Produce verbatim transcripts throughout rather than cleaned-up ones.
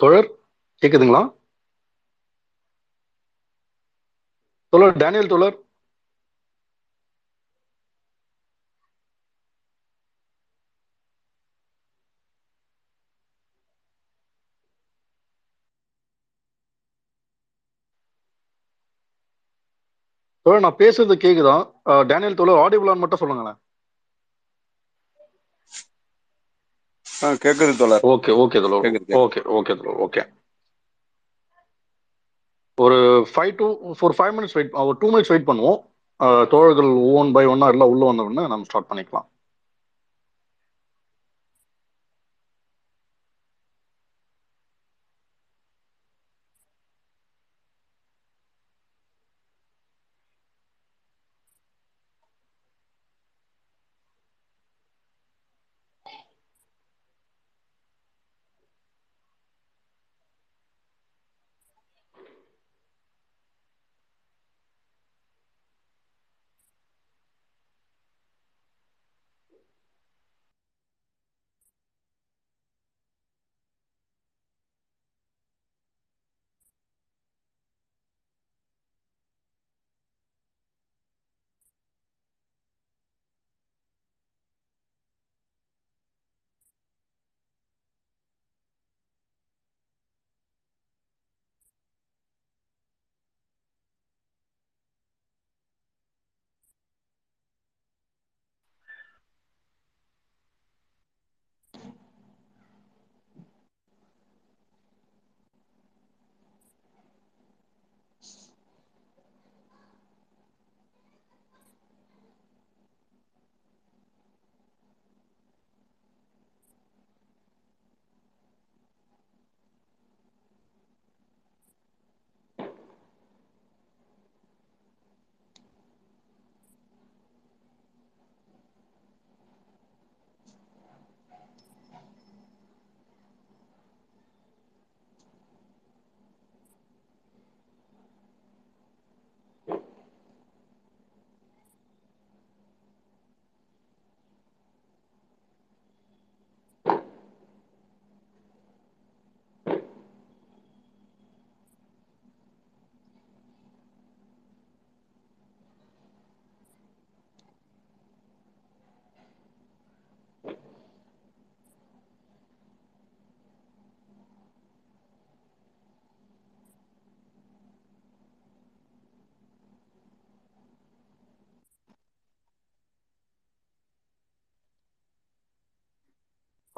தோழர் கேக்குதுங்களா? தோழர் டேனியல் தோழர் தோழர் நான் பேசுறது கேக்குதா? டேனியல் தோழர் ஆடிபிளான்னு மட்டும் சொல்லுங்களேன். கேக்குது தோழர். ஓகே ஓகே தோழர். ஓகே ஓகே தோழர். ஓகே ஒரு five two four five minutes wait, ஒரு டூ மினிட்ஸ் வெயிட் பண்ணுவோம். தோழர்கள் ஒன் பை ஒன்னா எல்லாம் உள்ள வந்த உடனே நம்ம ஸ்டார்ட் பண்ணிக்கலாம்.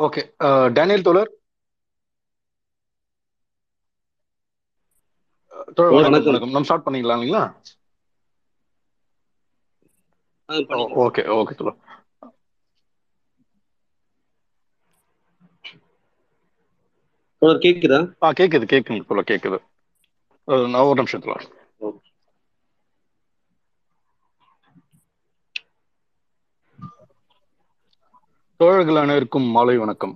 ஓகே டேனியல் தோழர். வணக்கம். நம்ம ஸ்டார்ட் பண்ணிக்கலாம் இல்லைங்களா? ஓகே ஓகே தோழர். தோழர் கேக்குதா? ஆ கேக்குது கேக்குது தோழர் கேக்குது. நான் ஒரு நிமிஷம் தோழர். தோழர்கள் அனைவருக்கும் மாலை வணக்கம்.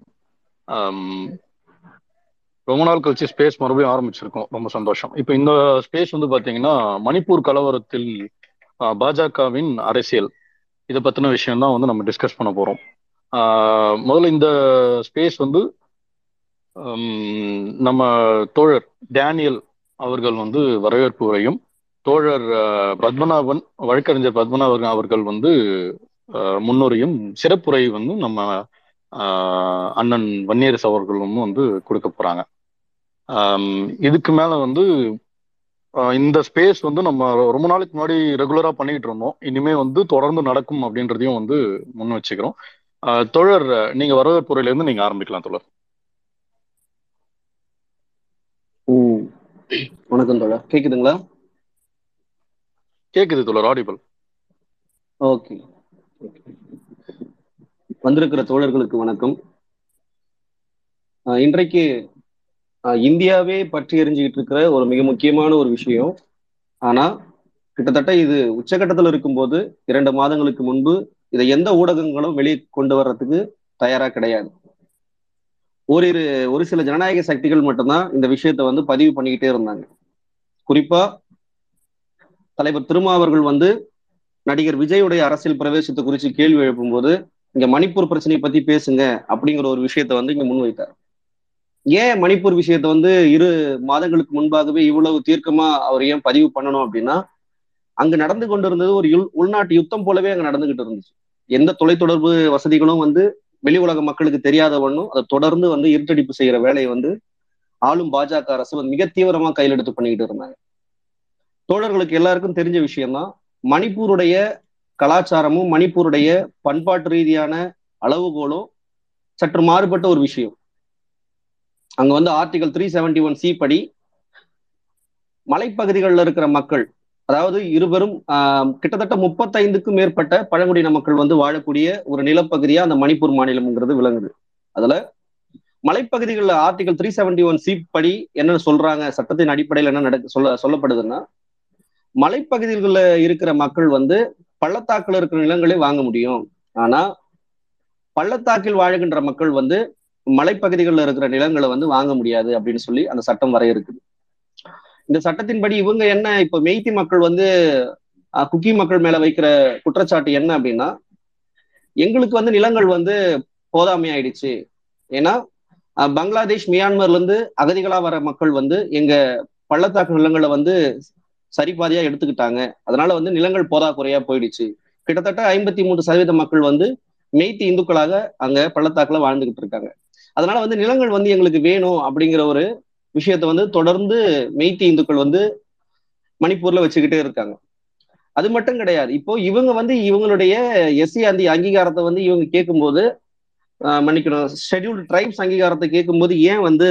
ரொம்ப நாள் கழிச்சு ஸ்பேஸ் மறுபடியும் ஆரம்பிச்சிருக்கோம், ரொம்ப சந்தோஷம். இப்போ இந்த ஸ்பேஸ் வந்து பார்த்தீங்கன்னா மணிப்பூர் கலவரத்தில் பாஜகவின் அரசியல் இதை பற்றின விஷயம்தான் வந்து நம்ம டிஸ்கஸ் பண்ண போகிறோம். முதல்ல இந்த ஸ்பேஸ் வந்து நம்ம தோழர் டேனியல் அவர்கள் வந்து வரவேற்பு உரையும், தோழர் பத்மநாபன் வழக்கறிஞர் பத்மநாபன் அவர்கள் வந்து முன்னுரையும், சிறப்புரை வந்து நம்ம அண்ணன் வன்னியரசு அவர்களும் வந்து கொடுக்க போறாங்க. இதுக்கு மேல வந்து இந்த ஸ்பேஸ் வந்து நம்ம ரொம்ப நாளைக்கு முன்னாடி ரெகுலரா பண்ணிக்கிட்டு இருந்தோம், இனிமே வந்து தொடர்ந்து நடக்கும் அப்படின்றதையும் வந்து முன் வச்சுக்கிறோம். தோழர் நீங்க வரவேற்புரையில இருந்து நீங்க ஆரம்பிக்கலாம் தோழர். ம் வணக்கம் தோழர். கேக்குதுங்களா? கேக்குது தோழர், ஆடிபிள். ஓகே வந்திருக்கிற தோழர்களுக்கு வணக்கம். இன்றைக்கு இந்தியாவே பற்றி எரிஞ்சுக்கிட்டு இருக்கிற ஒரு மிக முக்கியமான ஒரு விஷயம். ஆனா கிட்டத்தட்ட இது உச்சகட்டத்தில் இருக்கும்போது இரண்டு மாதங்களுக்கு முன்பு இதை எந்த ஊடகங்களும் வெளியே கொண்டு வர்றதுக்கு தயாரா கிடையாது. ஓரிரு ஒரு சில ஜனநாயக சக்திகள் மட்டும்தான் இந்த விஷயத்த வந்து பதிவு பண்ணிக்கிட்டே இருந்தாங்க. குறிப்பா தலைவர் திருமாவர்கள் வந்து நடிகர் விஜயுடைய அரசியல் பிரவேசத்தை குறித்து கேள்வி எழுப்பும் போது இங்க மணிப்பூர் பிரச்சனையை பத்தி பேசுங்க அப்படிங்கிற ஒரு விஷயத்த வந்து இங்க முன்வைத்தார். ஏன் மணிப்பூர் விஷயத்த வந்து இரு மாதங்களுக்கு முன்பாகவே இவ்வளவு தீர்க்கமா அவர் ஏன் பதிவு பண்ணணும் அப்படின்னா, அங்கு நடந்து கொண்டிருந்தது ஒரு உள்நாட்டு யுத்தம் போலவே அங்க நடந்துகிட்டு இருந்துச்சு. எந்த தொலைத்தொடர்பு வசதிகளும் வந்து வெளி உலக மக்களுக்கு தெரியாத ஒன்றும் அதை தொடர்ந்து வந்து இருட்டடிப்பு செய்யற வேலையை வந்து ஆளும் பாஜக அரசு வந்து மிக தீவிரமா கையில் எடுத்து பண்ணிக்கிட்டு இருந்தாங்க. தோழர்களுக்கு எல்லாருக்கும் தெரிஞ்ச விஷயம்தான், மணிப்பூருடைய கலாச்சாரமும் மணிப்பூருடைய பண்பாட்டு ரீதியான அளவுகோலும் சற்று மாறுபட்ட ஒரு விஷயம். அங்க வந்து article three seventy one C படி மலைப்பகுதிகளில் இருக்கிற மக்கள், அதாவது இருவரும் கிட்டத்தட்ட முப்பத்தைந்துக்கும் மேற்பட்ட பழங்குடியின மக்கள் வந்து வாழக்கூடிய ஒரு நிலப்பகுதியா அந்த மணிப்பூர் மாநிலம்ங்கிறது விளங்குது. அதுல மலைப்பகுதிகளில் article three seventy one C படி என்ன சொல்றாங்க, சட்டத்தின் அடிப்படையில் என்ன நடக்க சொல்ல சொல்லப்படுதுன்னா, மலைப்பகுதிகளில் இருக்கிற மக்கள் வந்து பள்ளத்தாக்கில் இருக்கிற நிலங்களை வாங்க முடியும், ஆனா பள்ளத்தாக்கில் வாழ்கின்ற மக்கள் வந்து மலைப்பகுதிகளில் இருக்கிற நிலங்களை வந்து வாங்க முடியாது அப்படின்னு சொல்லி அந்த சட்டம் வரையறுக்குது. இந்த சட்டத்தின்படி இவங்க என்ன, இப்ப மெய்தி மக்கள் வந்து குக்கி மக்கள் மேல வைக்கிற குற்றச்சாட்டு என்ன அப்படின்னா, எங்களுக்கு வந்து நிலங்கள் வந்து போதாமையாயிடுச்சு, ஏன்னா பங்களாதேஷ் மியான்மர்ல இருந்து அகதிகளா வர மக்கள் வந்து எங்க பள்ளத்தாக்கு நிலங்களை வந்து சரிபாதியா எடுத்துக்கிட்டாங்க, அதனால வந்து நிலங்கள் போதாக்குறையா போயிடுச்சு. கிட்டத்தட்ட ஐம்பத்தி மூன்று சதவீத மக்கள் வந்து மெய்தி இந்துக்களாக அங்க பள்ளத்தாக்குல வாழ்ந்துகிட்டு இருக்காங்க, அதனால வந்து நிலங்கள் வந்து எங்களுக்கு வேணும் அப்படிங்கிற ஒரு விஷயத்த வந்து தொடர்ந்து மெய்தி இந்துக்கள் வந்து மணிப்பூர்ல வச்சுக்கிட்டே இருக்காங்க. அது மட்டும் கிடையாது, இப்போ இவங்க வந்து இவங்களுடைய எஸ்சி அந்த அங்கீகாரத்தை வந்து இவங்க கேட்கும்போது, மன்னிக்கணும், ஷெட்யூல்டு ட்ரைப்ஸ் அங்கீகாரத்தை கேட்கும்போது ஏன் வந்து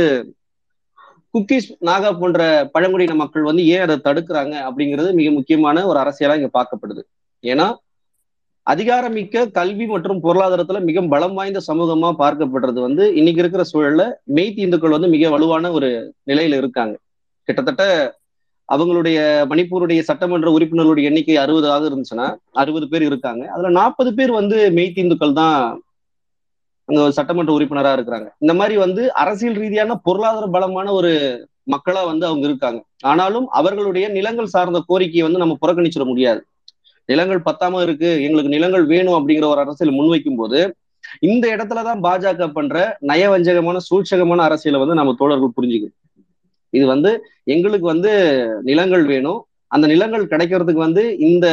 குக்கிஸ் நாகா போன்ற பழங்குடியின மக்கள் வந்து ஏன் அதை தடுக்கிறாங்க அப்படிங்கிறது மிக முக்கியமான ஒரு அரசியலா இங்க பார்க்கப்படுது. ஏன்னா அதிகாரமிக்க கல்வி மற்றும் பொருளாதாரத்துல மிக பலம் வாய்ந்த சமூகமா பார்க்கப்படுறது வந்து இன்னைக்கு இருக்கிற சூழல்ல மெய்தி இந்துக்கள் வந்து மிக வலுவான ஒரு நிலையில இருக்காங்க. கிட்டத்தட்ட அவங்களுடைய மணிப்பூருடைய சட்டமன்ற உறுப்பினர்களுடைய எண்ணிக்கை அறுபதாக இருந்துச்சுன்னா அறுபது பேர் இருக்காங்க, அதுல நாற்பது பேர் வந்து மெய்தி இந்துக்கள் தான் அங்க சட்டமன்ற உறுப்பினரா இருக்கிறாங்க. இந்த மாதிரி வந்து அரசியல் ரீதியான பொருளாதார பலமான ஒரு மக்களா வந்து அவங்க இருக்காங்க. ஆனாலும் அவர்களுடைய நிலங்கள் சார்ந்த கோரிக்கையை வந்து நம்ம புறக்கணிச்சிட முடியாது. நிலங்கள் பத்தாம இருக்கு, எங்களுக்கு நிலங்கள் வேணும் அப்படிங்கிற ஒரு அரசியல் முன்வைக்கும் போது இந்த இடத்துலதான் பாஜக பண்ற நயவஞ்சகமான சூழ்ச்சகமான அரசியலை வந்து நம்ம தோழர்கள் புரிஞ்சுக்கணும். இது வந்து எங்களுக்கு வந்து நிலங்கள் வேணும், அந்த நிலங்கள் கிடைக்கிறதுக்கு வந்து இந்த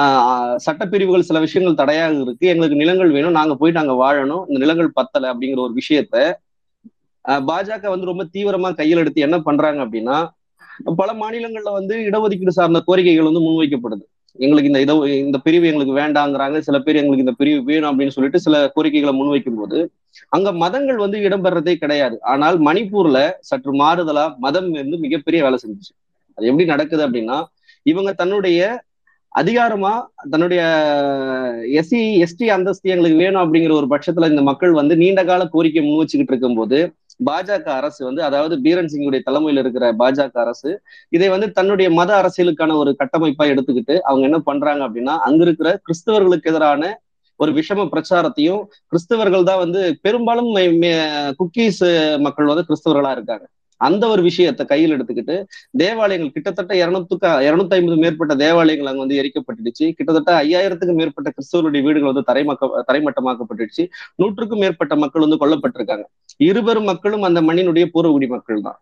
ஆஹ் சட்டப்பிரிவுகள் சில விஷயங்கள் தடையாக இருக்கு, எங்களுக்கு நிலங்கள் வேணும், நாங்க போயிட்டு அங்க வாழணும், இந்த நிலங்கள் பத்தலை அப்படிங்கிற ஒரு விஷயத்த பாஜக வந்து ரொம்ப தீவிரமா கையில் எடுத்து என்ன பண்றாங்க அப்படின்னா, பல மாநிலங்கள்ல வந்து இடஒதுக்கீடு சார்ந்த கோரிக்கைகள் வந்து முன்வைக்கப்படுது. எங்களுக்கு இந்த இட இந்த பிரிவு எங்களுக்கு வேண்டாங்கிறாங்க, சில பேர் எங்களுக்கு இந்த பிரிவு வேணும் அப்படின்னு சொல்லிட்டு சில கோரிக்கைகளை முன்வைக்கும் போது அங்க மதங்கள் வந்து இடம்பெறதே கிடையாது. ஆனால் மணிப்பூர்ல சற்று மாறுதலா மதம் வந்து மிகப்பெரிய வேலை செஞ்சிச்சு. அது எப்படி நடக்குது அப்படின்னா, இவங்க தன்னுடைய அதிகாரமா தன்னுடைய எஸ்சி எஸ்டி அந்தஸ்து எங்களுக்கு வேணும் அப்படிங்கிற ஒரு பட்சத்துல இந்த மக்கள் வந்து நீண்ட கால கோரிக்கை முன் வச்சுக்கிட்டு இருக்கும் போது பாஜக அரசு வந்து, அதாவது பீரன் சிங்குடைய தலைமையில் இருக்கிற பாஜக அரசு இதை வந்து தன்னுடைய மத அரசியலுக்கான ஒரு கட்டமைப்பா எடுத்துக்கிட்டு அவங்க என்ன பண்றாங்க அப்படின்னா, அங்க இருக்கிற கிறிஸ்தவர்களுக்கு எதிரான ஒரு விஷம பிரச்சாரத்தையும், கிறிஸ்தவர்கள் தான் வந்து பெரும்பாலும் குக்கீஸ் மக்கள் வந்து கிறிஸ்தவர்களா இருக்காங்க, அந்த ஒரு விஷயத்த கையில் எடுத்துக்கிட்டு தேவாலயங்கள் கிட்டத்தட்ட இருநூத்துக்கு இருநூத்தி ஐம்பது மேற்பட்ட தேவாலயங்கள் அங்க வந்து எரிக்கப்பட்டுடுச்சு, கிட்டத்தட்ட ஐயாயிரத்துக்கும் மேற்பட்ட கிறிஸ்தவருடைய வீடுகள் வந்து தரைமக்க தரைமட்டமாக்கப்பட்டுடுச்சு, நூற்றுக்கும் மேற்பட்ட மக்கள் வந்து கொல்லப்பட்டிருக்காங்க. இருவரும் மக்களும் அந்த மண்ணினுடைய பூர்வகுடி மக்கள் தான்,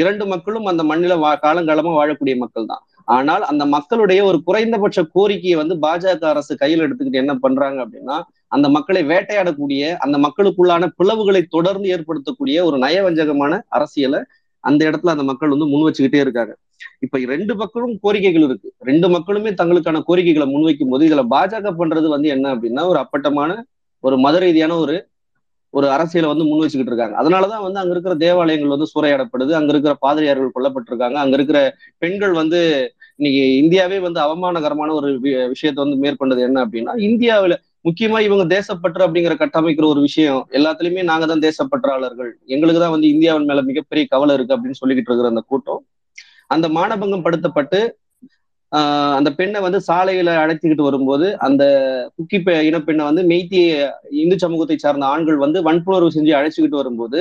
இரண்டு மக்களும் அந்த மண்ணில வா காலங்காலமா வாழக்கூடிய மக்கள் தான். ஆனால் அந்த மக்களுடைய ஒரு குறைந்தபட்ச கோரிக்கையை வந்து பாஜக அரசு கையில் எடுத்துக்கிட்டு என்ன பண்றாங்க அப்படின்னா, அந்த மக்களை வேட்டையாடக்கூடிய, அந்த மக்களுக்குள்ளான பிளவுகளை தொடர்ந்து ஏற்படுத்தக்கூடிய ஒரு நயவஞ்சகமான அரசியலை அந்த இடத்துல அந்த மக்கள் வந்து முன் வச்சுக்கிட்டே இருக்காங்க. இப்ப ரெண்டு பக்கமும் கோரிக்கைகள் இருக்கு, ரெண்டு மக்களுமே தங்களுக்கான கோரிக்கைகளை முன்வைக்கும் போது இதுல பாஜக பண்றது வந்து என்ன அப்படின்னா, ஒரு அப்பட்டமான ஒரு மத ரீதியான ஒரு ஒரு அரசியலை வந்து முன் வச்சுக்கிட்டு இருக்காங்க. அதனாலதான் வந்து அங்க இருக்கிற தேவாலயங்கள் வந்து சூறையாடப்படுது, அங்க இருக்கிற பாதிரியார்கள் கொல்லப்பட்டிருக்காங்க, அங்க இருக்கிற பெண்கள் வந்து இன்னைக்கு இந்தியாவே வந்து அவமானகரமான ஒரு விஷயத்தை வந்து மேற்கொண்டது என்ன அப்படின்னா, இந்தியாவில முக்கியமா இவங்க தேசப்பற்று அப்படிங்கிற கட்டமைக்கிற ஒரு விஷயம் எல்லாத்துலயுமே நாங்க தான் தேசப்பற்றாளர்கள், எங்களுக்குதான் வந்து இந்தியாவின் மேல மிகப்பெரிய கவலை இருக்கு அப்படின்னு சொல்லிக்கிட்டு இருக்கிற அந்த கூட்டம், அந்த மானபங்கம் படுத்தப்பட்டு ஆஹ் அந்த பெண்ணை வந்து சாலையில அழைத்துக்கிட்டு வரும்போது அந்த குக்கி பெ இனப்பெண்ணை வந்து மெய்தி இந்து சமூகத்தை சார்ந்த ஆண்கள் வந்து வன்புணர்வு செஞ்சு அழைச்சிக்கிட்டு வரும்போது,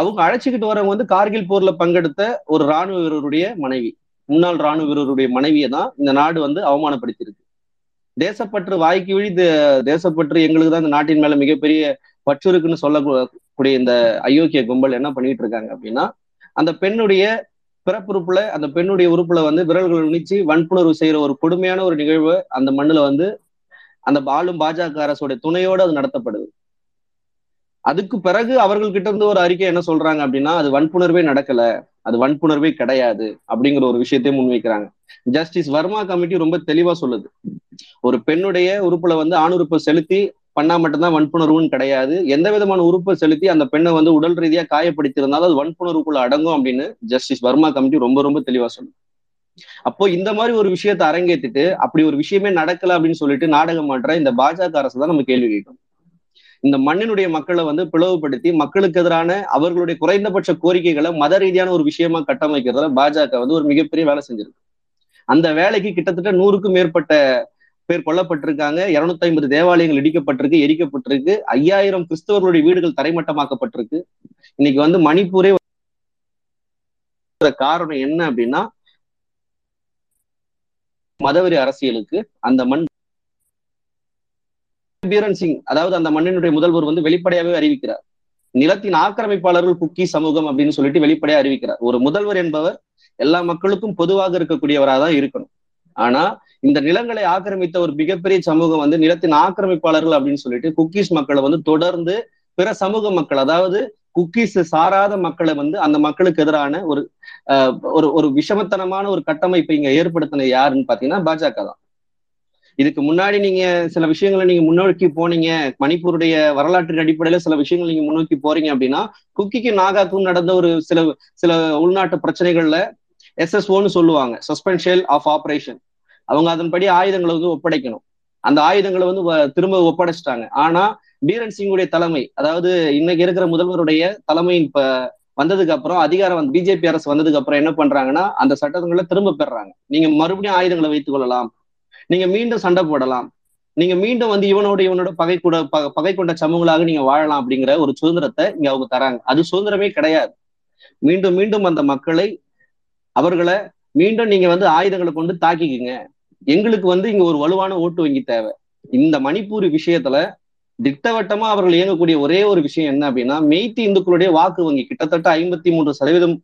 அவங்க அழைச்சிக்கிட்டு வரவங்க வந்து கார்கில் போர்ல பங்கெடுத்த ஒரு இராணுவ வீரருடைய மனைவி, முன்னாள் இராணுவ வீரருடைய மனைவியை தான் இந்த நாடு வந்து அவமானப்படுத்தியிருக்கு. தேசப்பற்று வாய்க்கு விழி தேசப்பற்று எங்களுக்கு தான் இந்த நாட்டின் மேல மிகப்பெரிய பற்று இருக்குன்னு சொல்ல கூடிய இந்த அயோக்கிய கும்பல் என்ன பண்ணிட்டு இருக்காங்க அப்படின்னா, அந்த பெண்ணுடைய பிறப்புறுப்புல அந்த பெண்ணுடைய உறுப்புல வந்து விரல்கள் உணிச்சு வன்புணர்வு செய்யற ஒரு கொடுமையான ஒரு நிகழ்வு அந்த மண்ணுல வந்து அந்த ஆளும் பாஜக அரசுடைய துணையோடு அது நடத்தப்படுது. அதுக்கு பிறகு அவர்கள்கிட்ட இருந்து ஒரு அறிக்கை என்ன சொல்றாங்க அப்படின்னா, அது வன்புணர்வே நடக்கல, அது வன்புணர்வே கிடையாது அப்படிங்கிற ஒரு விஷயத்தையும் முன்வைக்கிறாங்க. ஜஸ்டிஸ் வர்மா கமிட்டி ரொம்ப தெளிவா சொல்லுது, ஒரு பெண்ணுடைய உறுப்புல வந்து ஆணுறுப்பை செலுத்தி பண்ணா மட்டும்தான் வன்புணர்வுன்னு கிடையாது, எந்த விதமான உறுப்பை செலுத்தி அந்த பெண்ணை வந்து உடல் ரீதியா காயப்படுத்தியிருந்தாலும் அது வன்புணர்வுக்குள்ள அடங்கும் அப்படின்னு ஜஸ்டிஸ் வர்மா கமிட்டி ரொம்ப ரொம்ப தெளிவா சொல்லுது. அப்போ இந்த மாதிரி ஒரு விஷயத்த அரங்கேத்திட்டு அப்படி ஒரு விஷயமே நடக்கல அப்படின்னு சொல்லிட்டு நாடகம் ஆடுற இந்த பாஜக அரசு தான் நம்ம கேள்வி கேட்கணும். இந்த மண்ணினுடைய மக்களை வந்து பிளவுபடுத்தி மக்களுக்கு எதிரான அவர்களுடைய குறைந்தபட்ச கோரிக்கைகளை மத ரீதியான ஒரு விஷயமா கட்டமைக்கிறதுல பாஜக வந்து ஒரு மிகப்பெரிய வேலை செஞ்சிருக்கு. அந்த வேலைக்கு கிட்டத்தட்ட நூறுக்கும் மேற்பட்ட பேர் கொல்லப்பட்டிருக்காங்க, இருநூத்தி ஐம்பது தேவாலயங்கள் இடிக்கப்பட்டிருக்கு, எரிக்கப்பட்டிருக்கு, ஐயாயிரம் கிறிஸ்தவர்களுடைய வீடுகள் தரைமட்டமாக்கப்பட்டிருக்கு. இன்னைக்கு வந்து மணிப்பூரே காரணம் என்ன அப்படின்னா, மதவெறி அரசியலுக்கு அந்த மண் பீரன் சிங், அதாவது அந்த மண்ணினுடைய முதல்வர் வந்து வெளிப்படையாகவே அறிவிக்கிறார், நிலத்தின் ஆக்கிரமிப்பாளர்கள் குக்கி சமூகம் அப்படின்னு சொல்லிட்டு வெளிப்படையா அறிவிக்கிறார். ஒரு முதல்வர் என்பவர் எல்லா மக்களுக்கும் பொதுவாக இருக்கக்கூடியவராதான் இருக்கணும். ஆனா இந்த நிலங்களை ஆக்கிரமித்த ஒரு மிகப்பெரிய சமூகம் வந்து நிலத்தின் ஆக்கிரமிப்பாளர்கள் அப்படின்னு சொல்லிட்டு குக்கீஸ் மக்களை வந்து தொடர்ந்து பிற சமூக மக்கள், அதாவது குக்கீஸ் சாராத மக்களை வந்து அந்த மக்களுக்கு எதிரான ஒரு ஒரு ஒரு விஷமத்தனமான ஒரு கட்டமைப்பை இங்க ஏற்படுத்தின யாருன்னு பாத்தீங்கன்னா பாஜக தான். இதுக்கு முன்னாடி நீங்க சில விஷயங்களை நீங்க முன்னோக்கி போனீங்க, மணிப்பூருடைய வரலாற்றின் அடிப்படையில சில விஷயங்கள் நீங்க முன்னோக்கி போறீங்க அப்படின்னா, குக்கிக்கு நாகாக்கும் நடந்த ஒரு சில சில உள்நாட்டு பிரச்சனைகள்ல எஸ்எஸ்ஓன்னு சொல்லுவாங்க, சஸ்பென்ஷன் ஆஃப் ஆப்ரேஷன், அவங்க அதன்படி ஆயுதங்களை வந்து ஒப்படைக்கணும். அந்த ஆயுதங்களை வந்து திரும்ப ஒப்படைச்சிட்டாங்க. ஆனா பீரன் சிங்குடைய தலைமை, அதாவது இன்னைக்கு இருக்கிற முதல்வருடைய தலைமை இப்ப வந்ததுக்கு அப்புறம், அதிகாரம் வந்து பிஜேபி அரசு வந்ததுக்கு அப்புறம் என்ன பண்றாங்கன்னா, அந்த சட்டங்களை திரும்ப பெறாங்க. நீங்க மறுபடியும் ஆயுதங்களை வைத்துக் கொள்ளலாம், நீங்க மீண்டும் சண்டை போடலாம், நீங்க மீண்டும் வந்து இவனோட இவனோட பகை கூட பகை கொண்ட சமூகங்களாக நீங்க வாழலாம் அப்படிங்கிற ஒரு சுதந்திரத்தை இங்க அவங்க தராங்க. அது சுதந்திரமே கிடையாது. மீண்டும் மீண்டும் அந்த மக்களை அவர்களை மீண்டும் நீங்க வந்து ஆயுதங்களை கொண்டு தாக்கிக்குங்க, எங்களுக்கு வந்து இங்க ஒரு வலுவான ஓட்டு வங்கி தேவை. இந்த மணிப்பூர் விஷயத்துல திட்டவட்டமா அவர்கள் இயங்கக்கூடிய ஒரே ஒரு விஷயம் என்ன அப்படின்னா, மெய்த்தி இந்துக்களுடைய வாக்கு வங்கி, கிட்டத்தட்ட ஐம்பத்தி மூன்று சதவீதம்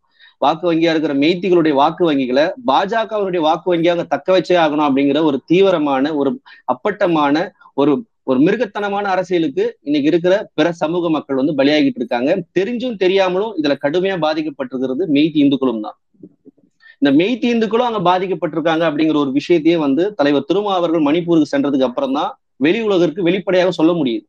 வாக்கு வங்கியா இருக்கிற மெய்த்திகளுடைய வாக்கு வங்கிகளை பாஜக அவருடைய வாக்கு வங்கியாக தக்க வச்சே ஆகணும் அப்படிங்கிற ஒரு தீவிரமான ஒரு அப்பட்டமான ஒரு ஒரு மிருகத்தனமான அரசியலுக்கு இன்னைக்கு இருக்கிற பிற சமூக மக்கள் வந்து பலியாகிட்டு இருக்காங்க. தெரிஞ்சும் தெரியாமலும் இதுல கடுமையா பாதிக்கப்பட்டிருக்கிறது மெய்த்தி இந்துக்களும் தான். இந்த மெய்த்தி இந்துக்களும் அங்க பாதிக்கப்பட்டிருக்காங்க அப்படிங்கிற ஒரு விஷயத்தையே வந்து தலைவர் திருமா அவர்கள் மணிப்பூருக்கு சென்றதுக்கு அப்புறம் தான் வெளி உலகிற்கு வெளிப்படையாக சொல்ல முடியுது.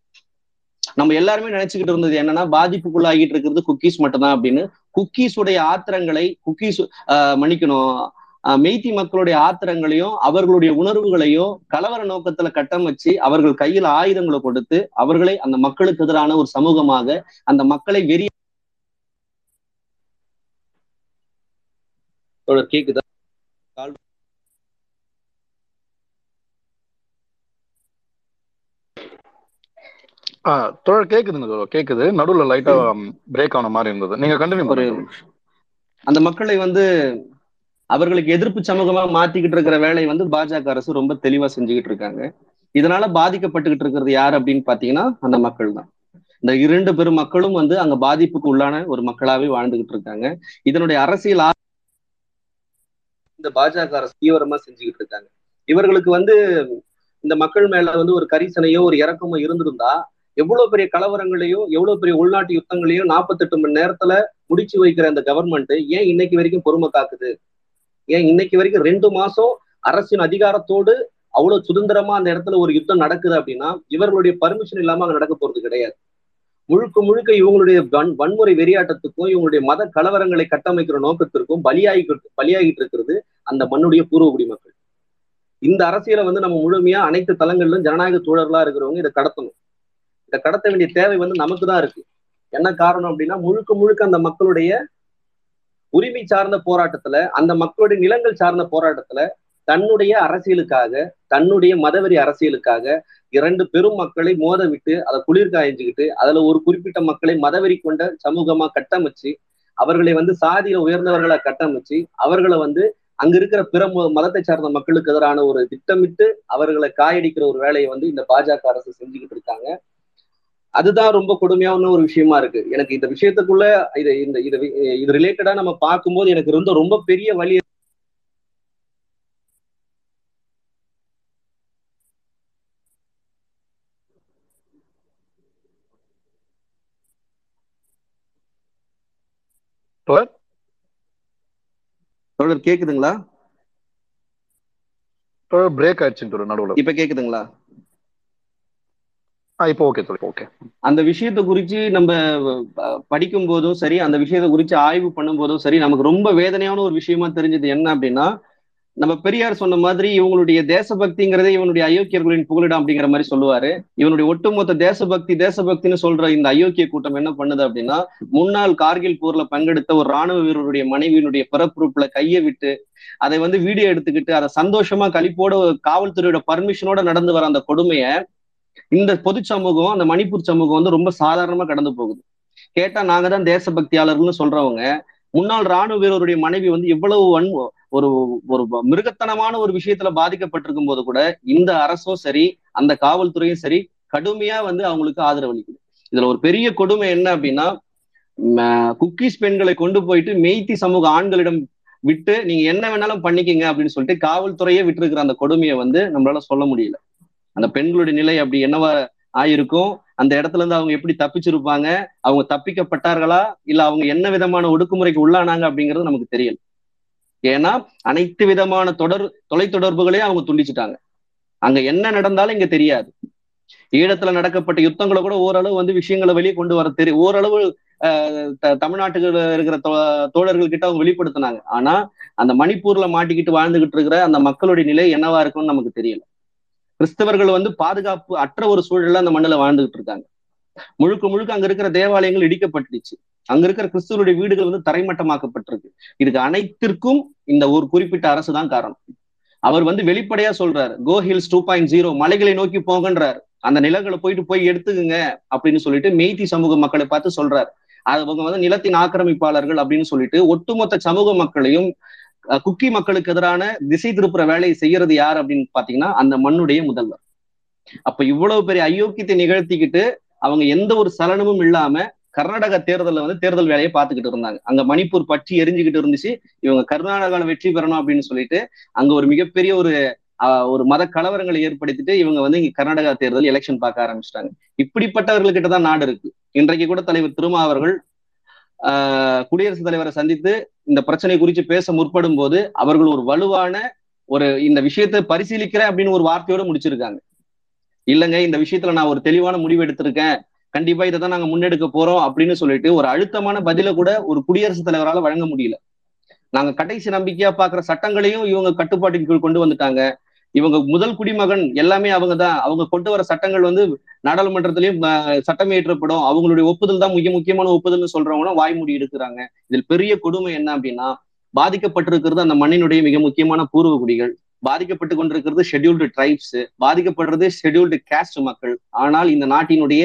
நம்ம எல்லாருமே நினைச்சுக்கிட்டு இருந்தது என்னன்னா, பாதிப்புக்குள்ளாகிட்டு இருக்கிறது குக்கீஸ் மட்டும்தான் அப்படின்னு. குக்கீஸ் உடைய ஆத்திரங்களை குக்கீஸ் ஆஹ் மன்னிக்கணும் மெய்த்தி மக்களுடைய ஆத்திரங்களையும் அவர்களுடைய உணர்வுகளையும் கலவர நோக்கத்துல கட்டமைச்சு அவர்கள் கையில் ஆயுதங்களை கொடுத்து அவர்களை அந்த மக்களுக்கு எதிரான ஒரு சமூகமாக அந்த மக்களை வெறிய கேக்குதா தோழர்? கேக்குதுங்க, கேக்குது. நடுவுல லைட்டா பிரேக் ஆன மாதிரி இருந்தது, நீங்க கண்டினியூ பண்ணுங்க. அந்த மக்களை வந்து அவர்களுக்கு எதிர்ப்பு சமூகமா மாத்திக்கிட்டு இருக்கிற வேலையை வந்து பாஜக அரசு ரொம்ப தெளிவா செஞ்சுக்கிட்டு இருக்காங்க. இதனால பாதிக்கப்பட்டுக்கிட்டு இருக்கிறது யார் அப்படின்னு பாத்தீங்கன்னா அந்த மக்கள் தான். இந்த இரண்டு பெரும் மக்களும் வந்து அங்க பாதிப்புக்கு உள்ளான ஒரு மக்களாவே வாழ்ந்துகிட்டு இருக்காங்க. இதனுடைய அரசியல் இந்த பாஜக அரசு தீவிரமா செஞ்சுக்கிட்டு இருக்காங்க. இவர்களுக்கு வந்து இந்த மக்கள் மேல வந்து ஒரு கரிசனையோ ஒரு இறக்கமோ இருந்திருந்தா எவ்வளவு பெரிய கலவரங்களையும் எவ்வளவு பெரிய உள்நாட்டு யுத்தங்களையும் நாற்பத்தி எட்டு மணி நேரத்துல முடிச்சு வைக்கிற அந்த கவர்மெண்ட் ஏன் இன்னைக்கு வரைக்கும் பொறுமை காக்குது? ஏன் இன்னைக்கு வரைக்கும் ரெண்டு மாசம் அரசின் அதிகாரத்தோடு அவ்வளவு சுதந்திரமா அந்த இடத்துல ஒரு யுத்தம் நடக்குது அப்படின்னா, இவர்களுடைய பர்மிஷன் இல்லாம அங்க நடக்க போறது கிடையாது. முழுக்க முழுக்க இவங்களுடைய வன் வன்முறை வெறியாட்டத்துக்கும் இவங்களுடைய மத கலவரங்களை கட்டமைக்கிற நோக்கத்திற்கும் பலியாகி பலியாகிட்டு இருக்கிறது அந்த மண்ணுடைய பூர்வகுடி மக்கள். இந்த அரசியலை வந்து நம்ம முழுமையா அனைத்து தளங்களிலும் ஜனநாயக தோழர்களா இருக்கிறவங்க இதை கடத்தணும். இதை கடத்த வேண்டிய தேவை வந்து நமக்கு தான் இருக்கு. என்ன காரணம் அப்படின்னா, முழுக்க முழுக்க அந்த மக்களுடைய உரிமை சார்ந்த போராட்டத்துல, அந்த மக்களுடைய நிலங்கள் சார்ந்த போராட்டத்துல தன்னுடைய அரசியலுக்காக, தன்னுடைய மதவெறி அரசியலுக்காக இரண்டு பெரும் மக்களை மோத விட்டு அதை குளிர்காய்ஞ்சுக்கிட்டு அதுல ஒரு குறிப்பிட்ட மக்களை மதவெறி கொண்ட சமூகமா கட்டமைச்சு அவர்களை வந்து சாதியில உயர்ந்தவர்களை கட்டமைச்சு அவர்களை வந்து அங்க இருக்கிற பிற மதத்தை சார்ந்த மக்களுக்கு எதிரான ஒரு திட்டமிட்டு அவர்களை காயடிக்கிற ஒரு வேலையை வந்து இந்த பாஜக அரசு செஞ்சுக்கிட்டு இருக்காங்க. அதுதான் ரொம்ப கொடுமையான ஒரு விஷயமா இருக்கு. எனக்கு இந்த விஷயத்துக்குள்ள இதை இந்த இது இது ரிலேட்டடா நம்ம பார்க்கும்போது எனக்கு இருந்த ரொம்ப பெரிய வலி தொடர் கேக்குதுங்களா? பிரேக் ஆயிடுச்சு நடுவுல, இப்ப கேக்குதுங்களா? அந்த விஷயத்தை குறித்து நம்ம படிக்கும் போதும் சரி, அந்த விஷயத்தை குறித்து ஆய்வு பண்ணும் போதும் சரி, நமக்கு ரொம்ப வேதனையான ஒரு விஷயமா தெரிஞ்சது என்ன அப்படின்னா, நம்ம பெரியார் சொன்ன மாதிரி இவங்களுடைய தேசபக்திங்கிறதே இவனுடைய அயோக்கியர்களின் புகலிடம் அப்படிங்கிற மாதிரி சொல்லுவாரு. இவனுடைய ஒட்டுமொத்த தேசபக்தி தேசபக்தின்னு சொல்ற இந்த அயோக்கிய கூட்டம் என்ன பண்ணுது அப்படின்னா, முன்னாள் கார்கில் போர்ல பங்கெடுத்த ஒரு ராணுவ வீரருடைய மனைவியினுடைய பிறப்புறுப்புல கையை விட்டு அதை வந்து வீடியோ எடுத்துக்கிட்டு அதை சந்தோஷமா கழிப்போட காவல்துறையோட பர்மிஷனோட நடந்து வர அந்த கொடுமைய இந்த பொது சமூகம், அந்த மணிப்பூர் சமூகம் வந்து ரொம்ப சாதாரணமா கடந்து போகுது. கேட்டா நாங்க தான் தேசபக்தியாளர்கள்னு சொல்றவங்க முன்னாள் ராணுவ வீரருடைய மனைவி வந்து இவ்வளவு ஒரு ஒரு மிருகத்தனமான ஒரு விஷயத்துல பாதிக்கப்பட்டிருக்கும் போது கூட இந்த அரசும் சரி அந்த காவல்துறையும் சரி கடுமையா வந்து அவங்களுக்கு ஆதரவு அளிக்குது. இதுல ஒரு பெரிய கொடுமை என்ன அப்படின்னா, குக்கீஸ் பெண்களை கொண்டு போயிட்டு மெய்த்தி சமூக ஆண்களிடம் விட்டு நீங்க என்ன வேணாலும் பண்ணிக்கங்க அப்படின்னு சொல்லிட்டு காவல்துறையே விட்டு இருக்கிற அந்த கொடுமையை வந்து நம்மளால சொல்ல முடியல. அந்த பெண்களுடைய நிலை அப்படி என்னவா ஆயிருக்கும், அந்த இடத்துல இருந்து அவங்க எப்படி தப்பிச்சிருப்பாங்க, அவங்க தப்பிக்கப்பட்டார்களா இல்ல அவங்க என்ன விதமான ஒடுக்குமுறைக்கு உள்ளானாங்க அப்படிங்கிறது நமக்கு தெரியல. ஏன்னா அனைத்து விதமான தொடர் தொலைத்தொடர்புகளையும் அவங்க துண்டிச்சுட்டாங்க. அங்க என்ன நடந்தாலும் இங்க தெரியாது. ஈழத்துல நடக்கப்பட்ட யுத்தங்களை கூட ஓரளவு வந்து விஷயங்களை வெளியே கொண்டு வர தெரியும், ஓரளவு தமிழ்நாட்டுல இருக்கிற தோழர்கள் கிட்ட அவங்க வெளிப்படுத்தினாங்க. ஆனா அந்த மணிப்பூர்ல மாட்டிக்கிட்டு வாழ்ந்துகிட்டு இருக்கிற அந்த மக்களுடைய நிலை என்னவா இருக்கும்னு நமக்கு தெரியல. கிறிஸ்தவர்கள் வந்து பாதுகாப்பு அற்ற ஒரு சூழல்ல அந்த மண்ணில வாழ்ந்துகிட்டு இருக்காங்க. முழுக்க முழுக்க அங்க இருக்கிற தேவாலயங்கள் இடிக்கப்பட்டுடுச்சு, அங்க இருக்கிற கிறிஸ்தவருடைய வீடுகள் வந்து தரைமட்டமாக்கப்பட்டிருக்கு. இதுக்கு அனைத்திற்கும் இந்த ஒரு குறிப்பிட்ட அரசு தான் காரணம். அவர் வந்து வெளிப்படையா சொல்றாரு, go hills two point zero மலைகளை நோக்கி போங்கன்றார். அந்த நிலங்களை போயிட்டு போய் எடுத்துக்குங்க அப்படின்னு சொல்லிட்டு மெய்தி சமூக மக்களை பார்த்து சொல்றாரு. அவங்க வந்து நிலத்தின் ஆக்கிரமிப்பாளர்கள் அப்படின்னு சொல்லிட்டு ஒட்டுமொத்த சமூக மக்களையும் குக்கி மக்களுக்கு எதிரான திசை திருப்புற வேலையை செய்யறது யார் அப்படின்னு பாத்தீங்கன்னா அந்த மண்ணுடைய முதல்வர். அப்ப இவ்வளவு பெரிய அயோக்கியத்தை நிகழ்த்திக்கிட்டு அவங்க எந்த ஒரு சலனமும் இல்லாம கர்நாடக தேர்தலில் வந்து தேர்தல் வேலையை பார்த்துக்கிட்டு இருந்தாங்க. அங்க மணிப்பூர் பற்றி எரிஞ்சுக்கிட்டு இருந்துச்சு. இவங்க கர்நாடகாவில் வெற்றி பெறணும் அப்படின்னு சொல்லிட்டு அங்க ஒரு மிகப்பெரிய ஒரு ஒரு மத கலவரங்களை ஏற்படுத்திட்டு இவங்க வந்து இங்க கர்நாடகா தேர்தல் எலெக்ஷன் பார்க்க ஆரம்பிச்சிட்டாங்க. இப்படிப்பட்டவர்கள்கிட்ட தான் நாடு இருக்கு. இன்றைக்கு கூட தலைவர் திருமாவர்கள் ஆஹ் குடியரசுத் தலைவரை சந்தித்து இந்த பிரச்சனை குறித்து பேச முற்படும் போது அவர்கள் ஒரு வலுவான ஒரு இந்த விஷயத்தை பரிசீலிக்கிறேன் அப்படின்னு ஒரு வார்த்தையோட முடிச்சிருக்காங்க. இல்லைங்க, இந்த விஷயத்துல நான் ஒரு தெளிவான முடிவு எடுத்திருக்கேன், கண்டிப்பா இதை தான் நாங்க முன்னெடுக்க போறோம் அப்படின்னு சொல்லிட்டு ஒரு அழுத்தமான பதில கூட ஒரு குடியரசுத் தலைவரால் வழங்க முடியல. நாங்க கடைசி நம்பிக்கையா பாக்குற சட்டங்களையும் இவங்க கட்டுப்பாட்டின் கீழ் கொண்டு வந்துட்டாங்க. இவங்க முதல் குடிமகன் எல்லாமே அவங்க தான். அவங்க கொண்டு வர சட்டங்கள் வந்து நாடாளுமன்றத்திலையும் சட்டம் இயற்றப்படும், அவங்களுடைய ஒப்புதல் தான் மிக முக்கியமான ஒப்புதல்னு சொல்றவங்களும் வாய்மூடி எடுக்கிறாங்க. இதில் பெரிய கொடுமை என்ன அப்படின்னா, பாதிக்கப்பட்டிருக்கிறது அந்த மண்ணினுடைய மிக முக்கியமான பூர்வ குடிகள், பாதிக்கப்பட்டு கொண்டிருக்கிறது ஷெட்யூல்டு டிரைப்ஸ், பாதிக்கப்படுறது ஷெட்யூல்டு காஸ்ட் மக்கள். ஆனால் இந்த நாட்டினுடைய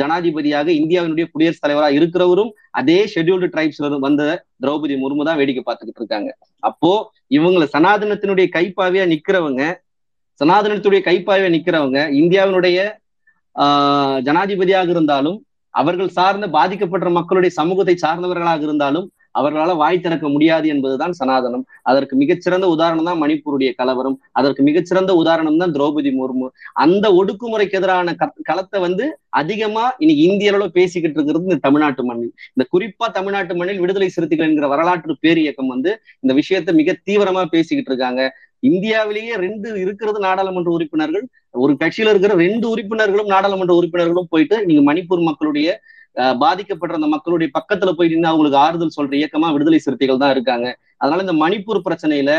ஜனாதிபதியாக இந்தியாவினுடைய குடியரசுத் தலைவராக இருக்கிறவரும் அதே ஷெட்யூல்டு டிரைப்ஸ்ல வந்த திரௌபதி முர்மு தான் வேடிக்கை பார்த்துக்கிட்டு இருக்காங்க. அப்போ இவங்களை சனாதனத்தினுடைய கைப்பாவியா நிக்கிறவங்க சனாதனத்துடைய கைப்பாவியா நிக்கிறவங்க இந்தியாவினுடைய ஆஹ் ஜனாதிபதியாக இருந்தாலும் அவர்கள் சார்ந்த பாதிக்கப்பட்ட மக்களுடைய சமூகத்தை சார்ந்தவர்களாக இருந்தாலும் அவர்களால் வாய் திறக்க முடியாது என்பதுதான் சனாதனம். அதற்கு மிகச்சிறந்த உதாரணம் தான் மணிப்பூருடைய கலவரம், அதற்கு மிகச்சிறந்த உதாரணம் தான் திரௌபதி முர்மு. அந்த ஒடுக்குமுறைக்கு எதிரான களத்தை வந்து அதிகமா இன்னைக்கு இந்திய அளவில் பேசிக்கிட்டு இருக்கிறது இந்த தமிழ்நாட்டு மண்ணில். இந்த குறிப்பா தமிழ்நாட்டு மண்ணில் விடுதலை சிறுத்தைகள் என்கிற வரலாற்று பேர் இயக்கம் வந்து இந்த விஷயத்தை மிக தீவிரமா பேசிக்கிட்டு இருக்காங்க. இந்தியாவிலேயே ரெண்டு இருக்கிறது நாடாளுமன்ற உறுப்பினர்கள், ஒரு கட்சியில இருக்கிற ரெண்டு உறுப்பினர்களும் நாடாளுமன்ற உறுப்பினர்களும் போயிட்டு நீங்க மணிப்பூர் மக்களுடைய பாதிக்கப்பட்ட அந்த மக்களுடைய பக்கத்துல போய் நின்று அவங்களுக்கு ஆறுதல் சொல்ற இயக்கமா விடுதலை சிறுத்தைகள் தான் இருக்காங்க. அதனால இந்த மணிப்பூர் பிரச்சனையில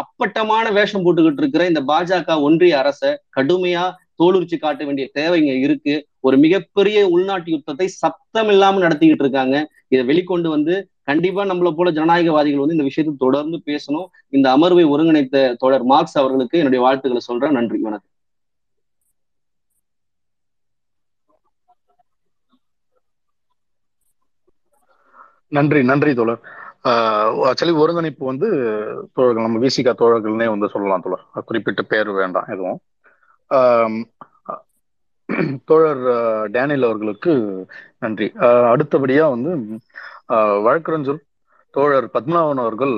அப்பட்டமான வேஷம் போட்டுக்கிட்டு இருக்கிற இந்த பாஜக ஒன்றிய அரசை கடுமையா தோலுரிச்சு காட்ட வேண்டிய தேவை இங்க இருக்கு. ஒரு மிகப்பெரிய உள்நாட்டு யுத்தத்தை சத்தம் இல்லாம நடத்திக்கிட்டு இருக்காங்க. இதை வெளிக்கொண்டு வந்து கண்டிப்பா நம்மளை போல ஜனநாயகவாதிகள் வந்து இந்த விஷயத்தை தொடர்ந்து பேசணும். இந்த அமர்வை ஒருங்கிணைத்த தோழர் மார்க்ஸ் அவர்களுக்கு என்னுடைய வாழ்த்துக்களை சொல்றேன். நன்றி, வணக்கம். நன்றி நன்றி தோழர். ஆக்சுவலி ஒருங்கிணைப்பு வந்து தோழர்கள் நம்ம விசிகா தோழர்கள்னே வந்து சொல்லலாம் தோழர், குறிப்பிட்ட பேர் வேண்டாம் எதுவும். தோழர் டேனியல் அவர்களுக்கு நன்றி. அடுத்தபடியா வந்து வழக்கறிஞர் தோழர் பத்மநாபன் அவர்கள்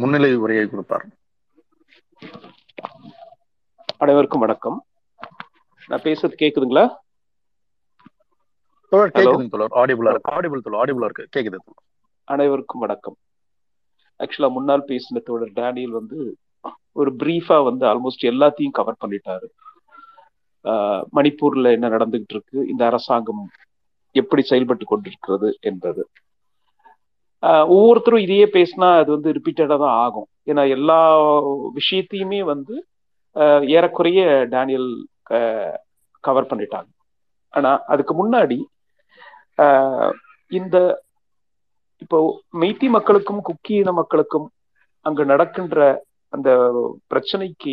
முன்னிலை உரையை கொடுப்பார். அனைவருக்கும் வணக்கம். நான் பேசுறது கேக்குதுங்களா? அனைவருக்கும் வணக்கம். ஆக்சுவலா முன்னால் பேசின தோழர் டேனியல் வந்து ஒரு பிரீஃபா வந்து ஆல்மோஸ்ட் எல்லாத்தையும் கவர் பண்ணிட்டாரு. மணிப்பூர்ல என்ன நடந்துகிட்டு இருக்கு, இந்த அரசாங்கம் எப்படி செயல்பட்டு கொண்டிருக்கிறது என்பது. ஒவ்வொருத்தரும் இதையே பேசினா அது வந்து ரிப்பீட்டடா தான் ஆகும். ஏன்னா எல்லா விஷயத்தையுமே வந்து ஏறக்குறைய டேனியல் கவர் பண்ணிட்டாங்க. ஆனா அதுக்கு முன்னாடி இந்த இப்போ மெய்த்தி மக்களுக்கும் குக்கி இன மக்களுக்கும் அங்கு நடக்கின்ற அந்த பிரச்சனைக்கு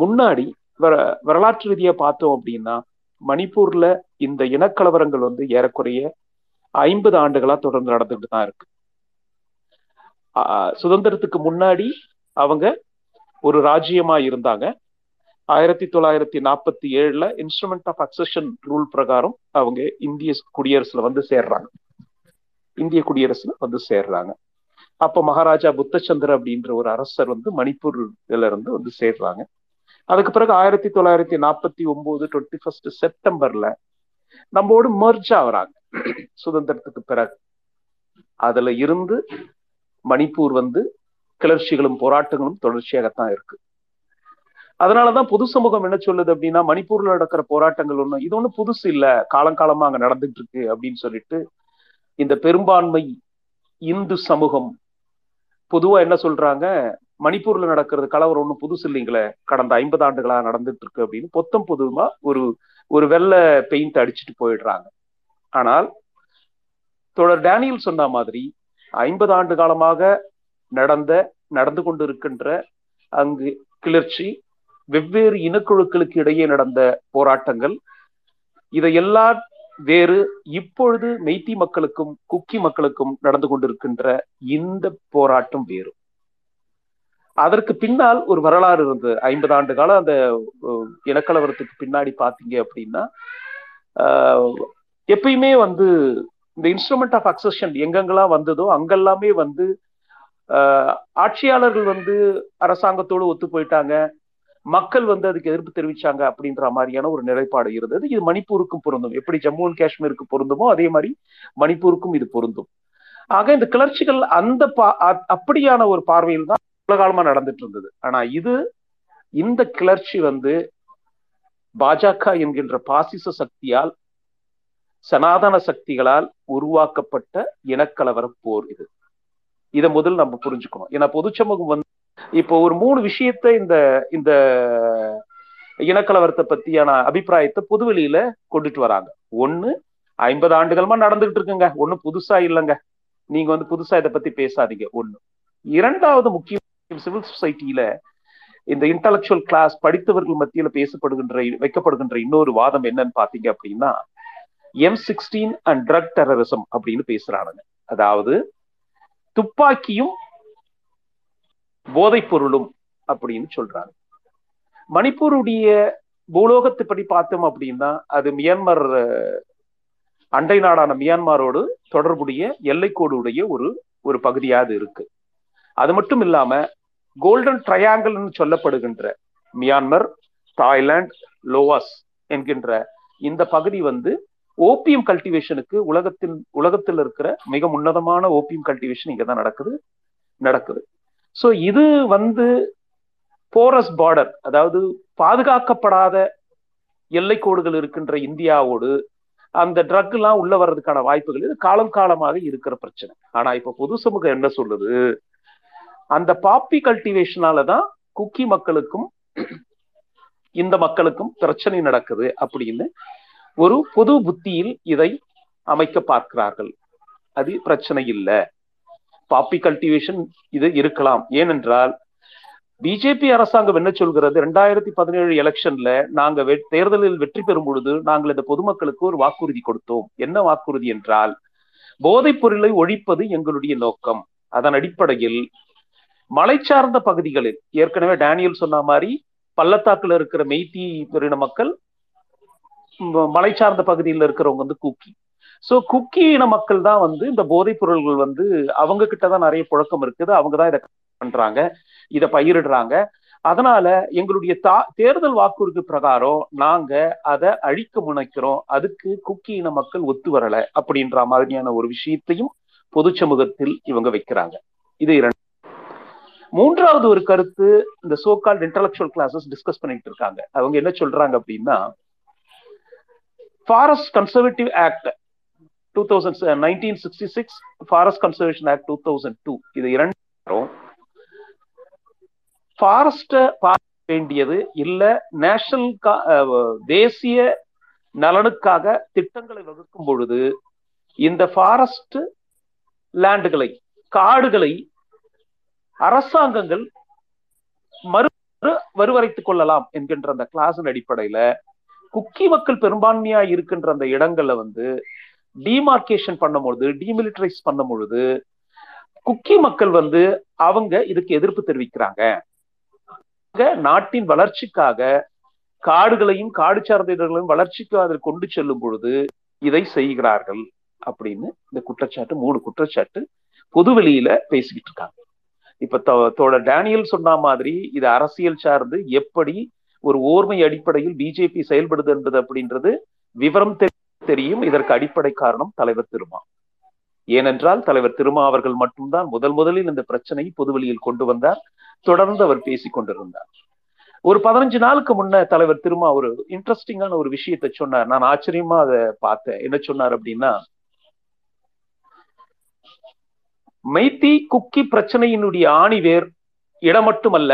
முன்னாடி வர வரலாற்று ரீதியா பார்த்தோம் அப்படின்னா, மணிப்பூர்ல இந்த இனக்கலவரங்கள் வந்து ஏறக்குறைய ஐம்பது ஆண்டுகளா தொடர்ந்து நடந்துட்டு தான் இருக்கு. ஆஹ் சுதந்திரத்துக்கு முன்னாடி அவங்க ஒரு ராஜ்யமா இருந்தாங்க. ஆயிரத்தி தொள்ளாயிரத்தி நாற்பத்தி ஏழுல இன்ஸ்ட்ருமெண்ட் ஆஃப் அக்சஷன் ரூல் பிரகாரம் அவங்க இந்திய குடியரசுல வந்து சேர்றாங்க இந்திய குடியரசுல வந்து சேர்றாங்க. அப்ப மகாராஜா புத்தச்சந்திர அப்படின்ற ஒரு அரசர் வந்து மணிப்பூர்ல இருந்து வந்து சேர்றாங்க. அதுக்கு பிறகு ஆயிரத்தி தொள்ளாயிரத்தி நாற்பத்தி ஒன்பது டுவெண்ட்டி ஃபர்ஸ்ட் செப்டம்பர்ல நம்மோடு மர்ஜ் ஆகுறாங்க சுதந்திரத்துக்கு பிறகு. அதுல இருந்து மணிப்பூர் வந்து கிளர்ச்சிகளும் போராட்டங்களும் தொடர்ச்சியாகத்தான் இருக்கு. அதனாலதான் பொது சமூகம் என்ன சொல்லுது அப்படின்னா, மணிப்பூர்ல நடக்கிற போராட்டங்கள் ஒண்ணு இது ஒண்ணு புதுசு இல்ல, காலங்காலமா அங்க நடந்துட்டு இருக்கு அப்படின்னு சொல்லிட்டு இந்த பெரும்பான்மை இந்து சமூகம் பொதுவா என்ன சொல்றாங்க, மணிப்பூர்ல நடக்கிறது கலவரம் ஒன்றும் புதுசு இல்லைங்களே, கடந்த ஐம்பது ஆண்டுகளா நடந்துட்டு இருக்கு அப்படின்னு பொத்தம் பொதுவா ஒரு ஒரு வெள்ளை பெயிண்ட் அடிச்சுட்டு போயிடுறாங்க. ஆனால் தோழர் டேனியல் சொன்ன மாதிரி ஐம்பது ஆண்டு காலமாக நடந்த நடந்து கொண்டிருக்கின்ற அங்கு கிளர்ச்சி, வெவ்வேறு இனக்குழுக்களுக்கு இடையே நடந்த போராட்டங்கள், இதையெல்லா வேறு இப்பொழுது மெய்த்தி மக்களுக்கும் குக்கி மக்களுக்கும் நடந்து கொண்டிருக்கின்ற இந்த போராட்டம் வேறு. அதற்கு பின்னால் ஒரு வரலாறு இருந்தது. ஐம்பது ஆண்டு காலம் அந்த இனக்கலவரத்துக்கு பின்னாடி பாத்தீங்க அப்படின்னா, எப்பயுமே வந்து இந்த இன்ஸ்ட்ருமெண்ட் ஆஃப் அக்சஷன் எங்கெங்கெல்லாம் வந்ததோ அங்கெல்லாமே வந்து ஆஹ் ஆட்சியாளர்கள் வந்து அரசாங்கத்தோடு ஒத்து போயிட்டாங்க, மக்கள் வந்து அதுக்கு எதிர்ப்பு தெரிவிச்சாங்க அப்படின்ற மாதிரியான ஒரு நிலைப்பாடு இருந்தது. இது மணிப்பூருக்கும் பொருந்தும். எப்படி ஜம்மு அண்ட் காஷ்மீருக்கு பொருந்துமோ அதே மாதிரி மணிப்பூருக்கும் இது பொருந்தும். ஆக இந்த கிளர்ச்சிகள் அந்த பா அப்படியான ஒரு பார்வையில் தான் உலகாலமா நடந்துட்டு இருந்தது. ஆனா இது இந்த கிளர்ச்சி வந்து பாஜக என்கின்ற பாசிச சக்தியால், சனாதன சக்திகளால் உருவாக்கப்பட்ட இனக்கலவர போர். இது இதை முதல் நம்ம புரிஞ்சுக்கணும். ஏன்னா பொது சமூகம் வந்து இப்போ ஒரு மூணு விஷயத்த இந்த இந்த இனக்கலவரத்தை பத்தியான அபிப்பிராயத்தை பொதுவெளியில கொண்டுட்டு வராங்க. ஒண்ணு, ஐம்பது ஆண்டுகளமா நடந்துகிட்டு இருக்குங்க, ஒன்னும் புதுசா இல்லைங்க, நீங்க வந்து புதுசா இதை பத்தி பேசாதீங்க ஒண்ணு. இரண்டாவது முக்கிய சிவில் சொசைட்டியில இந்த இன்டலெக்சுவல் கிளாஸ் படித்தவர்கள் மத்தியில பேசப்படுகின்ற வைக்கப்படுகின்ற இன்னொரு வாதம் என்னன்னு பாத்தீங்க அப்படின்னா, M sixteen and drug terrorism அப்படின்னு பேசுறானுங்க. அதாவது துப்பாக்கியும் போதைப் பொருளும் அப்படின்னு சொல்றாங்க. மணிப்பூருடைய பூலோகத்தை படி பார்த்தோம் அப்படின்னா, அது மியான்மர் அண்டை நாடான மியான்மரோடு தொடர்புடைய எல்லைக்கோடுடைய ஒரு ஒரு பகுதியாது இருக்கு. அது மட்டும் இல்லாம கோல்டன் ட்ரையாங்கிள்னு சொல்லப்படுகின்ற மியான்மர், தாய்லாந்து, லோவாஸ் என்கின்ற இந்த பகுதி வந்து ஓபியம் கல்டிவேஷனுக்கு உலகத்தின் உலகத்தில் இருக்கிற மிக உன்னதமான ஓபியம் கல்டிவேஷன் இங்கதான் நடக்குது நடக்குது ஸோ இது வந்து போரஸ் பார்டர், அதாவது பாதுகாக்கப்படாத எல்லைக்கோடுகள் இருக்கின்ற இந்தியாவோடு அந்த ட்ரக் எல்லாம் உள்ள வர்றதுக்கான வாய்ப்புகள் இது காலம் காலமாக இருக்கிற பிரச்சனை. ஆனா இப்ப பொது சமூகம் என்ன சொல்லுது, அந்த பாப்பி கல்டிவேஷனாலதான் குக்கி மக்களுக்கும் இந்த மக்களுக்கும் பிரச்சனை நடக்குது அப்படின்னு ஒரு பொது புத்தியில் இதை அமைக்க பார்க்கிறார்கள். அது பிரச்சனை இல்லை, பாப்பி கல்டிவேஷன் இது இருக்கலாம். ஏனென்றால் பிஜேபி அரசாங்கம் என்ன சொல்கிறது, ரெண்டாயிரத்தி பதினேழு எலெக்ஷன்ல நாங்க தேர்தலில் வெற்றி பெறும் பொழுது நாங்கள் இந்த பொதுமக்களுக்கு ஒரு வாக்குறுதி கொடுத்தோம். என்ன வாக்குறுதி என்றால், போதைப் பொருளை ஒழிப்பது எங்களுடைய நோக்கம். அதன் அடிப்படையில் மலைச்சார்ந்த பகுதிகளில், ஏற்கனவே டேனியல் சொன்ன மாதிரி பள்ளத்தாக்குல இருக்கிற மெய்த்தி பெறின மக்கள் மலை சார்ந்த பகுதியில் இருக்கிறவங்க வந்து குக்கி. ஸோ குக்கி இன மக்கள் தான் வந்து இந்த போதைப் பொருள்கள் வந்து அவங்க கிட்ட தான் நிறைய புழக்கம் இருக்குது, அவங்க தான் இதை பண்றாங்க, இதை பயிரிடுறாங்க. அதனால எங்களுடைய தா தேர்தல் வாக்குறுதி பிரகாரம் நாங்க அதை அழிக்க முனைக்கிறோம், அதுக்கு குக்கி இன மக்கள் ஒத்து வரலை அப்படின்ற மாதிரியான ஒரு விஷயத்தையும் பொது சமூகத்தில் இவங்க வைக்கிறாங்க. இது இரண்டு. மூன்றாவது ஒரு கருத்து இந்த சோகால்ட் இன்டலெக்சுவல் கிளாஸஸ் டிஸ்கஸ் பண்ணிட்டு இருக்காங்க. அவங்க என்ன சொல்றாங்க அப்படின்னா, forest conservative act nineteen sixty six, forest conservation act two thousand two, இது இரண்டும் ஃபாரஸ்ட பார்க்க வேண்டியது இல்ல, நேஷனல் தேசிய நலனுக்காக திட்டங்களை வகுக்கும் பொழுது இந்த ஃபாரஸ்ட் லேண்டுகளை, காடுகளை அரசாங்கங்கள் மறு வரைத்துக் கொள்ளலாம் என்கின்ற அந்த கிளாஸின் அடிப்படையில குக்கி மக்கள் பெரும்பான்மையா இருக்கின்ற அந்த இடங்களை வந்து டிமார்கேஷன் பண்ணும் பொழுது, டிமிலிட்டரைஸ் பண்ணும் பொழுது குக்கி மக்கள் வந்து அவங்க இதுக்கு எதிர்ப்பு தெரிவிக்கிறாங்க. நாட்டின் வளர்ச்சிக்காக காடுகளையும் காடு சார்ந்த இடங்களையும் வளர்ச்சிக்கு அதில் கொண்டு செல்லும் பொழுது இதை செய்கிறார்கள் அப்படின்னு இந்த குற்றச்சாட்டு, மூணு குற்றச்சாட்டு பொதுவெளியில பேசிக்கிட்டு இருக்காங்க. இப்ப தோழர் டேனியல் சொன்ன மாதிரி இது அரசியல் சார்ந்து எப்படி ஒரு ஓர்மை அடிப்படையில் பிஜேபி செயல்படுது என்பது அப்படின்றது விவரம் தெரியும். இதற்கு அடிப்படை காரணம் தலைவர் திருமா. ஏனென்றால் தலைவர் திருமா அவர்கள் மட்டும்தான் முதல் முதலில் இந்த பிரச்சனையை பொதுவெளியில் கொண்டு வந்தார். தொடர்ந்து அவர் பேசிக் கொண்டிருந்தார். ஒரு பதினஞ்சு நாளுக்கு முன்ன தலைவர் திருமா ஒரு இன்ட்ரெஸ்டிங்கான ஒரு விஷயத்தை சொன்னார். நான் ஆச்சரியமா அதை பார்த்தேன். என்ன சொன்னார் அப்படின்னா, மைத்தி குக்கி பிரச்சனையினுடைய ஆணிவேர் இடம் மட்டுமல்ல,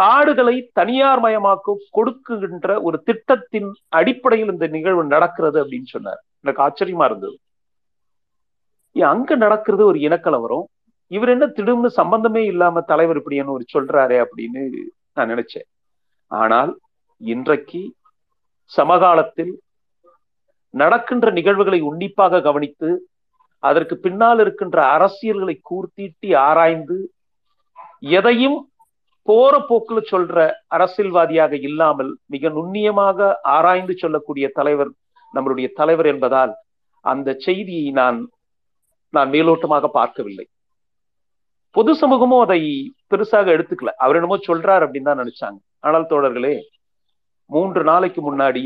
காடுகளை தனியார் மயமாக்க கொடுக்குகின்ற ஒரு திட்டத்தின் அடிப்படையில் இந்த நிகழ்வு நடக்கிறது அப்படின்னு சொன்னார். எனக்கு ஆச்சரியமா இருந்தது. அங்க நடக்கிறது ஒரு இனக்கலவரம், இவர் என்ன திடீர்னு சம்பந்தமே இல்லாம தலைவர் இப்படின்னு ஒரு சொல்றாரே அப்படின்னு நான் நினைச்சேன். ஆனால் இன்றைக்கு சமகாலத்தில் நடக்கின்ற நிகழ்வுகளை உன்னிப்பாக கவனித்து அதற்கு பின்னால் இருக்கின்ற அரசியல்களை கூர்த்தீட்டி ஆராய்ந்து எதையும் போற போக்குல சொல்ற அரசியல்வாதியாக இல்லாமல் மிக நுண்ணியமாக ஆராய்ந்து சொல்லக்கூடிய தலைவர் நம்மளுடைய தலைவர் என்பதால் அந்த செய்தியை நான் நான் மேலோட்டமாக பார்க்கவில்லை. பொது சமூகமும் அதை பெருசாக எடுத்துக்கல. அவர் என்னமோ சொல்றார் அப்படின்னு தான் நினைச்சாங்க. ஆனால் தோழர்களே, மூன்று நாளைக்கு முன்னாடி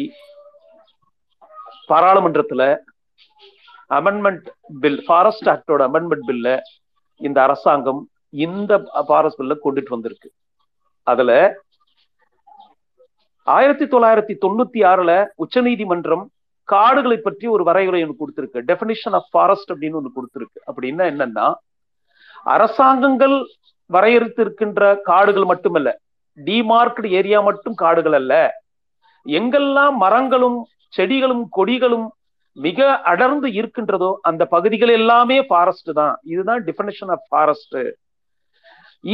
பாராளுமன்றத்துல அமெண்ட்மெண்ட் பில், ஃபாரஸ்ட் ஆக்டோட அமெண்ட்மெண்ட் பில்ல இந்த அரசாங்கம் இந்த ஃபாரஸ்ட் பில்ல கொண்டுட்டு வந்திருக்கு. அதுல ஆயிரத்தி தொள்ளாயிரத்தி தொண்ணூத்தி ஆறுல உச்ச நீதிமன்றம் காடுகளை பற்றி ஒரு வரையறை ஒன்று கொடுத்திருக்கு. டெபினிஷன் ஆஃப் ஃபாரஸ்ட் அப்படின்னு ஒன்று கொடுத்திருக்கு. அப்படின்னா என்னன்னா, அரசாங்கங்கள் வரையறுத்திருக்கின்ற காடுகள் மட்டுமல்ல, டிமார்க்டு ஏரியா மட்டும் காடுகள் அல்ல, எங்கெல்லாம் மரங்களும் செடிகளும் கொடிகளும் மிக அடர்ந்து இருக்கின்றதோ அந்த பகுதிகள் எல்லாமே ஃபாரஸ்ட் தான். இதுதான் டெபினிஷன் ஆஃப் ஃபாரஸ்ட்.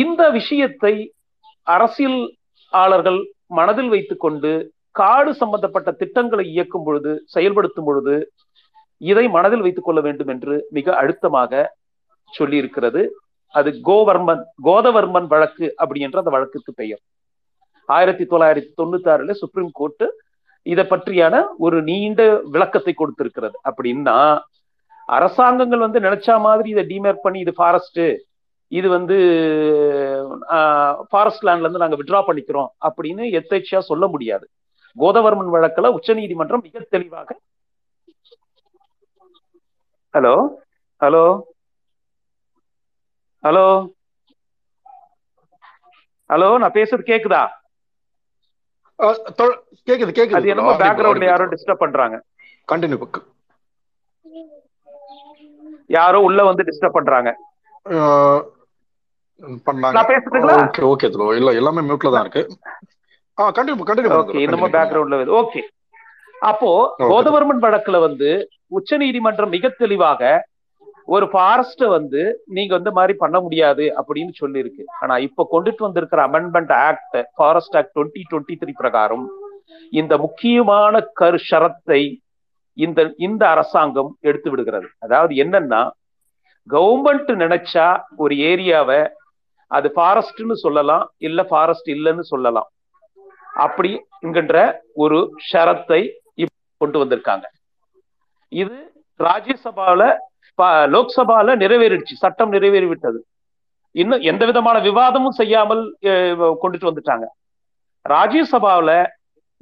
இந்த விஷயத்தை அரசியல் ஆளர்கள் மனதில் வைத்துக்கொண்டு காடு சம்பந்தப்பட்ட திட்டங்களை இயக்கும் பொழுது, செயல்படுத்தும் பொழுது இதை மனதில் வைத்துக் கொள்ள வேண்டும் என்று மிக அழுத்தமாக சொல்லி இருக்கிறது. அது கோவர்மன் கோதவர்மன் வழக்கு அப்படின்ற அந்த வழக்குக்கு பெயர். ஆயிரத்தி தொள்ளாயிரத்தி தொண்ணூத்தி ஆறுல சுப்ரீம் கோர்ட்டு இதை பற்றியான ஒரு நீண்ட விளக்கத்தை கொடுத்திருக்கிறது. அப்படின்னா அரசாங்கங்கள் வந்து நினைச்ச மாதிரி இதை டிமார்க் பண்ணி இது ஃபாரஸ்ட், இது வந்து ஃபாரஸ்ட் லேண்ட்ல இருந்து நாங்க வித்ட்ரா பண்ணிக்கிறோம் அப்படின்னு எதேச்சையா சொல்ல முடியாது. கோதாவர்மன் வழக்குல உச்ச நீதிமன்றம் மிக தெளிவாக ஹலோ ஹலோ ஹலோ ஹலோ நான் பேசுறது கேக்குதா? கேக்குது கேக்குது. அது என்னமோ பேக்ரவுண்ட்ல யாரோ டிஸ்டர்ப் பண்றாங்க. கண்டினியூ. யாரோ உள்ள வந்து டிஸ்டர்ப் பண்றாங்க பண்ணாங்க. நான் பேசுறதுங்களா? Okay okay bro. இல்ல எல்லாமே மியூட்ல தான் இருக்கு. ஆ கண்டினியூ கண்டினியூ. ஓகே என்னமோ பேக்ரவுண்ட்ல வருது. ஓகே. அப்போ கோதவர்மன் வழக்குல வந்து உச்ச நீதிமன்றம் மிக தெளிவாக ஒரு ஃபாரஸ்ட வந்து நீங்க வந்து மாதிரி பண்ண முடியாது அப்படின்னு சொல்லி இருக்கு. ஆனா இப்ப கொண்டுட்டு வந்திருக்கிற amendment act, forest act twenty twenty three பிரகாரம் இந்த முக்கியமான கரு ஷரத்தை இந்த இந்த அரசாங்கம் எடுத்து விடுகிறது. அதாவது என்னன்னா, கவர்மெண்ட் நினைச்சா ஒரு ஏரியாவை அது ஃபாரஸ்ட்னு சொல்லலாம், இல்ல ஃபாரஸ்ட் இல்லைன்னு சொல்லலாம். அப்படி என்கின்ற ஒரு ஷரத்தை கொண்டு வந்திருக்காங்க. இது ராஜ்யசபால லோக்சபால நிறைவேறிடுச்சு, சட்டம் நிறைவேறிவிட்டது. இன்னும் எந்த விதமான விவாதமும் செய்யாமல் கொண்டுட்டு வந்துட்டாங்க. ராஜ்யசபாவில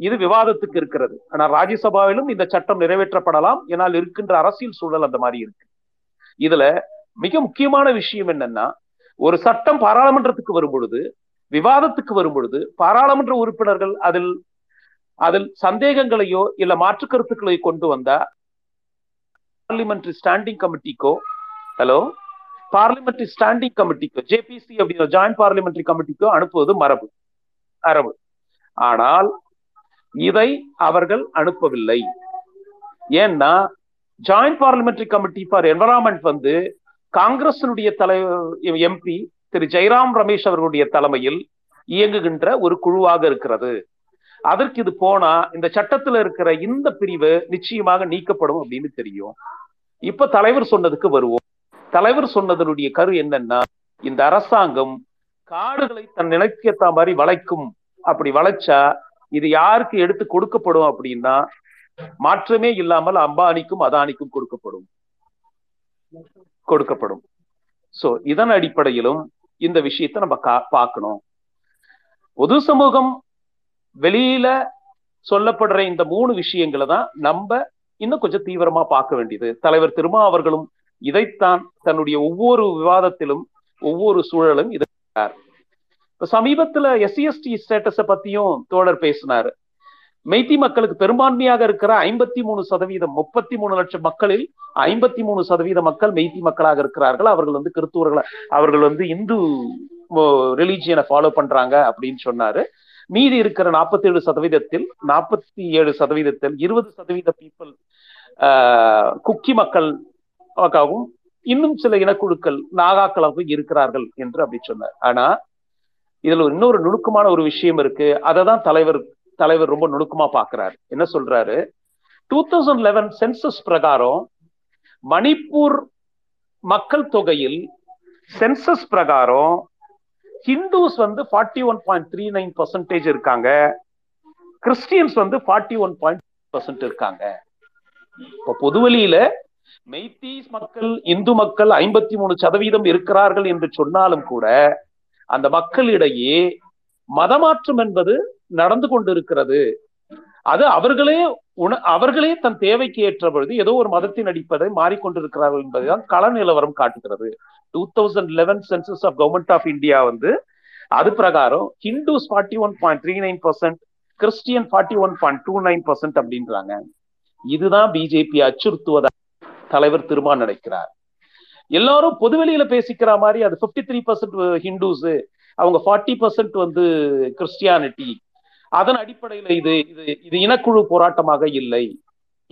இது விவாதத்துக்கு இருக்கிறது. ஆனா ராஜ்யசபாவிலும் இந்த சட்டம் நிறைவேற்றப்படலாம், ஏன்னால் இருக்கின்ற அரசியல் சூழல் அந்த மாதிரி இருக்கு. இதுல மிக முக்கியமான விஷயம் என்னன்னா, ஒரு சட்டம் பாராளுமன்றத்துக்கு வரும் பொழுது, விவாதத்துக்கு வரும் பொழுது, பாராளுமன்ற உறுப்பினர்கள் அதில் அதில் சந்தேகங்களையோ இல்ல மாற்று கருத்துக்களையோ கொண்டு வந்தா பார்லிமெண்டரி ஸ்டாண்டிங் கமிட்டிக்கோ ஹலோ பார்லிமெண்டரி ஸ்டாண்டிங் கமிட்டிக்கோ ஜேபிசி அப்படிங்கிற ஜாயிண்ட் பார்லிமெண்டரி கமிட்டிக்கோ அனுப்புவது மரபு அரபு. ஆனால் இதை அவர்கள் அனுப்பவில்லை. ஏன்னா joint parliamentary committee for environment வந்து காங்கிரசினுடைய தலைவர் எம்பி திரு ஜெயராம் ரமேஷ் அவர்களுடைய தலைமையில் இயங்குகின்ற ஒரு குழுவாக இருக்கிறது. அதற்கு இது போனா இந்த சட்டத்துல இருக்கிற இந்த பிரிவு நிச்சயமாக நீக்கப்படும் அப்படின்னு தெரியும். இப்ப தலைவர் சொன்னதுக்கு வருவோம். தலைவர் சொன்னதனுடைய கரு என்னன்னா, இந்த அரசாங்கம் காடுகளை தன் நிலைக்கேற்ற மாதிரி வளைக்கும். அப்படி வளைச்சா இது யாருக்கு எடுத்து கொடுக்கப்படும் அப்படின்னா, மாற்றமே இல்லாமல் அம்பானிக்கும் அதானிக்கும் கொடுக்கப்படும் கொடுக்கப்படும் சோ இதன் அடிப்படையிலும் இந்த விஷயத்தை நம்ம பார்க்கணும். பொது சமூகம் வெளியில சொல்லப்படுற இந்த மூணு விஷயங்களை தான் நம்ம இன்னும் கொஞ்சம் தீவிரமா பார்க்க வேண்டியது. தலைவர் திருமா அவர்களும் இதைத்தான் தன்னுடைய ஒவ்வொரு விவாதத்திலும் ஒவ்வொரு சூழலும் இதை. இப்ப சமீபத்துல எஸ்சி எஸ்டி ஸ்டேட்டஸை பத்தியும் தோழர் பேசினாரு. மெய்த்தி மக்களுக்கு பெரும்பான்மையாக இருக்கிற ஐம்பத்தி மூணு சதவீதம் முப்பத்தி மூணு லட்சம் மக்களில் ஐம்பத்தி மூணு சதவீத மக்கள் மெய்த்தி மக்களாக இருக்கிறார்கள். அவர்கள் வந்து கிறிஸ்துவர்களா, அவர்கள் வந்து இந்து ரிலீஜியனை ஃபாலோ பண்றாங்க அப்படின்னு சொன்னாரு. மீதி இருக்கிற நாற்பத்தி ஏழு சதவீதத்தில் நாற்பத்தி ஏழு சதவீதத்தில் இருபது சதவீத பீப்புள் குக்கி மக்களுக்காகவும் இன்னும் சில இனக்குழுக்கள் நாகாக்களாகவும் இருக்கிறார்கள் என்று அப்படி சொன்னார். ஆனா இதுல இன்னொரு நுணுக்கமான ஒரு விஷயம் இருக்கு. அதை தான் தலைவர் தலைவர் ரொம்ப நுணுக்கமா பாக்குறாரு. என்ன சொல்றாரு, டூ தௌசண்ட் லெவன் சென்சஸ் பிரகாரம் மணிப்பூர் மக்கள் தொகையில் சென்சஸ் பிரகாரம் ஹிந்துஸ் வந்து forty one point three nine percentage இருக்காங்க, கிறிஸ்டியன்ஸ் வந்து ஃபார்ட்டி ஒன் பாயிண்ட் பர்சன்ட் இருக்காங்க. இப்போ பொதுவெளியில மெய்த்தீஸ் மக்கள் இந்து மக்கள் ஐம்பத்தி மூணு சதவீதம் இருக்கிறார்கள் என்று சொன்னாலும் கூட அந்த மக்களிடையே மதமாற்றம் என்பது நடந்து கொண்டிருக்கிறது. அது அவர்களே உண அவர்களே தன் தேவைக்கு ஏற்ற பொழுது ஏதோ ஒரு மதத்தின் அடிப்படை மாறிக்கொண்டிருக்கிறார்கள் என்பதுதான் கள நிலவரம் காட்டுகிறது. Two thousand eleven census of government of India வந்து அது பிரகாரம் Hindus forty one point three nine percent Christian forty one point two nine percent அப்படின்றாங்க. இதுதான் பிஜேபி அச்சுறுத்துவதாக தலைவர் திருமா நினைக்கிறார். எல்லாரும் பொதுவெளியில பேசிக்கிற மாதிரி அது பிப்டி த்ரீ பர்சன்ட் ஹிந்துஸ், அவங்க ஃபார்ட்டி பர்சன்ட் வந்து கிறிஸ்டியானிட்டி, அதன் அடிப்படையில இது இது இது இனக்குழு போராட்டமாக இல்லை.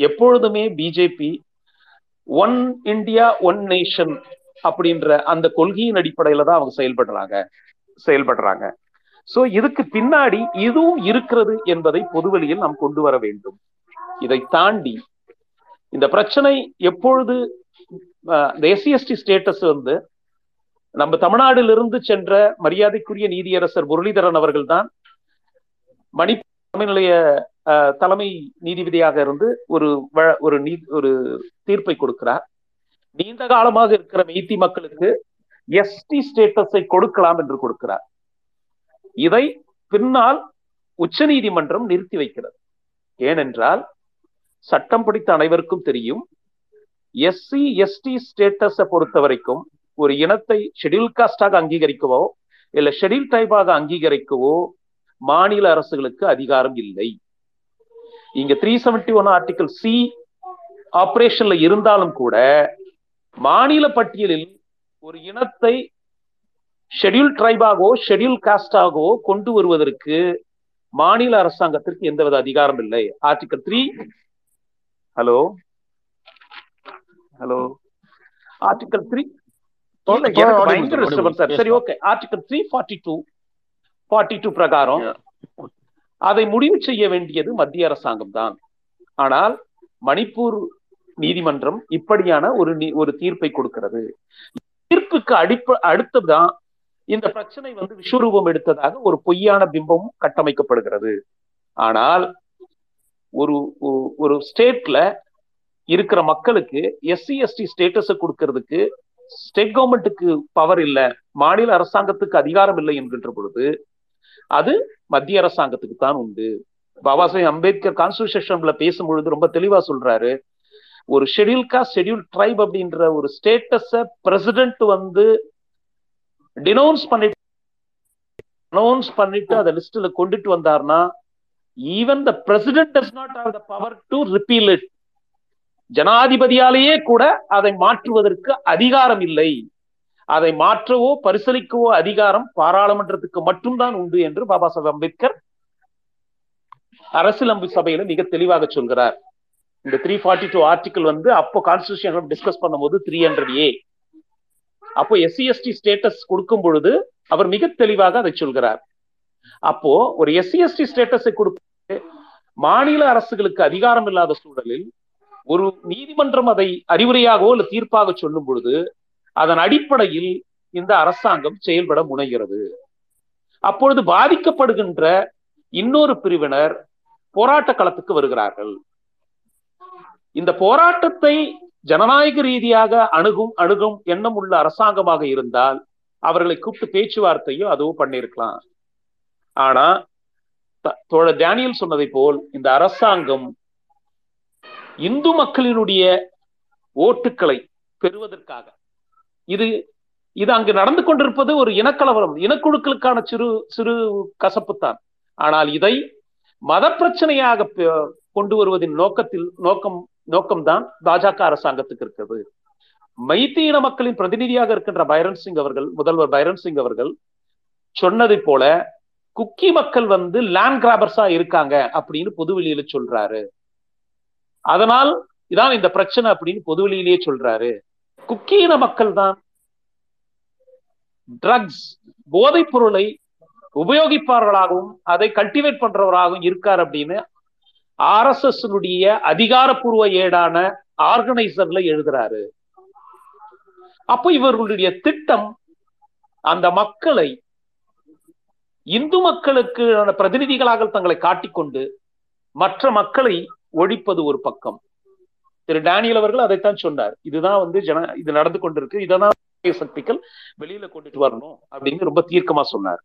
எப்பொழுதுமே BJP one India one nation அப்படின்ற அந்த கொள்கையின் அடிப்படையில தான் அவங்க செயல்படுறாங்க செயல்படுறாங்க சோ இதுக்கு பின்னாடி இதுவும் இருக்கிறது என்பதை பொதுவெளியில் நாம் கொண்டு வர வேண்டும். இதை தாண்டி இந்த பிரச்சனை எப்பொழுது எஸ்சி எஸ்டி ஸ்டேட்டஸ் வந்து நம்ம தமிழ்நாடிலிருந்து சென்ற மரியாதைக்குரிய நீதியரசர் முரளிதரன் அவர்கள் தான் மணிப்பூர் தமிழ்நிலைய தலைமை நீதிபதியாக இருந்து ஒரு ஒரு நீ ஒரு தீர்ப்பை கொடுக்கிறார். நீண்ட காலமாக இருக்கிற மெய்த்தி மக்களுக்கு எஸ்டி ஸ்டேட்டஸை கொடுக்கலாம் என்று கொடுக்கிறார். இதை பின்னால் உச்ச நீதிமன்றம் நிறுத்தி வைக்கிறது. ஏனென்றால் சட்டம் படித்த அனைவருக்கும் தெரியும், எஸ்சி எஸ்டி ஸ்டேட்டஸை பொறுத்த வரைக்கும் ஒரு இனத்தை ஷெடியூல் காஸ்டாக அங்கீகரிக்கவோ இல்ல ஷெடியூல் டைப்பாக அங்கீகரிக்கவோ மாநில அரசுகளுக்கு அதிகாரம் இல்லை. இங்க three seventy one article C ஆபரேஷன்ல இருந்தாலும் கூட மாநில பட்டியலில் ஒரு இனத்தை ஷெடியூல் ட்ரைபாகவோ ஷெடியூல் காஸ்டாகவோ கொண்டு வருவதற்கு மாநில அரசாங்கத்திற்கு எந்தவித அதிகாரம் இல்லை. Article three hello hello article three சரி okay article three forty two forty two பிரகாரம் அதை முடிவு செய்ய வேண்டியது மத்திய அரசாங்கம் தான். ஆனால் மணிப்பூர் நீதிமன்றம் இப்படியான ஒரு ஒரு தீர்ப்பை கொடுக்கிறது. தீர்ப்புக்கு அடிப்ப அடுத்ததுதான் இந்த பிரச்சனை வந்து விஸ்வரூபம் எடுத்ததாக ஒரு பொய்யான பிம்பமும் கட்டமைக்கப்படுகிறது. ஆனால் ஒரு ஒரு ஸ்டேட்ல இருக்கிற மக்களுக்கு எஸ்சி எஸ்டி ஸ்டேட்டஸை கொடுக்கறதுக்கு ஸ்டேட் கவர்மெண்ட்டுக்கு பவர் இல்லை, மாநில அரசாங்கத்துக்கு அதிகாரம் இல்லை என்கின்ற பொழுது அது மத்திய அரசாங்கத்துக்கு தான் உண்டு. பாபா சாஹேப் அம்பேத்கர் கான்ஸ்டிடியூஷன்ல பேசும்பொழுது ரொம்ப தெளிவா சொல்றாரு, ஒரு ஷெடியூல் காஸ்ட் ஷெடியூல் ட்ரைப் அப்படின்ற ஒரு ஸ்டேட்டஸ பிரசிடென்ட் வந்து டினௌன்ஸ் பண்ணிட்டு அனௌன்ஸ் பண்ணிட்டு அதை லிஸ்ட்ல கொண்டுட்டு வந்தார்னா even the president does not have the power to repeal it. ஜனாதிபதியாலேயே கூட அதை மாற்றுவதற்கு அதிகாரம் இல்லை, அதை மாற்றவோ பரிசீலிக்கவோ அதிகாரம் பாராளுமன்றத்துக்கு மட்டும்தான் உண்டு என்று பாபா சாஹேப் அம்பேத்கர் அரசியலமைப்பு சபையில மிக தெளிவாக சொல்கிறார். இந்த த்ரீ ஃபார்ட்டி டூ ஆர்டிகல் வந்து அப்போ கான்ஸ்டிடியூஷன் டிஸ்கஸ் பண்ணும்போது த்ரீ ஹண்ட்ரட் ஏ அப்போ எஸ்சி எஸ்டி ஸ்டேட்டஸ் கொடுக்கும் பொழுது அவர் மிக தெளிவாக அதை சொல்கிறார். அப்போ ஒரு எஸ்சி எஸ்டி ஸ்டேட்டஸை கொடுத்து மாநில அரசுகளுக்கு அதிகாரம் இல்லாத சூழலில் ஒரு நீதிமன்றம் அதை அறிவுரையாகவோ இல்லை தீர்ப்பாக சொல்லும் பொழுது அதன் அடிப்படையில் இந்த அரசாங்கம் செயல்பட முனைகிறது. அப்பொழுது பாதிக்கப்படுகின்ற இன்னொரு பிரிவினர் போராட்ட களத்துக்கு வருகிறார்கள். இந்த போராட்டத்தை ஜனநாயக ரீதியாக அணுகும் அணுகும் எண்ணம் உள்ள அரசாங்கமாக இருந்தால் அவர்களை கூப்பிட்டு பேச்சுவார்த்தையோ அதுவும் பண்ணிருக்கலாம். ஆனா தோழர் டேனியல் சொன்னதை போல் இந்த அரசாங்கம் இந்து மக்களினுடைய ஓட்டுக்களை பெறுவதற்காக இது இது அங்கு நடந்து கொண்டிருப்பது ஒரு இனக்கலவரம், இனக்குழுக்களுக்கான சிறு சிறு கசப்புத்தான். ஆனால் இதை மத பிரச்சனையாக கொண்டு வருவதின் நோக்கத்தில் நோக்கம் நோக்கம்தான் பாஜக அரசாங்கத்துக்கு இருக்கிறது. மைத்தி இன மக்களின் பிரதிநிதியாக இருக்கின்ற பைரன் சிங் அவர்கள், முதல்வர் பைரன் சிங் அவர்கள் சொன்னதை போல குக்கி மக்கள் வந்து லேண்ட் கிராபர்ஸா இருக்காங்க அப்படின்னு பொதுவெளியில சொல்றாரு. அதனால் இதான் இந்த பிரச்சனை அப்படின்னு பொதுவெளியிலேயே சொல்றாரு. குக்கி இன மக்கள் தான் ட்ரக்ஸ் போதைப் பொருளை உபயோகிப்பார்களாகவும் அதை கல்டிவேட் பண்றவராகவும் இருக்கார் அப்படின்னு ஆர்எஸ்எஸ் அதிகாரப்பூர்வ ஏடான ஆர்கனைசர்ல எழுதுறாரு. அப்போ இவர்களுடைய திட்டம் அந்த மக்களை இந்து மக்களுக்கு பிரதிநிதிகளாக தங்களை காட்டிக்கொண்டு மற்ற மக்களை ஒழிப்பது ஒரு பக்கம். திரு டேனியல் அவர்கள் அதைத்தான் சொன்னார், இதுதான் வந்து ஜன இது நடந்து கொண்டிருக்கு, இதெல்லாம் சக்திகள் வெளியில கொண்டுட்டு வரணும் அப்படின்னு ரொம்ப தீர்க்கமா சொன்னார்.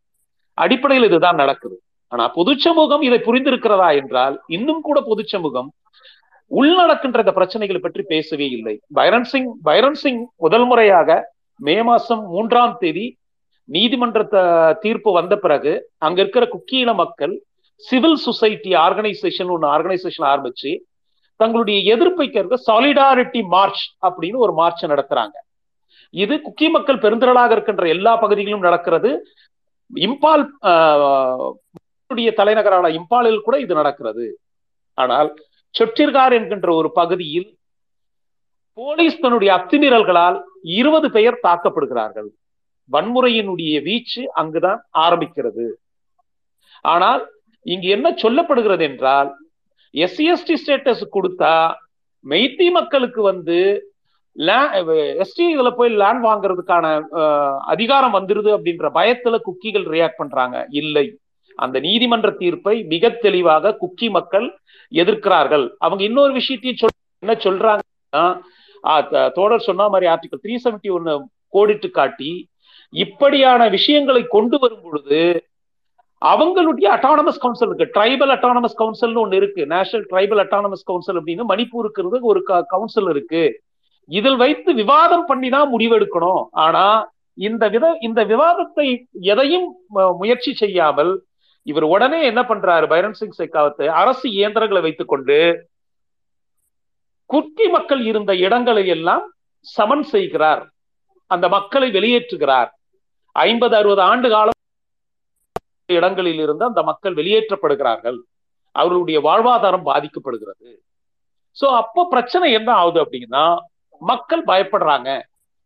அடிப்படையில் இதுதான் நடக்குது. ஆனா பொது சமூகம் இதை புரிந்திருக்கிறதா என்றால் இன்னும் கூட பொது சமூகம் உள்நடக்கின்ற இந்த பிரச்சனைகளை பற்றி பேசவே இல்லை. பைரன் சிங் பைரன் சிங் முதல் முறையாக மே மாசம் மூன்றாம் தேதி நீதிமன்ற தீர்ப்பு வந்த பிறகு அங்க இருக்கிற குக்கீழ மக்கள் சிவில் சொசைட்டி ஆர்கனைசேஷன் ஒன்று ஆர்கனைசேஷன் ஆரம்பிச்சு தங்களுடைய எதிர்ப்பை கேட்க சாலிடாரிட்டி மார்ச் அப்படின்னு ஒரு மார்ச் நடத்துறாங்க. இது குக்கி மக்கள் பெருந்திரளாக இருக்கின்ற எல்லா பகுதிகளிலும் நடக்கிறது. இம்பால் தலைநகரான இம்பாலில் கூட இது நடக்கிறது. ஆனால் சொட்டிர்கார் என்கின்ற ஒரு பகுதியில் போலீஸ் தன்னுடைய அத்துமீறல்களால் இருபது பேர் தாக்கப்படுகிறார்கள். வன்முறையினுடைய வீச்சு அங்குதான் ஆரம்பிக்கிறது. ஆனால் இங்கு என்ன சொல்லப்படுகிறது என்றால் எஸ்சி எஸ்டி ஸ்டேட்டஸ் கொடுத்தா மெய்த்தி மக்களுக்கு வந்து எஸ்டி இதுல போய் லேண்ட் வாங்குறதுக்கான அதிகாரம் வந்துருது அப்படின்ற பயத்துல குக்கிகள் ரியாக்ட் பண்றாங்க. இல்லை, அந்த நீதிமன்ற தீர்ப்பை மிக தெளிவாக குக்கி மக்கள் எதிர்க்கிறார்கள். அவங்க இன்னொரு விஷயத்தையும் சொல் என்ன சொல்றாங்க, தோழர் சொன்ன மாதிரி ஆர்டிகல் த்ரீ செவன்டி ஒன்னு கோடிட்டு காட்டி இப்படியான விஷயங்களை கொண்டு வரும் பொழுது அவங்களுடைய அட்டானமஸ் கவுன்சில் இருக்கு. ட்ரைபல் அட்டானமஸ் கவுன்சில் ஒன்று இருக்கு, நேஷனல் ட்ரைபல் அட்டானமஸ் கவுன்சில் அப்படின்னு மணிப்பூருக்கு ஒரு கவுன்சில் இருக்கு. இதில் வைத்து விவாதம் பண்ணிதான் முடிவெடுக்கணும். ஆனா இந்த வித இந்த விவாதத்தை எதையும் முயற்சி செய்யாமல் இவர் உடனே என்ன பண்றாரு, பைரன் சிங் செகாவத் அரசு இயந்திரங்களை வைத்துக் கொண்டு குக்கி மக்கள் இருந்த இடங்களை எல்லாம் சமன் செய்கிறார், அந்த மக்களை வெளியேற்றுகிறார். ஐம்பது அறுபது ஆண்டு காலம் இடங்களில் இருந்து அந்த மக்கள் வெளியேற்றப்படுகிறார்கள், அவர்களுடைய வாழ்வாதாரம் பாதிக்கப்படுகிறது. சோ அப்போ பிரச்சனை என்ன ஆகுது அப்படின்னா மக்கள் பயப்படுறாங்க.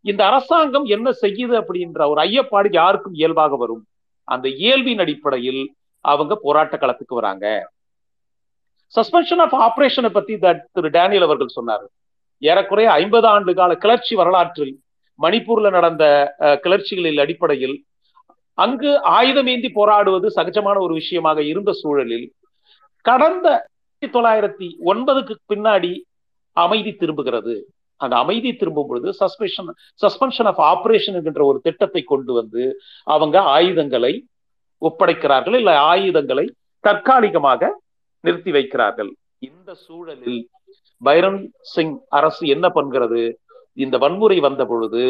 இந்த அரசாங்கம் என்ன செய்யுது அப்படின்ற ஒரு ஐயப்பாடு யாருக்கும் இயல்பாக வரும். அந்த இயல்பின் அடிப்படையில் அவங்க போராட்ட களத்துக்கு வராங்க. சஸ்பென்ஷன் ஆஃப் ஆபரேஷனை பத்தி திரு டேனியல் அவர்கள் சொன்னார். ஏறக்குறைய ஐம்பது ஆண்டு கால கிளர்ச்சி வரலாற்றில் மணிப்பூர்ல நடந்த கிளர்ச்சிகளின் அடிப்படையில் அங்கு ஆயுதமேந்தி போராடுவது சகஜமான ஒரு விஷயமாக இருந்த சூழலில் கடந்த ஆயிரத்தி தொள்ளாயிரத்தி ஒன்பதுக்கு பின்னாடி அமைதி திரும்புகிறது. அந்த அமைதி திரும்பும் பொழுது சஸ்பென்ஷன் சஸ்பென்ஷன் ஆஃப் ஆபரேஷன் என்கின்ற ஒரு திட்டத்தை கொண்டு வந்து அவங்க ஆயுதங்களை ஒப்படைக்கிறார்கள், இல்லை ஆயுதங்களை தற்காலிகமாக நிறுத்தி வைக்கிறார்கள். இந்த சூழலில் பைரன் சிங் அரசு என்ன பண்கிறது, இந்த வன்முறை வந்த பொழுது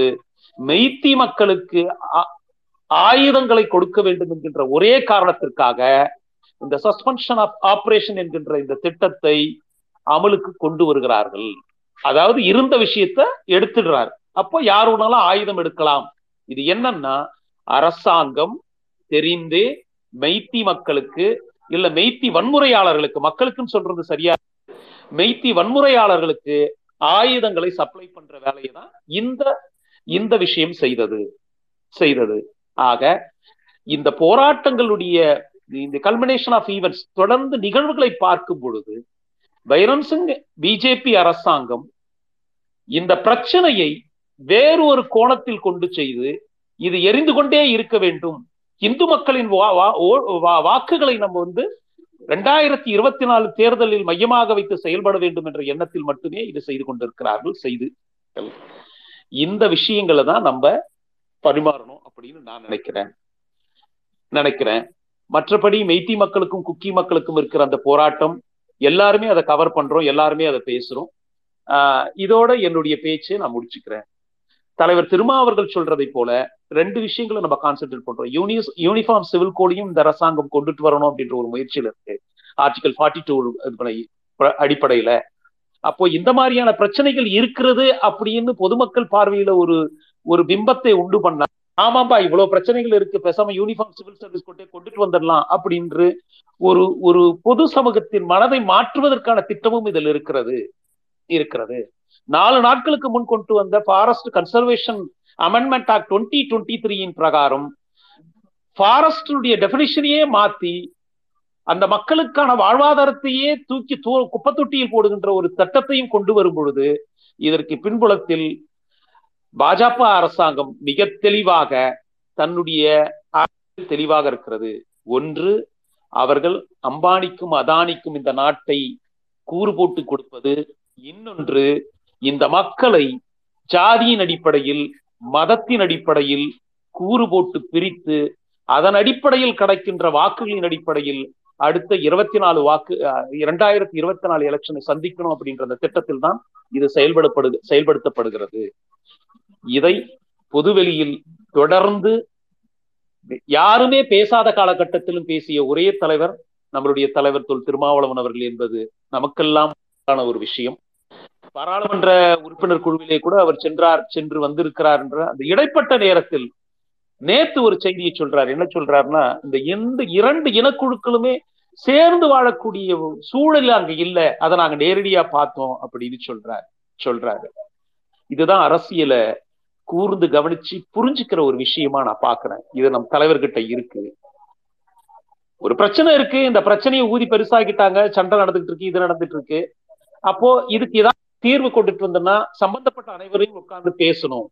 மெய்த்தி மக்களுக்கு ஆயுதங்களை கொடுக்க வேண்டும் என்கின்ற ஒரே காரணத்திற்காக இந்த சஸ்பென்ஷன் ஆஃப் ஆபரேஷன் என்கின்ற இந்த திட்டத்தை அமலுக்கு கொண்டு வருகிறார்கள். அதாவது இருந்த விஷயத்த எடுத்துடுறாரு. அப்போ யாருனாலும் ஆயுதம் எடுக்கலாம். இது என்னன்னா அரசாங்கம் தெரிந்து மெய்த்தி மக்களுக்கு, இல்ல மெய்த்தி வன்முறையாளர்களுக்கு, மக்களுக்குன்னு சொல்றது சரியா, மெய்த்தி வன்முறையாளர்களுக்கு ஆயுதங்களை சப்ளை பண்ற வேலையை தான் இந்த இந்த விஷயம் செய்தது செய்தது ஆக இந்த போராட்டங்களுடைய இந்த கல்மினேஷன் ஆஃப் ஈவெண்ட்ஸ் தொடர்ந்து நிகழ்வுகளை பார்க்கும் பொழுது பைரன் சிங் பிஜேபி அரசாங்கம் இந்த பிரச்சனையை வேறு ஒரு கோணத்தில் கொண்டு செய்து இது எரிந்து கொண்டே இருக்க வேண்டும், இந்து மக்களின் வாக்குகளை நம்ம வந்து இரண்டாயிரத்தி இருபத்தி நாலு தேர்தலில் மையமாக வைத்து செயல்பட வேண்டும் என்ற எண்ணத்தில் மட்டுமே இது செய்து கொண்டிருக்கிறார்கள் செய்து இந்த விஷயங்களை தான் நம்ம பரிமாறணும் அப்படின்னு நான் நினைக்கிறேன் நினைக்கிறேன் மற்றபடி மெய்த்தி மக்களுக்கும் குக்கி மக்களுக்கும் இருக்கிற அந்த போராட்டம் எல்லாருமே அதை கவர் பண்றோம், எல்லாருமே அதை பேசுறோம். ஆஹ் இதோட என்னுடைய பேச்சை நான் முடிச்சுக்கிறேன். தலைவர் திருமாவர்கள் சொல்றதை போல ரெண்டு விஷயங்களை நம்ம கான்சென்ட்ரேட் பண்றோம். யூனிஸ் யூனிஃபார்ம் சிவில் கோடையும் இந்த அரசாங்கம் கொண்டுட்டு வரணும் அப்படின்ற ஒரு முயற்சியில இருக்கு, ஆர்டிகல் ஃபார்ட்டி டூ அடிப்படையில. அப்போ இந்த மாதிரியான பிரச்சனைகள் இருக்கிறது அப்படின்னு பொதுமக்கள் பார்வையில ஒரு ஒரு பிம்பத்தை உண்டு பண்ண, ஆமாப்பா இவ்வளவு பிரச்சனைகள் இருக்கு, பேசாம யூனிஃபார்ம் சிவில் சர்வீஸ் கொண்டே கொண்டுட்டு வந்துடலாம் அப்படின்று ஒரு ஒரு பொது சமூகத்தின் மனதை மாற்றுவதற்கான திட்டமும் இதில் இருக்கிறது இருக்கிறது நாலு நாட்களுக்கு முன் கொண்டு வந்த forest conservation amendment act twenty twenty த்ரீயின் பிரகாரம் ஃபாரஸ்டுடைய டெபினிஷனையே மாத்தி அந்த மக்களுக்கான வாழ்வாதாரத்தையே தூக்கி தூ குப்பை தொட்டியில் போடுகின்ற ஒரு சட்டத்தையும் கொண்டு வரும் பொழுது இதற்கு பின்புலத்தில் பாஜக அரசாங்கம் மிக தெளிவாக தன்னுடைய தெளிவாக இருக்கிறது. ஒன்று, அவர்கள் அம்பானிக்கும் அதானிக்கும் இந்த நாட்டை கூறு போட்டு கொடுப்பது. இன்னொன்று, இந்த மக்களை ஜாதியின் அடிப்படையில் மதத்தின் அடிப்படையில் கூறு போட்டு பிரித்து அதன் அடிப்படையில் கிடைக்கின்ற வாக்குகளின் அடிப்படையில் அடுத்த இருபத்தி நாலு வாக்கு இரண்டாயிரத்தி இருபத்தி நாலு எலெக்ஷனை சந்திக்கணும் அப்படின்ற அந்த திட்டத்தில் தான் இது செயல்படப்படு செயல்படுத்தப்படுகிறது. இதை பொதுவெளியில் தொடர்ந்து யாருமே பேசாத காலகட்டத்திலும் பேசிய ஒரே தலைவர் நம்மளுடைய தலைவர் தொல் திருமாவளவன் அவர்கள் என்பது நமக்கெல்லாம் ஒரு விஷயம். பாராளுமன்ற உறுப்பினர் குழுவிலே கூட அவர் சென்றார் சென்று வந்திருக்கிறார் என்ற அந்த இடைப்பட்ட நேரத்தில் நேத்து ஒரு செய்தியை சொல்றார். என்ன சொல்றாருன்னா, இந்த எந்த இரண்டு இனக்குழுக்களுமே சேர்ந்து வாழக்கூடிய சூழல் அங்க இல்லை, அதை நாங்க நேரடியா பார்த்தோம் அப்படின்னு சொல்றாரு சொல்றாரு இதுதான் அரசியல கூர்ந்து கவனிச்சு புரிஞ்சுக்கிற ஒரு விஷயமா நான் பாக்குறேன். இது நம் தலைவர்கிட்ட இருக்கு. ஒரு பிரச்சனை இருக்கு, இந்த பிரச்சனையை ஊதி பெருசாகிட்டாங்க, சண்டை நடந்துட்டு இருக்கு, இது நடந்துட்டு இருக்கு. அப்போ இதுக்கு ஏதாவது தீர்வு கொண்டுட்டு வந்தோம்னா சம்பந்தப்பட்ட அனைவரையும் உட்கார்ந்து பேசணும்.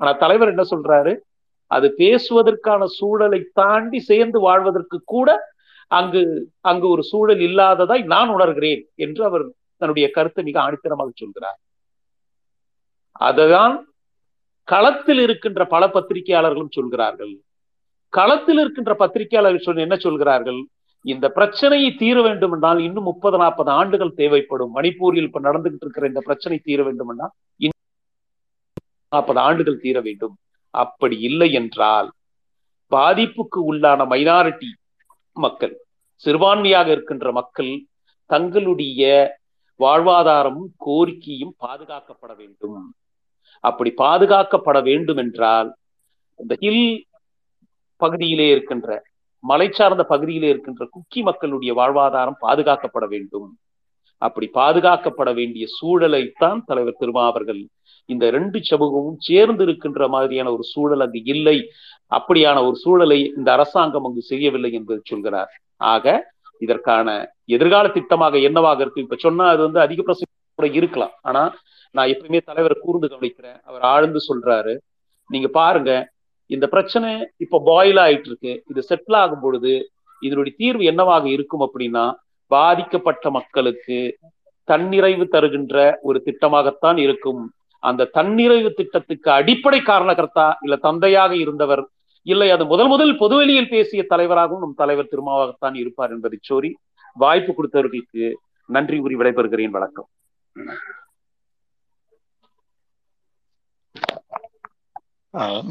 ஆனா தலைவர் என்ன சொல்றாரு, அது பேசுவதற்கான சூழலை தாண்டி சேர்ந்து வாழ்வதற்கு கூட அங்கு அங்கு ஒரு சூழல் இல்லாததாய் நான் உணர்கிறேன் என்று அவர் தன்னுடைய கருத்தை மிக ஆணித்தரமாக சொல்கிறார். அதுதான் களத்தில் இருக்கின்ற பல பத்திரிகையாளர்களும் சொல்கிறார்கள். களத்தில் இருக்கின்ற பத்திரிகையாளர்கள் சொன்ன என்ன சொல்கிறார்கள், இந்த பிரச்சனையை தீர வேண்டும் என்றால் இன்னும் முப்பது நாற்பது ஆண்டுகள் தேவைப்படும். மணிப்பூரில் இப்ப நடந்துகிட்டு இருக்கிற இந்த பிரச்சனை தீர வேண்டும் என்றால் இன்னும் நாற்பது ஆண்டுகள் தீர வேண்டும். அப்படி இல்லை என்றால் பாதிப்புக்கு உள்ளான மைனாரிட்டி மக்கள், சிறுபான்மையாக இருக்கின்ற மக்கள் தங்களுடைய வாழ்வாதாரமும் கோரிக்கையும் பாதுகாக்கப்பட வேண்டும். அப்படி பாதுகாக்கப்பட வேண்டும் என்றால் இந்த ஹில் பகுதியிலே இருக்கின்ற மலைச்சார்ந்த பகுதியிலே இருக்கின்ற குக்கி மக்களுடைய வாழ்வாதாரம் பாதுகாக்கப்பட வேண்டும். அப்படி பாதுகாக்கப்பட வேண்டிய சூழலைத்தான் தலைவர் திருமாவர்கள் இந்த ரெண்டு சமூகமும் சேர்ந்து இருக்கின்ற மாதிரியான ஒரு சூழல் அங்கு இல்லை, அப்படியான ஒரு சூழலை இந்த அரசாங்கம் அங்கு செய்யவில்லை என்பது சொல்கிறார். ஆக இதற்கான எதிர்கால திட்டமாக என்னவாக இருக்கு, இப்ப சொன்னா அது வந்து அதிக பிரச்சனை இருக்கலாம். ஆனா நான் எப்பவுமே தலைவரை கூர்ந்து கவனிக்கிறேன், அவர் ஆழ்ந்து சொல்றாரு. நீங்க பாருங்க, இந்த பிரச்சனை இப்ப பாயில் ஆயிட்டு இருக்கு, இது செட்டில் ஆகும் பொழுது இதனுடைய தீர்வு என்னவாக இருக்கும் அப்படின்னா பாதிக்கப்பட்ட மக்களுக்கு தன்னிறைவு தருகின்ற ஒரு திட்டமாகத்தான் இருக்கும். அந்த தன்னிறைவு திட்டத்துக்கு அடிப்படை காரணகர்த்தா இல்ல தந்தையாக இருந்தவர், இல்லை அது முதல் முதல் பொதுவெளியில் பேசிய தலைவராகவும் நம் தலைவர் திருமாவளவன்தான் இருப்பார் என்பதை சோரி வாய்ப்பு கொடுத்தவர்களுக்கு நன்றி கூறி விடைபெறுகிறேன். வணக்கம்.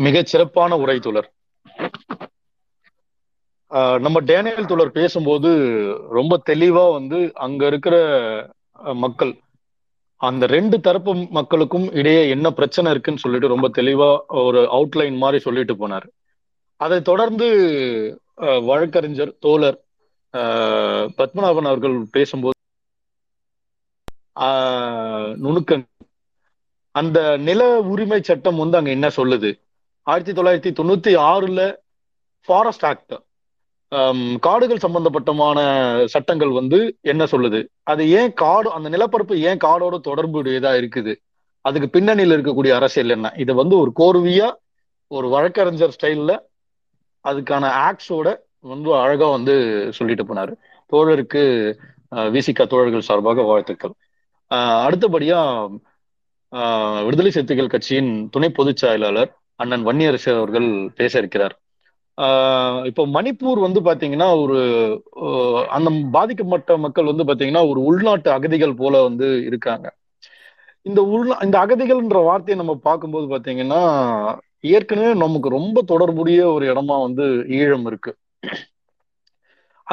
மிகச் சிறப்பான உரை தோழர். நம்ம டேனியல் தோழர் பேசும்போது ரொம்ப தெளிவா வந்து அங்க இருக்கிற மக்கள், அந்த ரெண்டு தரப்பு மக்களுக்கும் இடையே என்ன பிரச்சனை இருக்குன்னு சொல்லிட்டு ரொம்ப தெளிவா ஒரு அவுட்லைன் மாதிரி சொல்லிட்டு போனார். அதை தொடர்ந்து வழக்கறிஞர் தோழர் பத்மநாபன் அவர்கள் பேசும்போது நுணுக்கன் அந்த நில உரிமை சட்டம் வந்து அங்க என்ன சொல்லுது, ஆயிரத்தி தொள்ளாயிரத்தி தொண்ணூத்தி ஆறுல ஃபாரஸ்ட் ஆக்ட் காடுகள் சம்பந்தப்பட்டமான சட்டங்கள் வந்து என்ன சொல்லுது, அது ஏன் காடு அந்த நிலப்பரப்பு ஏன் காடோட தொடர்புடையதா இருக்குது, அதுக்கு பின்னணியில் இருக்கக்கூடிய அரசியல் என்ன, இதை வந்து ஒரு கோர்வையா ஒரு வழக்கறிஞர் ஸ்டைல்ல அதுக்கான ஆக்ட்ஸோட வந்து அழகா வந்து சொல்லிட்டு போனாரு. தோழருக்கு விசிகா தோழர்கள் சார்பாக வாழ்த்துக்கள். ஆஹ் அடுத்தபடியா ஆஹ் விடுதலை சிறுத்தைகள் கட்சியின் துணை பொதுச் செயலாளர் அண்ணன் வன்னியரசு அவர்கள் பேச இருக்கிறார். ஆஹ் இப்போ மணிப்பூர் வந்து பாத்தீங்கன்னா ஒரு அந்த பாதிக்கப்பட்ட மக்கள் வந்து பாத்தீங்கன்னா ஒரு உள்நாட்டு அகதிகள் போல வந்து இருக்காங்க. இந்த உள்நா இந்த அகதிகள்ன்ற வார்த்தையை நம்ம பார்க்கும்போது பாத்தீங்கன்னா ஏற்கனவே நமக்கு ரொம்ப தொடர்புடைய ஒரு இடமா வந்து ஈழம் இருக்கு.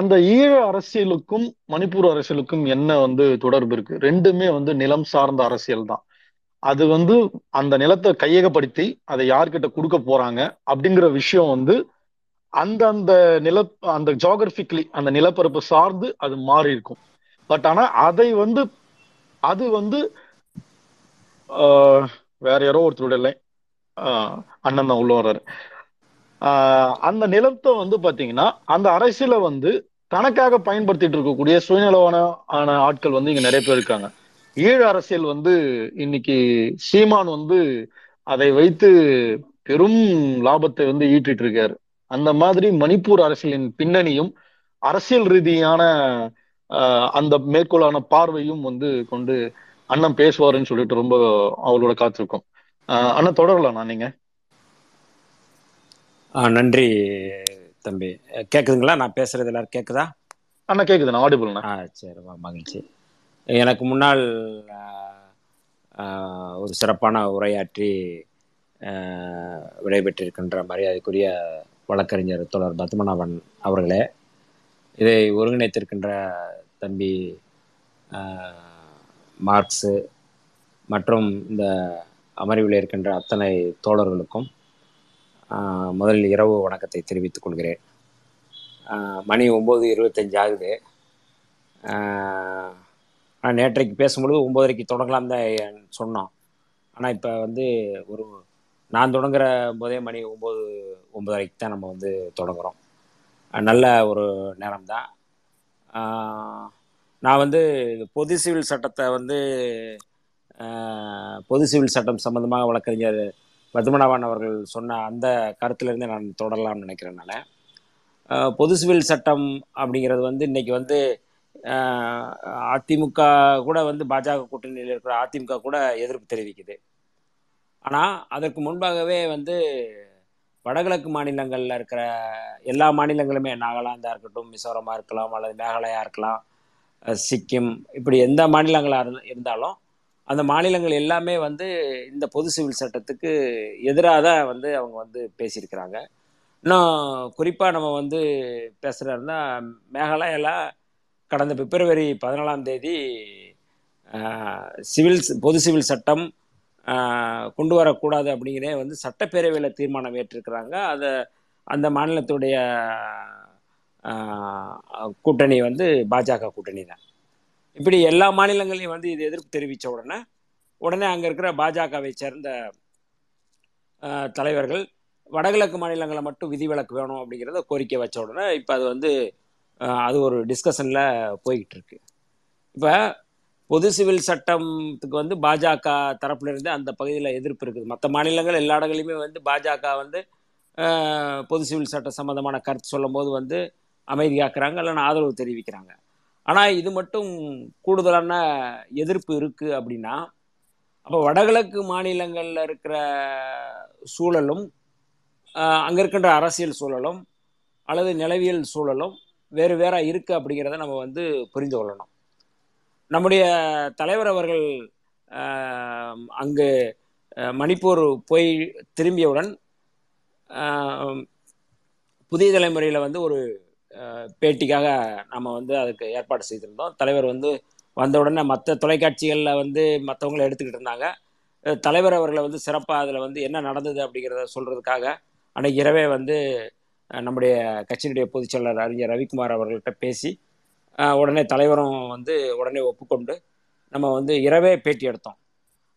அந்த ஈழ அரசியலுக்கும் மணிப்பூர் அரசியலுக்கும் என்ன வந்து தொடர்பு இருக்கு? ரெண்டுமே வந்து நிலம் சார்ந்த அரசியல் தான். அது வந்து அந்த நிலத்தை கையகப்படுத்தி அதை யார்கிட்ட கொடுக்க போறாங்க அப்படிங்கிற விஷயம் வந்து அந்த அந்த நில அந்த ஜியோகிராபிக்கலி அந்த நிலப்பரப்பு சார்ந்து அது மாறி இருக்கும். பட் ஆனா அதை வந்து அது வந்து ஆஹ் வேற யாரோ ஒருத்தருடைய இல்லை ஆஹ் அண்ணன் தான் உள்ள வர்றாரு. ஆஹ் அந்த நிலத்தை வந்து பாத்தீங்கன்னா அந்த அரசியலை வந்து தனக்காக பயன்படுத்திட்டு இருக்கக்கூடிய சுயநலவான ஆன ஆட்கள் வந்து இங்க நிறைய பேர் இருக்காங்க. ஈழ அரசியல் வந்து இன்னைக்கு சீமான் வந்து அதை வைத்து பெரும் லாபத்தை வந்து ஈட்டிட்டு இருக்காரு. அந்த மாதிரி மணிப்பூர் அரசியலின் பின்னணியும் அரசியல் ரீதியான அந்த மேற்கோளான பார்வையும் வந்து கொண்டு அண்ணன் பேசுவாருன்னு சொல்லிட்டு ரொம்ப அவளோட காத்திருக்கோம். ஆஹ் அண்ணன் தொடரலாம். நான் நீங்க நன்றி தம்பி. கேக்குதுங்களா? நான் பேசுறது எல்லாரும் கேக்குதா? அண்ணா கேக்குதுண்ணா, ஆடிபிள்ண்ணா. சரி, மகிழ்ச்சி. எனக்கு முன்னால் ஒரு சிறப்பான உரையாற்றி விடைபெற்றிருக்கின்ற மரியாதைக்குரிய வழக்கறிஞர் தோழர் பத்மநாபன் அவர்களே, இதை ஒருங்கிணைத்திருக்கின்ற தம்பி மார்க்ஸு மற்றும் இந்த அமர்வில் இருக்கின்ற அத்தனை தோழர்களுக்கும் முதலில் இரவு வணக்கத்தை தெரிவித்துக் கொள்கிறேன். மணி ஒம்பது இருபத்தஞ்சி ஆகுது. ஆனால் நேற்றைக்கு பேசும்பொழுது ஒம்பதரைக்கு தொடங்கலாம் தான் சொன்னோம். ஆனால் இப்போ வந்து ஒரு நான் தொடங்குற போதே மணி ஒம்பது ஒம்பதரைக்கு தான் நம்ம வந்து தொடங்குகிறோம். நல்ல ஒரு நேரம்தான். நான் வந்து பொது சிவில் சட்டத்தை வந்து பொது சிவில் சட்டம் சம்பந்தமாக வழக்கறிஞர் பத்மநாபன் அவர்கள் சொன்ன அந்த கருத்திலேருந்து நான் தொடரலாம்னு நினைக்கிறேன்னால, பொது சிவில் சட்டம் அப்படிங்கிறது வந்து இன்றைக்கி வந்து அதிமுக கூட வந்து பாஜக கூட்டணியில் இருக்கிற அதிமுக கூட எதிர்ப்பு தெரிவிக்குது. ஆனால் அதற்கு முன்பாகவே வந்து வடகிழக்கு மாநிலங்களில் இருக்கிற எல்லா மாநிலங்களுமே, நாகாலாந்தாக இருக்கட்டும், மிசோரமாக இருக்கலாம், அல்லது மேகாலயா இருக்கலாம், சிக்கிம், இப்படி எந்த மாநிலங்களாக இருந்தாலும் அந்த மாநிலங்கள் எல்லாமே வந்து இந்த பொது சிவில் சட்டத்துக்கு எதிராக தான் வந்து அவங்க வந்து பேசியிருக்கிறாங்க. இன்னும் குறிப்பாக நம்ம வந்து பேசுகிறாருன்னா மேகாலயாவில் கடந்த பிப்ரவரி பதினாலாம் தேதி சிவில் பொது சிவில் சட்டம் கொண்டு வரக்கூடாது அப்படிங்கிறே வந்து சட்டப்பேரவையில் தீர்மானம் ஏற்றிருக்கிறாங்க. அதை அந்த மாநிலத்துடைய கூட்டணி வந்து பாஜக கூட்டணி தான். இப்படி எல்லா மாநிலங்களையும் வந்து இது எதிர்ப்பு தெரிவித்த உடனே உடனே அங்கே இருக்கிற பாஜகவை சேர்ந்த தலைவர்கள் வடகிழக்கு மாநிலங்களை மட்டும் விதிவிலக்கு வேணும் அப்படிங்கிறத கோரிக்கை வச்ச உடனே இப்போ அது வந்து அது ஒரு டிஸ்கஷனில் போய்கிட்டு இருக்கு. இப்போ பொது சிவில் சட்டத்துக்கு வந்து பாஜக தரப்புலேருந்து அந்த பகுதியில் எதிர்ப்பு இருக்குது. மற்ற மாநிலங்கள் எல்லா இடங்களிலுமே வந்து பாஜக வந்து பொது சிவில் சட்டம் சம்மந்தமான கருத்து சொல்லும் போது வந்து அமைதியாக்குறாங்க, இல்லைன்னா ஆதரவு தெரிவிக்கிறாங்க. ஆனால் இது மட்டும் கூடுதலான எதிர்ப்பு இருக்குது அப்படின்னா, அப்போ வடகிழக்கு மாநிலங்களில் இருக்கிற சூழலும் அங்கே இருக்கின்ற அரசியல் சூழலும் அல்லது நிலவியல் சூழலும் வேறு வேறாக இருக்குது அப்படிங்கிறத நம்ம வந்து புரிந்து கொள்ளணும். நம்முடைய தலைவர் அவர்கள் அங்கு மணிப்பூர் போய் திரும்பியவுடன் புதிய தலைமுறையில் வந்து ஒரு பேட்டிக்காக நம்ம வந்து அதுக்கு ஏற்பாடு செய்திருந்தோம். தலைவர் வந்து வந்தவுடனே மற்ற தொலைக்காட்சிகளில் வந்து மற்றவங்களை எடுத்துக்கிட்டு இருந்தாங்க. தலைவர் அவர்களை வந்து சிறப்பாக அதில் வந்து என்ன நடந்தது அப்படிங்கிறத சொல்கிறதுக்காக அன்றைக்கு இரவே வந்து நம்முடைய கட்சியினுடைய பொதுச் செயலாளர் அறிஞர் ரவிக்குமார் அவர்கள்ட்ட பேசி உடனே தலைவரும் வந்து உடனே ஒப்புக்கொண்டு நம்ம வந்து இரவே பேட்டி எடுத்தோம்.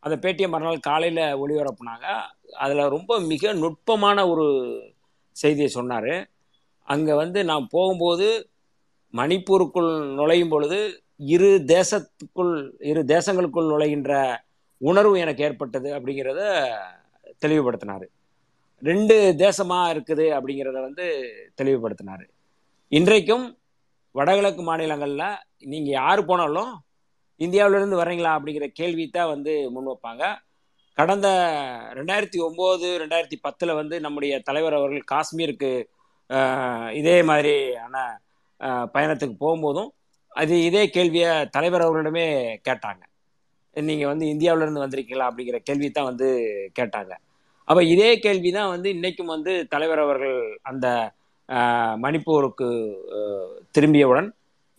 அந்த பேட்டியை மறுநாள் காலையில் ஒளிபரப்புனாங்க. அதில் ரொம்ப மிக நுட்பமான ஒரு செய்தியை சொன்னார். அங்கே வந்து நான் போகும்போது மணிப்பூருக்குள் நுழையும் பொழுது இரு தேசத்துக்குள் இரு தேசங்களுக்குள் நுழைகின்ற உணர்வு எனக்கு ஏற்பட்டது அப்படிங்கிறத தெளிவுபடுத்தினார். ரெண்டு தேசமாக இருக்குது அப்படிங்கிறத வந்து தெளிவுபடுத்தினார். இன்றைக்கும் வடகிழக்கு மாநிலங்களில் நீங்கள் யார் போனாலும் இந்தியாவிலேருந்து வரீங்களா அப்படிங்கிற கேள்வி தான் வந்து முன் வைப்பாங்க. கடந்த ரெண்டாயிரத்தி ஒம்பது ரெண்டாயிரத்தி பத்தில் வந்து நம்முடைய தலைவர் அவர்கள் காஷ்மீருக்கு இதே மாதிரியான பயணத்துக்கு போகும்போதும் அது இதே கேள்வியை தலைவர் அவர்களிடமே கேட்டாங்க. நீங்கள் வந்து இந்தியாவிலேருந்து வந்திருக்கீங்களா அப்படிங்கிற கேள்வி தான் வந்து கேட்டாங்க. அப்போ இதே கேள்வி தான் வந்து இன்றைக்கும் வந்து தலைவர் அவர்கள் அந்த மணிப்பூருக்கு திரும்பியவுடன்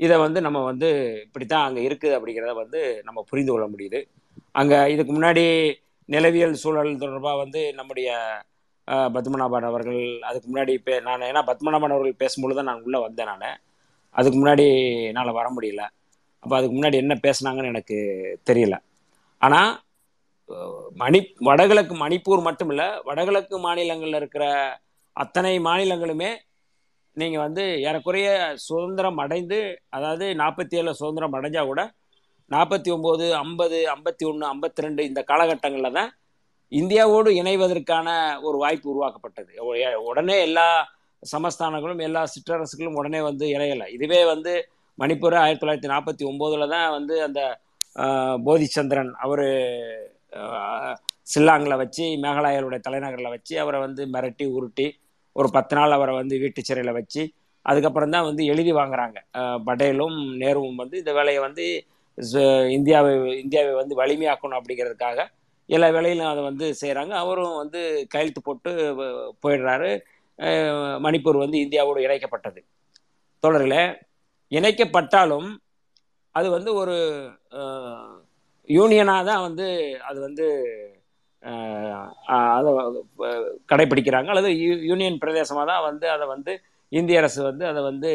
இதை வந்து நம்ம வந்து இப்படித்தான் அங்கே இருக்குது அப்படிங்கிறத வந்து நம்ம புரிந்து கொள்ள முடியுது. அங்கே இதுக்கு முன்னாடி நிலவியல் சூழல் தொடர்பாக வந்து நம்முடைய பத்மநாபன் அவர்கள் அதுக்கு முன்னாடி பே நான் ஏன்னா பத்மநாபன் அவர்கள் பேசும்பொழுது தான் நான் உள்ளே வந்தேன். நான் அதுக்கு முன்னாடி என்னால் வர முடியல. அப்போ அதுக்கு முன்னாடி என்ன பேசுனாங்கன்னு எனக்கு தெரியல. ஆனால் மணி வடகிழக்கு மணிப்பூர் மட்டும் இல்லை, வடகிழக்கு மாநிலங்களில் இருக்கிற அத்தனை மாநிலங்களுமே நீங்கள் வந்து ஏறக்குறைய சுதந்திரம் அடைந்து, அதாவது நாற்பத்தி ஏழில் சுதந்திரம் அடைஞ்சால் கூட நாற்பத்தி ஒம்பது ஐம்பது ஐம்பத்தி ஒன்று ஐம்பத்தி ரெண்டு இந்த காலகட்டங்களில் தான் இந்தியாவோடு இணைவதற்கான ஒரு வாய்ப்பு உருவாக்கப்பட்டது. உடனே எல்லா சமஸ்தானங்களும் எல்லா சிற்றரசுகளும் உடனே வந்து இணையலை. இதுவே வந்து மணிப்பூர் ஆயிரத்தி தொள்ளாயிரத்தி நாற்பத்தி ஒம்போதில் தான் வந்து அந்த போதிச்சந்திரன் அவர் சில்லாங்கில் வச்சு மேகாலயாவுடைய தலைநகரில் வச்சு அவரை வந்து மிரட்டி உருட்டி ஒரு பத்து நாள் அவரை வந்து வீட்டு சிறையில் வச்சு அதுக்கப்புறம் தான் வந்து எழுதி வாங்குறாங்க. பட்டேலும் நேருவும் வந்து இந்த வேலையை வந்து இந்தியாவை இந்தியாவை வந்து வலிமையாக்கணும் அப்படிங்கிறதுக்காக எல்லா வேலையிலும் அதை வந்து செய்கிறாங்க. அவரும் வந்து கையெழுத்து போட்டு போயிடுறாரு. மணிப்பூர் வந்து இந்தியாவோடு இணைக்கப்பட்டது. தொடர்களே, இணைக்கப்பட்டாலும் அது வந்து ஒரு யூனியனாக தான் வந்து அது வந்து அதை கடைபிடிக்கிறாங்க. அல்லது யூனியன் பிரதேசமாக தான் வந்து அதை வந்து இந்திய அரசு வந்து அதை வந்து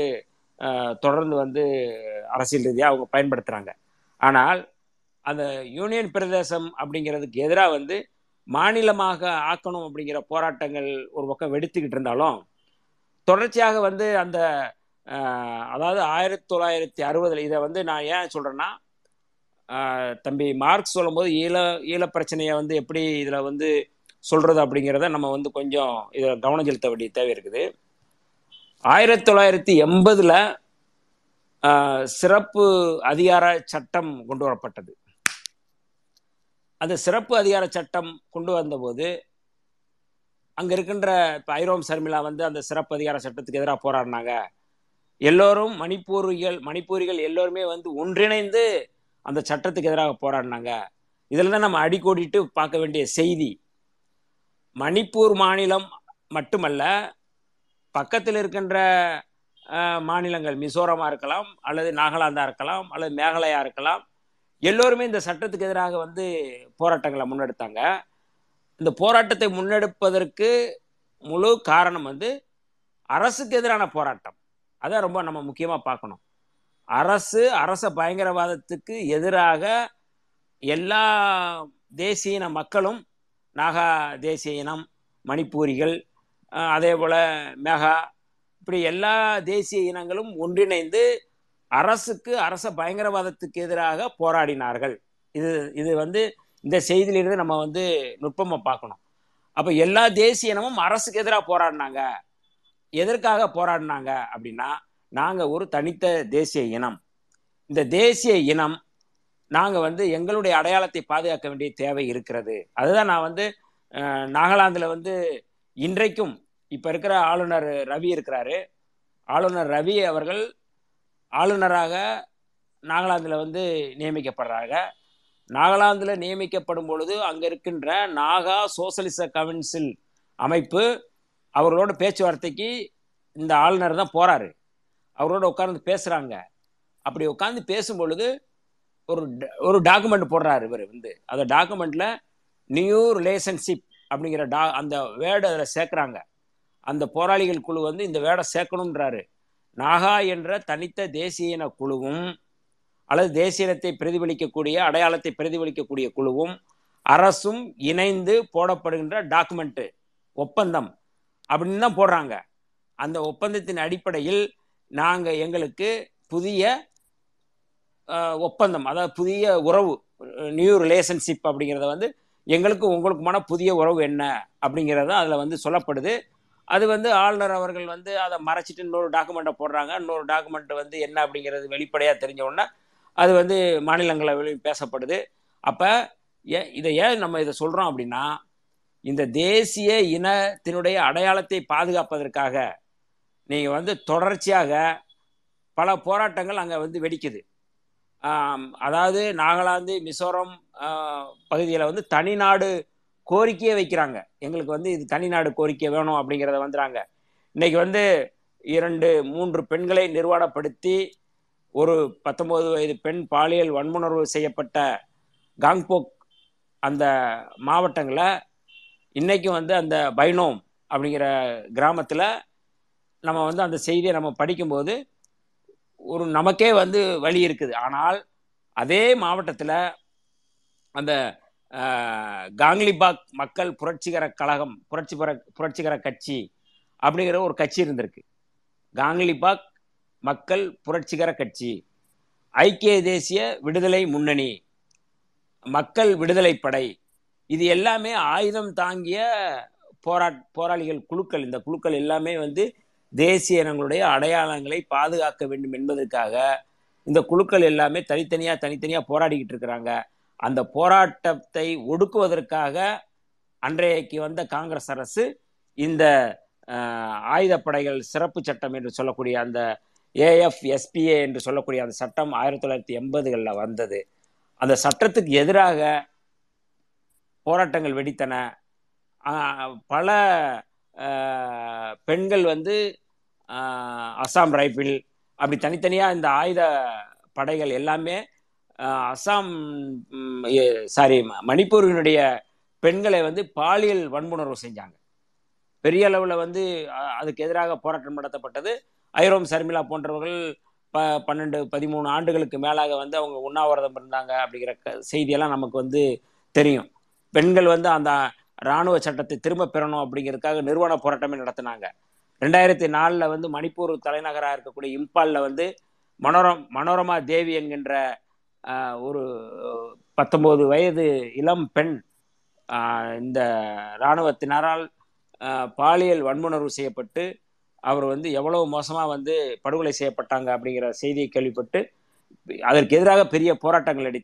தொடர்ந்து வந்து அரசியல் ரீதியாக அவங்க பயன்படுத்துகிறாங்க. ஆனால் அந்த யூனியன் பிரதேசம் அப்படிங்கிறதுக்கு எதிராக வந்து மாநிலமாக ஆக்கணும் அப்படிங்கிற போராட்டங்கள் ஒரு பக்கம் வெடித்துக்கிட்டு இருந்தாலும் தொடர்ச்சியாக வந்து அந்த அதாவது ஆயிரத்தி தொள்ளாயிரத்தி அறுபதில் இதை வந்து நான் ஏன் சொல்கிறேன்னா, தம்பி மார்க்ஸ் சொல்லும்போது ஈழ ஈழ பிரச்சனையை வந்து எப்படி இதில் வந்து சொல்கிறது அப்படிங்கிறத நம்ம வந்து கொஞ்சம் இதில் கவனம் செலுத்த வேண்டிய தேவை இருக்குது. ஆயிரத்தி தொள்ளாயிரத்தி எண்பதில் சிறப்பு அதிகார சட்டம் கொண்டு வரப்பட்டது. அந்த சிறப்பு அதிகார சட்டம் கொண்டு வந்தபோது அங்கே இருக்கின்ற இப்போ ஐரோம் சர்மிளா வந்து அந்த சிறப்பு அதிகார சட்டத்துக்கு எதிராக போராடினாங்க. எல்லோரும் மணிப்பூரிகள் மணிப்பூரிகள் எல்லோருமே வந்து ஒன்றிணைந்து அந்த சட்டத்துக்கு எதிராக போராடினாங்க. இதில் தான் நம்ம அடிக்கோடிட்டு பார்க்க வேண்டிய செய்தி. மணிப்பூர் மாநிலம் மட்டுமல்ல, பக்கத்தில் இருக்கின்ற மாநிலங்கள் மிசோரமாக இருக்கலாம் அல்லது நாகாலாந்தாக இருக்கலாம் அல்லது மேகாலயா இருக்கலாம், எல்லோருமே இந்த சட்டத்துக்கு எதிராக வந்து போராட்டங்களை முன்னெடுத்தாங்க. இந்த போராட்டத்தை முன்னெடுப்பதற்கு முழு காரணம் வந்து அரசுக்கு எதிரான போராட்டம். அதை ரொம்ப நம்ம முக்கியமாக பார்க்கணும். அரசு அரச பயங்கரவாதத்துக்கு எதிராக எல்லா தேசிய இன மக்களும், நாகா தேசிய இனம், மணிப்பூரிகள், அதே போல் மேகா, இப்படி எல்லா தேசிய இனங்களும் ஒன்றிணைந்து அரசுக்கு அரச பயங்கரவாதத்துக்கு எதிராக போராடினார்கள். இது இது வந்து இந்த செய்தியிலிருந்து நம்ம வந்து நுட்பமாக பார்க்கணும். அப்போ எல்லா தேசிய இனமும் அரசுக்கு எதிராக போராடினாங்க. எதற்காக போராடினாங்க அப்படின்னா, நாங்கள் ஒரு தனித்த தேசிய இனம், இந்த தேசிய இனம் நாங்கள் வந்து எங்களுடைய அடையாளத்தை பாதுகாக்க வேண்டிய தேவை இருக்கிறது. அதுதான் நான் வந்து நாகாலாந்தில் வந்து இன்றைக்கும் இப்போ இருக்கிற ஆளுநர் ரவி இருக்கிறாரு. ஆளுநர் ரவி அவர்கள் ஆளுநராக நாகாலாந்தில் வந்து நியமிக்கப்படுறாங்க. நாகாலாந்தில் நியமிக்கப்படும் பொழுது அங்கே இருக்கின்ற நாகா சோசலிச கவுன்சில் அமைப்பு அவர்களோட பேச்சுவார்த்தைக்கு இந்த ஆளுநர் தான் போகிறாரு. அவரோட உட்கார்ந்து பேசுகிறாங்க. அப்படி உட்காந்து பேசும்பொழுது ஒரு ஒரு டாக்குமெண்ட் போடுறாரு இவர் வந்து. அந்த டாக்குமெண்ட்டில் நியூ ரிலேஷன்ஷிப் அப்படிங்கிற டா அந்த வேர்டை அதில் சேர்க்குறாங்க. அந்த போராளிகள் குழு வந்து இந்த வேர்டை சேர்க்கணுன்றாரு. நாகா என்ற தனித்த தேசிய இன குழுவும் அல்லது தேசிய இனத்தை பிரதிபலிக்கக்கூடிய அடையாளத்தை பிரதிபலிக்கக்கூடிய குழுவும் அரசும் இணைந்து போடப்படுகின்ற டாக்குமெண்ட்டு ஒப்பந்தம் அப்படின்னு தான் போடுறாங்க. அந்த ஒப்பந்தத்தின் அடிப்படையில் நாங்கள் எங்களுக்கு புதிய ஒப்பந்தம், அதாவது புதிய உறவு, நியூ ரிலேஷன்ஷிப் அப்படிங்கிறத வந்து எங்களுக்கு உங்களுக்குமான புதிய உறவு என்ன அப்படிங்கிறத அதில் வந்து சொல்லப்படுது. அது வந்து ஆளுநர் அவர்கள் வந்து அதை மறைச்சிட்டு இன்னொரு டாக்குமெண்ட்டை போடுறாங்க. இன்னொரு டாக்குமெண்ட் வந்து என்ன அப்படிங்கிறது வெளிப்படையாக தெரிஞ்ச உடனே அது வந்து மாநிலங்களவை பேசப்படுது. அப்போ ஏ இதை ஏன் நம்ம இதை சொல்கிறோம் அப்படின்னா, இந்த தேசிய இனத்தினுடைய அடையாளத்தை பாதுகாப்பதற்காக நீங்கள் வந்து தொடர்ச்சியாக பல போராட்டங்கள் அங்கே வந்து வெடிக்குது. அதாவது நாகாலாந்து மிசோரம் பகுதியில் வந்து தனிநாடு கோரிக்கையே வைக்கிறாங்க. எங்களுக்கு வந்து இது தனிநாடு கோரிக்கை வேணும் அப்படிங்கிறத வந்துறாங்க. இன்றைக்கி வந்து இரண்டு மூன்று பெண்களை நிர்வாணப்படுத்தி ஒரு பத்தொம்போது வயது பெண் பாலியல் வன்முணர்வு செய்யப்பட்ட காங்போக் அந்த மாவட்டங்களை இன்றைக்கும் வந்து அந்த பைனோம் அப்படிங்கிற கிராமத்தில் நம்ம வந்து அந்த செய்தியை நம்ம படிக்கும்போது ஒரு நமக்கே வந்து வலி இருக்குது. ஆனால் அதே மாவட்டத்தில் அந்த காங்லிபாக் மக்கள் புரட்சிகர கழகம் புரட்சி புர புரட்சிகர கட்சி அப்படிங்கிற ஒரு கட்சி இருந்திருக்கு. காங்லிபாக் மக்கள் புரட்சிகர கட்சி, ஐக்கிய தேசிய விடுதலை முன்னணி, மக்கள் விடுதலை படை, இது எல்லாமே ஆயுதம் தாங்கிய போரா போராளிகள் குழுக்கள். இந்த குழுக்கள் எல்லாமே வந்து தேசிய இனங்களுடைய அடையாளங்களை பாதுகாக்க வேண்டும் என்பதற்காக இந்த குழுக்கள் எல்லாமே தனித்தனியாக தனித்தனியாக போராடிக்கிட்டு இருக்கிறாங்க. அந்த போராட்டத்தை ஒடுக்குவதற்காக அன்றைக்கு வந்த காங்கிரஸ் அரசு இந்த ஆயுதப்படைகள் சிறப்பு சட்டம் என்று சொல்லக்கூடிய அந்த ஏஎஃப்எஸ்பிஏ என்று சொல்லக்கூடிய அந்த சட்டம் ஆயிரத்தி தொள்ளாயிரத்தி எண்பதுகளில் வந்தது. அந்த சட்டத்துக்கு எதிராக போராட்டங்கள் வெடித்தன. பல பெண்கள் வந்து அசாம் ரைபிள் அப்படி தனித்தனியாக இந்த ஆயுத படைகள் எல்லாமே அசாம் சாரி மணிப்பூரினுடைய பெண்களை வந்து பாலியல் வன்புணர்வு செஞ்சாங்க. பெரிய அளவில் வந்து அதுக்கு எதிராக போராட்டம் நடத்தப்பட்டது. ஐரோம் ஷர்மிளா போன்றவர்கள் ப பன்னெண்டு பதிமூணு ஆண்டுகளுக்கு மேலாக வந்து அவங்க உண்ணாவிரதம் இருந்தாங்க அப்படிங்கிற செய்தியெல்லாம் நமக்கு வந்து தெரியும். பெண்கள் வந்து அந்த இராணுவ சட்டத்தை திரும்ப பெறணும் அப்படிங்கிறதுக்காக நிர்வாண போராட்டமே நடத்தினாங்க. ரெண்டாயிரத்தி நாலில் வந்து மணிப்பூர் தலைநகராக இருக்கக்கூடிய இம்பாலில் வந்து மனோரம் மனோரமா தேவி என்கின்ற ஒரு பத்தொம்போது வயது இளம் பெண் இந்த இராணுவத்தினரால் பாலியல் வன்முணர்வு செய்யப்பட்டு அவர் வந்து எவ்வளோ மோசமாக வந்து படுகொலை செய்யப்பட்டாங்க அப்படிங்கிற செய்தியை கேள்விப்பட்டு அதற்கு எதிராக பெரிய போராட்டங்கள் நடி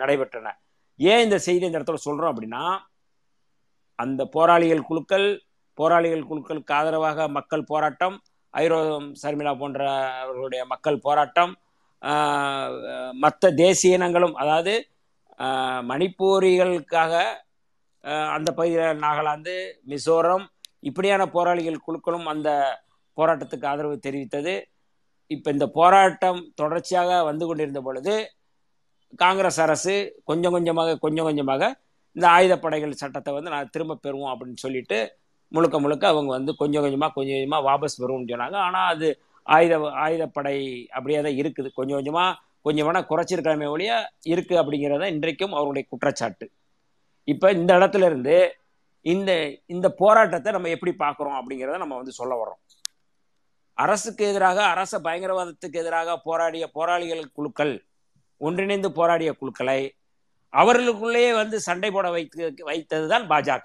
நடைபெற்றன. ஏன் இந்த செய்தி இந்த இடத்துல சொல்கிறோம் அப்படின்னா, அந்த போராளிகள் குழுக்கள் போராளிகள் குழுக்களுக்கு ஆதரவாக மக்கள் போராட்டம், ஐரோம் ஷர்மிளா போன்ற அவர்களுடைய மக்கள் போராட்டம், மற்ற தேசிய இனங்களும் அதாவது மணிப்பூரிகளுக்காக அந்த பகுதியில் நாகாலாந்து மிசோரம் இப்படியான போராளிகள் குழுக்களும் அந்த போராட்டத்துக்கு ஆதரவு தெரிவித்தது. இப்போ இந்த போராட்டம் தொடர்ச்சியாக வந்து கொண்டிருந்த பொழுது காங்கிரஸ் அரசு கொஞ்சம் கொஞ்சமாக கொஞ்சம் கொஞ்சமாக இந்த ஆயுதப்படைகள் சட்டத்தை வந்து நான் திரும்ப பெறுவோம் அப்படின்னு சொல்லிட்டு முழுக்க முழுக்க அவங்க வந்து கொஞ்சம் கொஞ்சமாக கொஞ்சம் கொஞ்சமாக வாபஸ் பெறுவோம்னு சொன்னாங்க. ஆனால் அது ஆயுத ஆயுதப்படை அப்படியே தான் இருக்குது. கொஞ்சம் கொஞ்சமாக கொஞ்சம் வேணால் குறைச்சிருக்கலாமே ஒழிய இருக்குது அப்படிங்கிறத இன்றைக்கும் அவருடைய குற்றச்சாட்டு. இப்போ இந்த இடத்துல இருந்து இந்த இந்த போராட்டத்தை நம்ம எப்படி பார்க்குறோம் அப்படிங்கிறத நம்ம வந்து சொல்ல வரோம். அரசுக்கு எதிராக அரச பயங்கரவாதத்துக்கு எதிராக போராடிய போராளிகள் குழுக்கள் ஒன்றிணைந்து போராடிய குழுக்களை அவர்களுக்குள்ளேயே வந்து சண்டை போட வைத்து வைத்தது தான் பாஜக.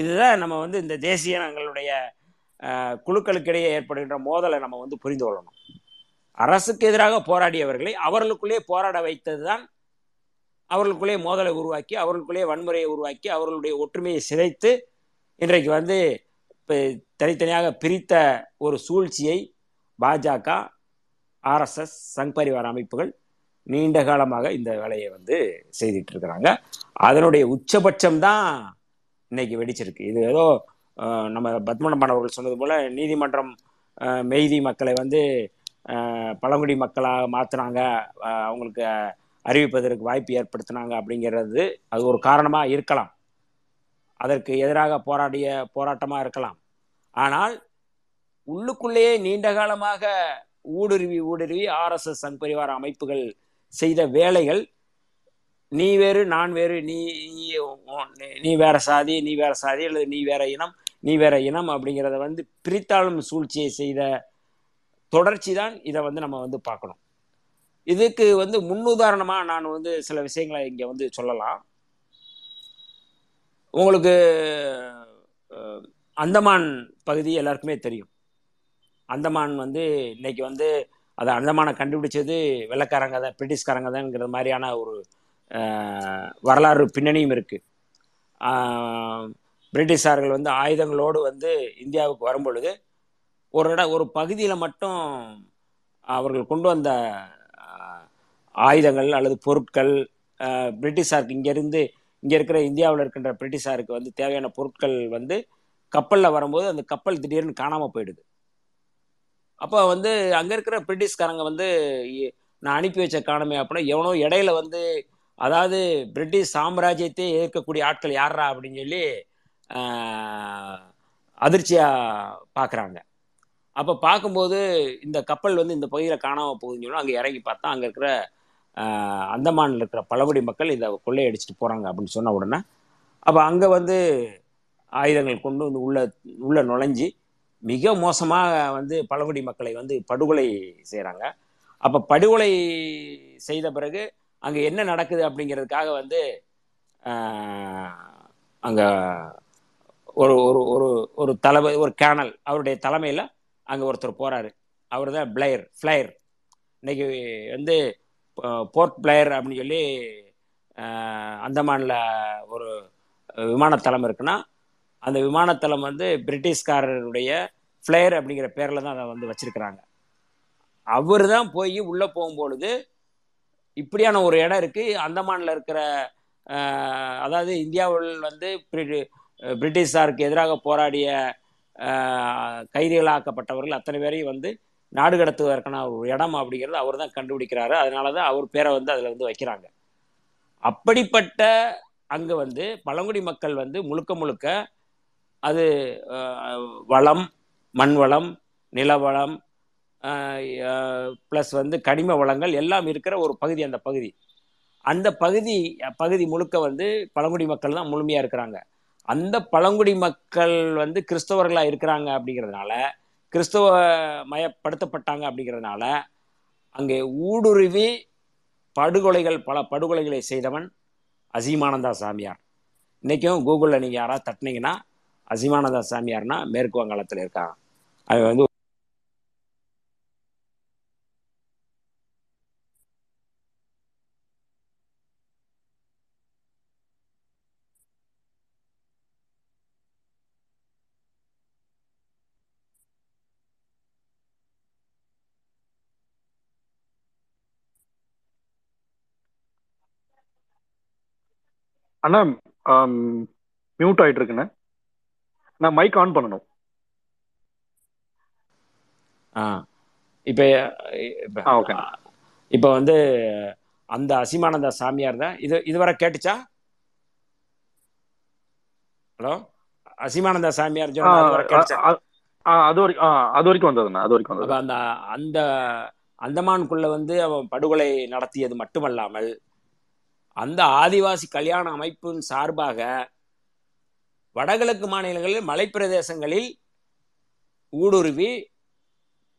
இதுதான் நம்ம வந்து இந்த தேசிய இனங்களுடைய குழுக்களுக்கிடையே ஏற்படுகின்ற மோதலை நம்ம வந்து புரிந்து கொள்ளணும். அரசுக்கு எதிராக போராடியவர்களை அவர்களுக்குள்ளே போராட வைத்ததுதான் அவர்களுக்குள்ளே மோதலை உருவாக்கி, அவர்களுக்குள்ளே வன்முறையை உருவாக்கி, அவர்களுடைய ஒற்றுமையை சிதைத்து இன்றைக்கு வந்து இப்போ தனித்தனியாக பிரித்த ஒரு சூழ்ச்சியை பாஜக, ஆர்எஸ்எஸ், சங் பரிவார அமைப்புகள் நீண்ட காலமாக இந்த வேலையை வந்து செய்துட்டு இருக்கிறாங்க. அதனுடைய உச்சபட்சம் தான் இன்னைக்கு வெடிச்சிருக்கு. இது ஏதோ நம்ம பத்மநாபன் அவர்கள் சொன்னது போல நீதிமன்றம் மெய்தி மக்களை வந்து பழங்குடி மக்களாக மாற்றினாங்க, அவங்களுக்கு அறிவிப்பதற்கு வாய்ப்பு ஏற்படுத்தினாங்க அப்படிங்கிறது அது ஒரு காரணமாக இருக்கலாம், அதற்கு எதிராக போராடிய போராட்டமாக இருக்கலாம். ஆனால் உள்ளுக்குள்ளேயே நீண்ட காலமாக ஊடுருவி ஊடுருவி ஆர்எஸ்எஸ் சங் பரிவார அமைப்புகள் செய்த வேலைகள், நீ வேறு நான் வேறு, நீ நீ வேற சாதி நீ வேற சாதி அல்லது நீ வேற இனம் நீ வேற இனம் அப்படிங்கிறத வந்து பிரித்தாளும் சூழ்ச்சியை செய்த தொடர்ச்சி தான் இதை வந்து நம்ம வந்து பார்க்கணும். இதுக்கு வந்து முன்னுதாரணமாக நான் வந்து சில விஷயங்களை இங்கே வந்து சொல்லலாம். உங்களுக்கு அந்தமான் பகுதி எல்லாருக்குமே தெரியும். அந்தமான் வந்து இன்னைக்கு வந்து அது அந்தமானை கண்டுபிடிச்சது வெள்ளக்காரங்க தான், பிரிட்டிஷ்காரங்க தான்ங்கிற மாதிரியான ஒரு வரலாறு பின்னணியும் இருக்குது. பிரிட்டிஷார்கள் வந்து ஆயுதங்களோடு வந்து இந்தியாவுக்கு வரும்பொழுது ஒரு இட ஒரு பகுதியில் மட்டும் அவர்கள் கொண்டு வந்த ஆயுதங்கள் அல்லது பொருட்கள், பிரிட்டிஷாருக்கு இங்கேருந்து இங்கே இருக்கிற இந்தியாவில் இருக்கின்ற பிரிட்டிஷாருக்கு வந்து தேவையான பொருட்கள் வந்து கப்பலில் வரும்போது அந்த கப்பல் திடீர்னு காணாமல் போயிடுது. அப்போ வந்து அங்கே இருக்கிற பிரிட்டிஷ்காரங்க வந்து நான் அனுப்பி வச்ச காணமே அப்படின்னா எவனோ இடையில வந்து, அதாவது பிரிட்டிஷ் சாம்ராஜ்யத்தை எதிர்க்கக்கூடிய ஆட்கள் யாரா அப்படின்னு சொல்லி அதிர்ச்சியாக பார்க்குறாங்க. அப்போ பார்க்கும்போது இந்த கப்பல் வந்து இந்த பகுதியில் காணாமல் போகுதுன்னு சொல்லி அங்கே இறங்கி பார்த்தா அங்கே இருக்கிற அந்தமானில் இருக்கிற பழங்குடி மக்கள் இதை கொள்ளையடிச்சிட்டு போகிறாங்க அப்படின்னு சொன்ன உடனே அப்போ அங்கே வந்து ஆயுதங்கள் கொண்டு வந்து உள்ள உள்ள நுழைஞ்சி மிக மோசமாக வந்து பழங்குடி மக்களை வந்து படுகொலை செய்கிறாங்க. அப்போ படுகொலை செய்த பிறகு அங்கே என்ன நடக்குது அப்படிங்கிறதுக்காக வந்து அங்கே ஒரு ஒரு ஒரு தலைமை, ஒரு கேனல் அவருடைய தலைமையில் அங்கே ஒருத்தர் போகிறாரு. அவர் தான் பிளேயர் ஃப்ளையர். இன்றைக்கி வந்து போர்ட் பிளேயர் அப்படின்னு சொல்லி அந்தமானில் ஒரு விமானத்தளம் இருக்குன்னா அந்த விமானத்தளம் வந்து பிரிட்டிஷ்காரருடைய ஃப்ளையர் அப்படிங்கிற பேரில் தான் அதை வந்து வச்சுருக்கிறாங்க. அவர் தான் போய் உள்ளே போகும்பொழுது இப்படியான ஒரு இடம் இருக்குது அந்தமானில் இருக்கிற, அதாவது இந்தியாவில் வந்து பிரிட்டிஷாருக்கு எதிராக போராடிய கைதிகளாக்கப்பட்டவர்கள் அத்தனை பேரையும் வந்து நாடு கடத்துவதற்கான ஒரு இடம் அப்படிங்கிறது அவர் தான் கண்டுபிடிக்கிறாரு. அதனால தான் அவர் பேரை வந்து அதில் வந்து வைக்கிறாங்க. அப்படிப்பட்ட அங்கே வந்து பழங்குடி மக்கள் வந்து முழுக்க முழுக்க அது வளம், மண் வளம், நிலவளம் ப்ளஸ் வந்து கனிம வளங்கள் எல்லாம் இருக்கிற ஒரு பகுதி. அந்த பகுதி அந்த பகுதி பகுதி முழுக்க வந்து பழங்குடி மக்கள் தான் முழுமையாக இருக்கிறாங்க. அந்த பழங்குடி மக்கள் வந்து கிறிஸ்தவர்களாக இருக்கிறாங்க அப்படிங்கிறதுனால, கிறிஸ்தவ மயப்படுத்தப்பட்டாங்க அப்படிங்கிறதுனால அங்கே ஊடுருவி படுகொலைகள், பல படுகொலைகளை செய்தவன் அசீமானந்தா சாமியார். இன்றைக்கும் கூகுளில் நீங்கள் யாராவது தட்டினீங்கன்னா அசீமானந்தா சாமியார்னா மேற்கு வங்காளத்தில் இருக்காங்க. அவன் வந்து அண்ணா மியூட் ஆகிட்டு இருக்குண்ணே, நான் மைக் ஆன் பண்ணணும். ஆ இப்போ ஓகே. இப்போ வந்து அந்த அசீமானந்தா சாமியார் தான் இது இதுவரை கேட்டுச்சா? ஹலோ அசீமானந்தா சாமியார் அது வரைக்கும் அது வரைக்கும் வந்ததுண்ணா அது வரைக்கும் வந்தது. அந்த அந்த அந்தமானுக்குள்ளே வந்து அவன் படுகொலை நடத்தியது மட்டுமல்லாமல் அந்த ஆதிவாசி கல்யாண அமைப்பின் சார்பாக வடகிழக்கு மாநிலங்களில் மலைப்பிரதேசங்களில் ஊடுருவி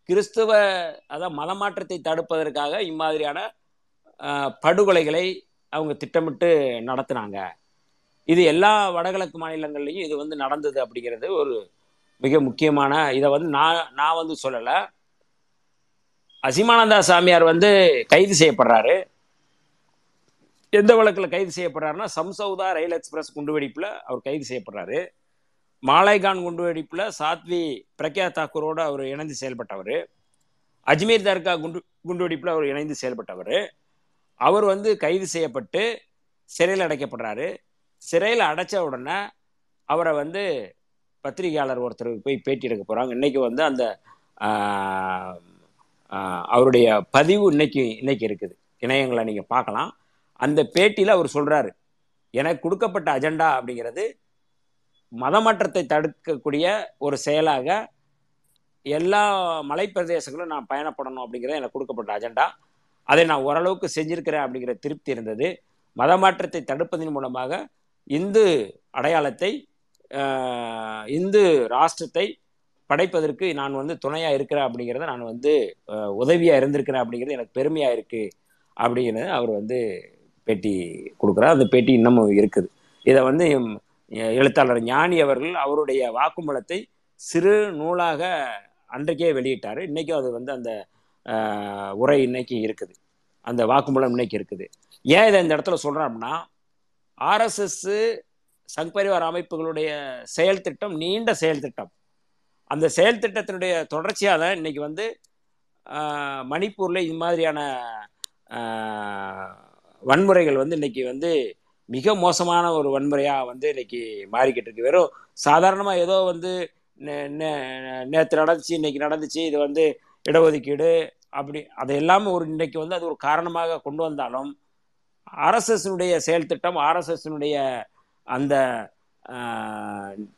கிறிஸ்துவ அதாவது மதமாற்றத்தை தடுப்பதற்காக இம்மாதிரியான படுகொலைகளை அவங்க திட்டமிட்டு நடத்தினாங்க. இது எல்லா வடகிழக்கு மாநிலங்கள்லையும் இது வந்து நடந்தது அப்படிங்கிறது ஒரு மிக முக்கியமான. இதை வந்து நான் நான் வந்து சொல்லலை, அசீமானந்தா சாமியார் வந்து கைது செய்யப்படுறாரு. எந்த வழக்கில் கைது செய்யப்படுறாருன்னா, சம்சௌதா ரயில் எக்ஸ்பிரஸ் குண்டுவெடிப்பில் அவர் கைது செய்யப்படுறாரு. மாலைகான் குண்டுவெடிப்பில் சாத்வி பிரக்யா தாக்கூரோடு அவர் இணைந்து செயல்பட்டவர். அஜ்மீர் தர்கா குண்டு குண்டுவெடிப்பில் அவர் இணைந்து செயல்பட்டவர். அவர் வந்து கைது செய்யப்பட்டு சிறையில் அடைக்கப்படுறாரு. சிறையில் அடைச்ச உடனே அவரை வந்து பத்திரிகையாளர் ஒருத்தர் போய் பேட்டி எடுக்க போகிறாங்க. இன்றைக்கி வந்து அந்த அவருடைய பதிவு இன்னைக்கு இன்னைக்கு இருக்குது, இணையங்களை நீங்கள் பார்க்கலாம். அந்த பேட்டியில் அவர் சொல்கிறாரு, எனக்கு கொடுக்கப்பட்ட அஜெண்டா அப்படிங்கிறது மதமாற்றத்தை தடுக்கக்கூடிய ஒரு செயலாக எல்லா மலைப்பிரதேசங்களும் நான் பயணப்படணும் அப்படிங்கிறது எனக்கு கொடுக்கப்பட்ட அஜெண்டா. அதை நான் ஓரளவுக்கு செஞ்சுருக்கிறேன் அப்படிங்கிற திருப்தி இருந்தது. மதமாற்றத்தை தடுப்பதன் மூலமாக இந்து அடையாளத்தை, இந்து ராஷ்டிரத்தை படைப்பதற்கு நான் வந்து துணையாக இருக்கிறேன் அப்படிங்கிறத, நான் வந்து உதவியாக இருந்திருக்கிறேன் அப்படிங்கிறது எனக்கு பெருமையாக இருக்குது அப்படிங்கிறத அவர் வந்து பேட்டி கொடுக்குறார். அந்த பேட்டி இன்னமும் இருக்குது. இதை வந்து எழுத்தாளர் ஞானி அவர்கள் அவருடைய வாக்குமூலத்தை சிறு நூலாக அன்றைக்கே வெளியிட்டார். இன்றைக்கும் அது வந்து அந்த உரை இன்னைக்கு இருக்குது, அந்த வாக்குமூலம் இன்னைக்கு இருக்குது. ஏன் இதை இந்த இடத்துல சொல்கிறேன் அப்படின்னா, ஆர்எஸ்எஸ் சங் பரிவார் அமைப்புகளுடைய செயல் திட்டம் நீண்ட செயல் திட்டம். அந்த செயல் திட்டத்தினுடைய தொடர்ச்சியாக தான் இன்றைக்கி வந்து மணிப்பூரில் இது மாதிரியான வன்முறைகள் வந்து இன்றைக்கி வந்து மிக மோசமான ஒரு வன்முறையாக வந்து இன்றைக்கி மாறிக்கிட்டு இருக்கு. வெறும் சாதாரணமாக ஏதோ வந்து நேற்று நடந்துச்சு இன்றைக்கி நடந்துச்சு, இது வந்து இடஒதுக்கீடு அப்படி அது எல்லாமே ஒரு இன்றைக்கி வந்து அது ஒரு காரணமாக கொண்டு வந்தாலும், ஆர்எஸ்எஸ்னுடைய செயல் திட்டம், ஆர்எஸ்எஸ்னுடைய அந்த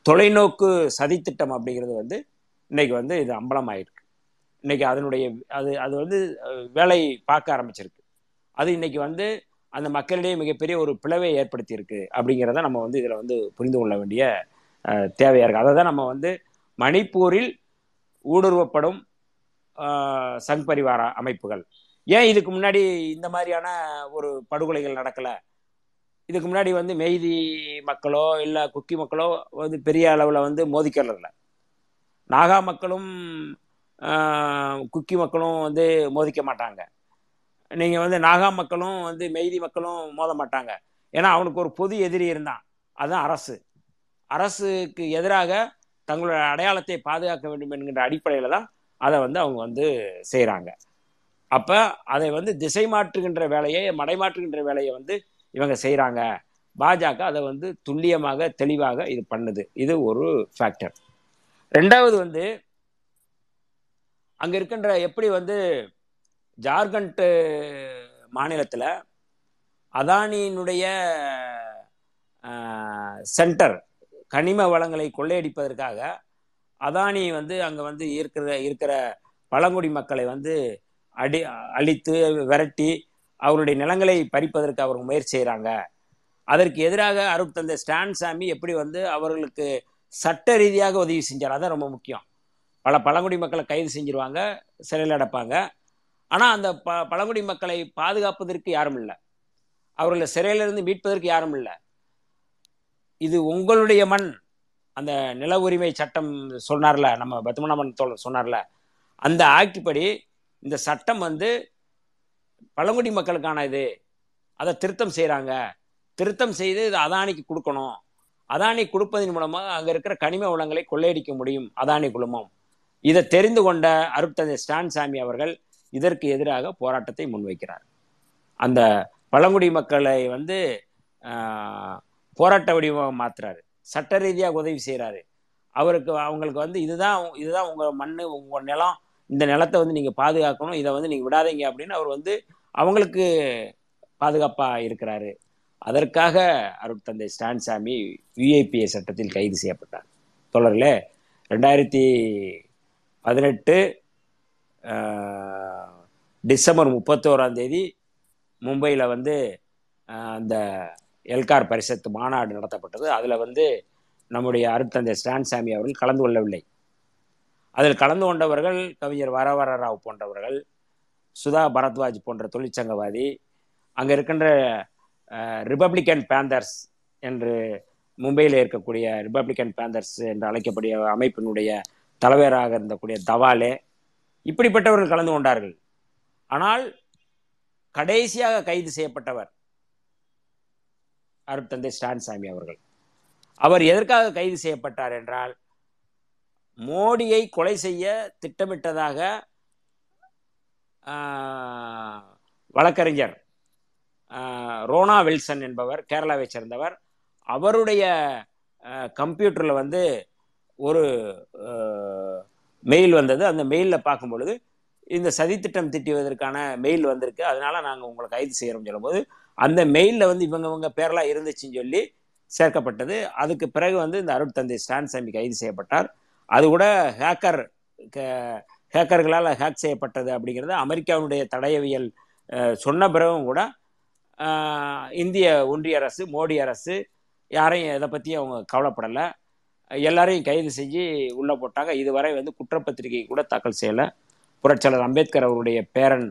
தொலைநோக்கு சதித்திட்டம் அப்படிங்கிறது வந்து இன்றைக்கி வந்து இது அம்பலமாயிருக்கு. இன்றைக்கி அதனுடைய அது அது வந்து வேலை பார்க்க ஆரம்பிச்சிருக்கு. அது இன்றைக்கி வந்து அந்த மக்களிடையே மிகப்பெரிய ஒரு பிளவை ஏற்படுத்தியிருக்கு அப்படிங்கிறத நம்ம வந்து இதில் வந்து புரிந்து கொள்ள வேண்டிய தேவையாக இருக்குது. அதை தான் நம்ம வந்து மணிப்பூரில் ஊடுருவப்படும் சங் பரிவார அமைப்புகள். ஏன் இதுக்கு முன்னாடி இந்த மாதிரியான ஒரு படுகொலைகள் நடக்கலை? இதுக்கு முன்னாடி வந்து மெய்தி மக்களோ இல்லை குக்கி மக்களோ வந்து பெரிய அளவில் வந்து மோதிக்கிறதில்ல. நாகா மக்களும் குக்கி மக்களும் வந்து மோதிக்க மாட்டாங்க. நீங்கள் வந்து நாகா மக்களும் வந்து மெய்தி மக்களும் மோத மாட்டாங்க. ஏன்னா அவனுக்கு ஒரு பொது எதிரி இருந்தான், அதுதான் அரசு. அரசுக்கு எதிராக தங்களுடைய அடையாளத்தை பாதுகாக்க வேண்டும் என்கின்ற அடிப்படையில் தான் அதை வந்து அவங்க வந்து செய்கிறாங்க. அப்போ அதை வந்து திசை மாற்றுகின்ற வேலையை, மடைமாற்றுகின்ற வேலையை வந்து இவங்க செய்கிறாங்க. பாஜக அதை வந்து துல்லியமாக தெளிவாக இது பண்ணுது. இது ஒரு ஃபேக்டர். ரெண்டாவது வந்து அங்கே இருக்கின்ற எப்படி வந்து ஜார்க்கண்ட் மாநிலத்தில் அதானியினுடைய சென்டர் கனிம வளங்களை கொள்ளையடிப்பதற்காக அதானி வந்து அங்கே வந்து இருக்கிற இருக்கிற பழங்குடி மக்களை வந்து அடி அழித்து விரட்டி அவருடைய நிலங்களை பறிப்பதற்கு அவர் முயற்சி செய்கிறாங்க. அதற்கு எதிராக அருட்தந்தை ஸ்டான் சாமி எப்படி வந்து அவர்களுக்கு சட்ட ரீதியாக உதவி செஞ்சார், அதான் ரொம்ப முக்கியம். பல பழங்குடி மக்களை கைது செஞ்சிருவாங்க, சிறையில் அடைப்பாங்க. ஆனால் அந்த ப பழங்குடி மக்களை பாதுகாப்பதற்கு யாரும் இல்லை, அவர்களை சிறையிலிருந்து மீட்பதற்கு யாரும் இல்லை. இது உங்களுடைய மண், அந்த நில உரிமை சட்டம் சொன்னார்ல, நம்ம பத்மநாபன் தோழர் சொன்னார்ல, அந்த ஆக்ட் படி இந்த சட்டம் வந்து பழங்குடி மக்களுக்கான இது, அதை திருத்தம் செய்கிறாங்க. திருத்தம் செய்து இது அதானிக்கு கொடுக்கணும். அதானி கொடுப்பதன் மூலமாக அங்கே இருக்கிற கனிம வளங்களை கொள்ளையடிக்க முடியும் அதானி குழுமம். இதை தெரிந்து கொண்ட அருட்தந்தை ஸ்டான் சாமி அவர்கள் இதற்கு எதிராக போராட்டத்தை முன்வைக்கிறார். அந்த பழங்குடி மக்களை வந்து போராட்ட வடிவமாக மாற்றுறாரு, சட்ட ரீதியாக உதவி செய்கிறாரு. அவருக்கு அவங்களுக்கு வந்து இதுதான் இதுதான் உங்கள் மண், உங்கள் நிலம், இந்த நிலத்தை வந்து நீங்கள் பாதுகாக்கணும், இதை வந்து நீங்கள் விடாதீங்க அப்படின்னு அவர் வந்து அவங்களுக்கு பாதுகாப்பாக இருக்கிறாரு. அதற்காக அருட்தந்தை ஸ்டான் சாமி யுஏபிஏ சட்டத்தில் கைது செய்யப்பட்டார். தொடரில் ரெண்டாயிரத்தி பதினெட்டு டிசம்பர் முப்பத்தோராம் தேதி மும்பையில் வந்து அந்த எல்கார் பரிஷத்து மாநாடு நடத்தப்பட்டது. அதில் வந்து நம்முடைய அருட்தந்தை ஸ்டான் சாமி அவர்கள் கலந்து கொள்ளவில்லை. அதில் கலந்து கொண்டவர்கள் கவிஞர் வரவர ராவ் போன்றவர்கள், சுதா பரத்வாஜ் போன்ற தொழிற்சங்கவாதி, அங்கே இருக்கின்ற ரிப்பப்ளிக்கன் பேந்தர்ஸ் என்று மும்பையில் இருக்கக்கூடிய ரிப்பப்ளிக்கன் பேந்தர்ஸ் என்று அழைக்கக்கூடிய அமைப்பினுடைய தலைவராக இருந்தக்கூடிய தவாலே, இப்படிப்பட்டவர்கள் கலந்து கொண்டார்கள். ஆனால் கடைசியாக கைது செய்யப்பட்டவர் அருட்தந்தை ஸ்டான் சாமி அவர்கள். அவர் எதற்காக கைது செய்யப்பட்டார் என்றால், மோடியை கொலை செய்ய திட்டமிட்டதாக வழக்கறிஞர் ரோனா வில்சன் என்பவர், கேரளாவை சேர்ந்தவர், அவருடைய கம்ப்யூட்டரில் வந்து ஒரு மெயில் வந்தது. அந்த மெயிலில் பார்க்கும் பொழுது இந்த சதித்திட்டம் திட்டுவதற்கான மெயில் வந்திருக்கு, அதனால் நாங்கள் உங்களை கைது செய்கிறோம்னு சொல்லும்போது அந்த மெயிலில் வந்து இவங்க இவங்க பேரெலாம் இருந்துச்சுன்னு சொல்லி சேர்க்கப்பட்டது. அதுக்கு பிறகு வந்து இந்த அருட்தந்தை ஸ்டான் சாமி கைது செய்யப்பட்டார். அது கூட ஹேக்கர் ஹேக்கர்களால் ஹேக் செய்யப்பட்டது அப்படிங்கிறது அமெரிக்காவுடைய தடயவியல் சொன்ன பிறகும் கூட இந்திய ஒன்றிய அரசு, மோடி அரசு யாரையும் இதை பற்றி அவங்க கவலைப்படலை, எல்லாரையும் கைது செஞ்சு உள்ளே போட்டாங்க. இதுவரை வந்து குற்றப்பத்திரிகை கூட தாக்கல் செய்யலை. புரட்சியாளர் அம்பேத்கர் அவருடைய பேரன்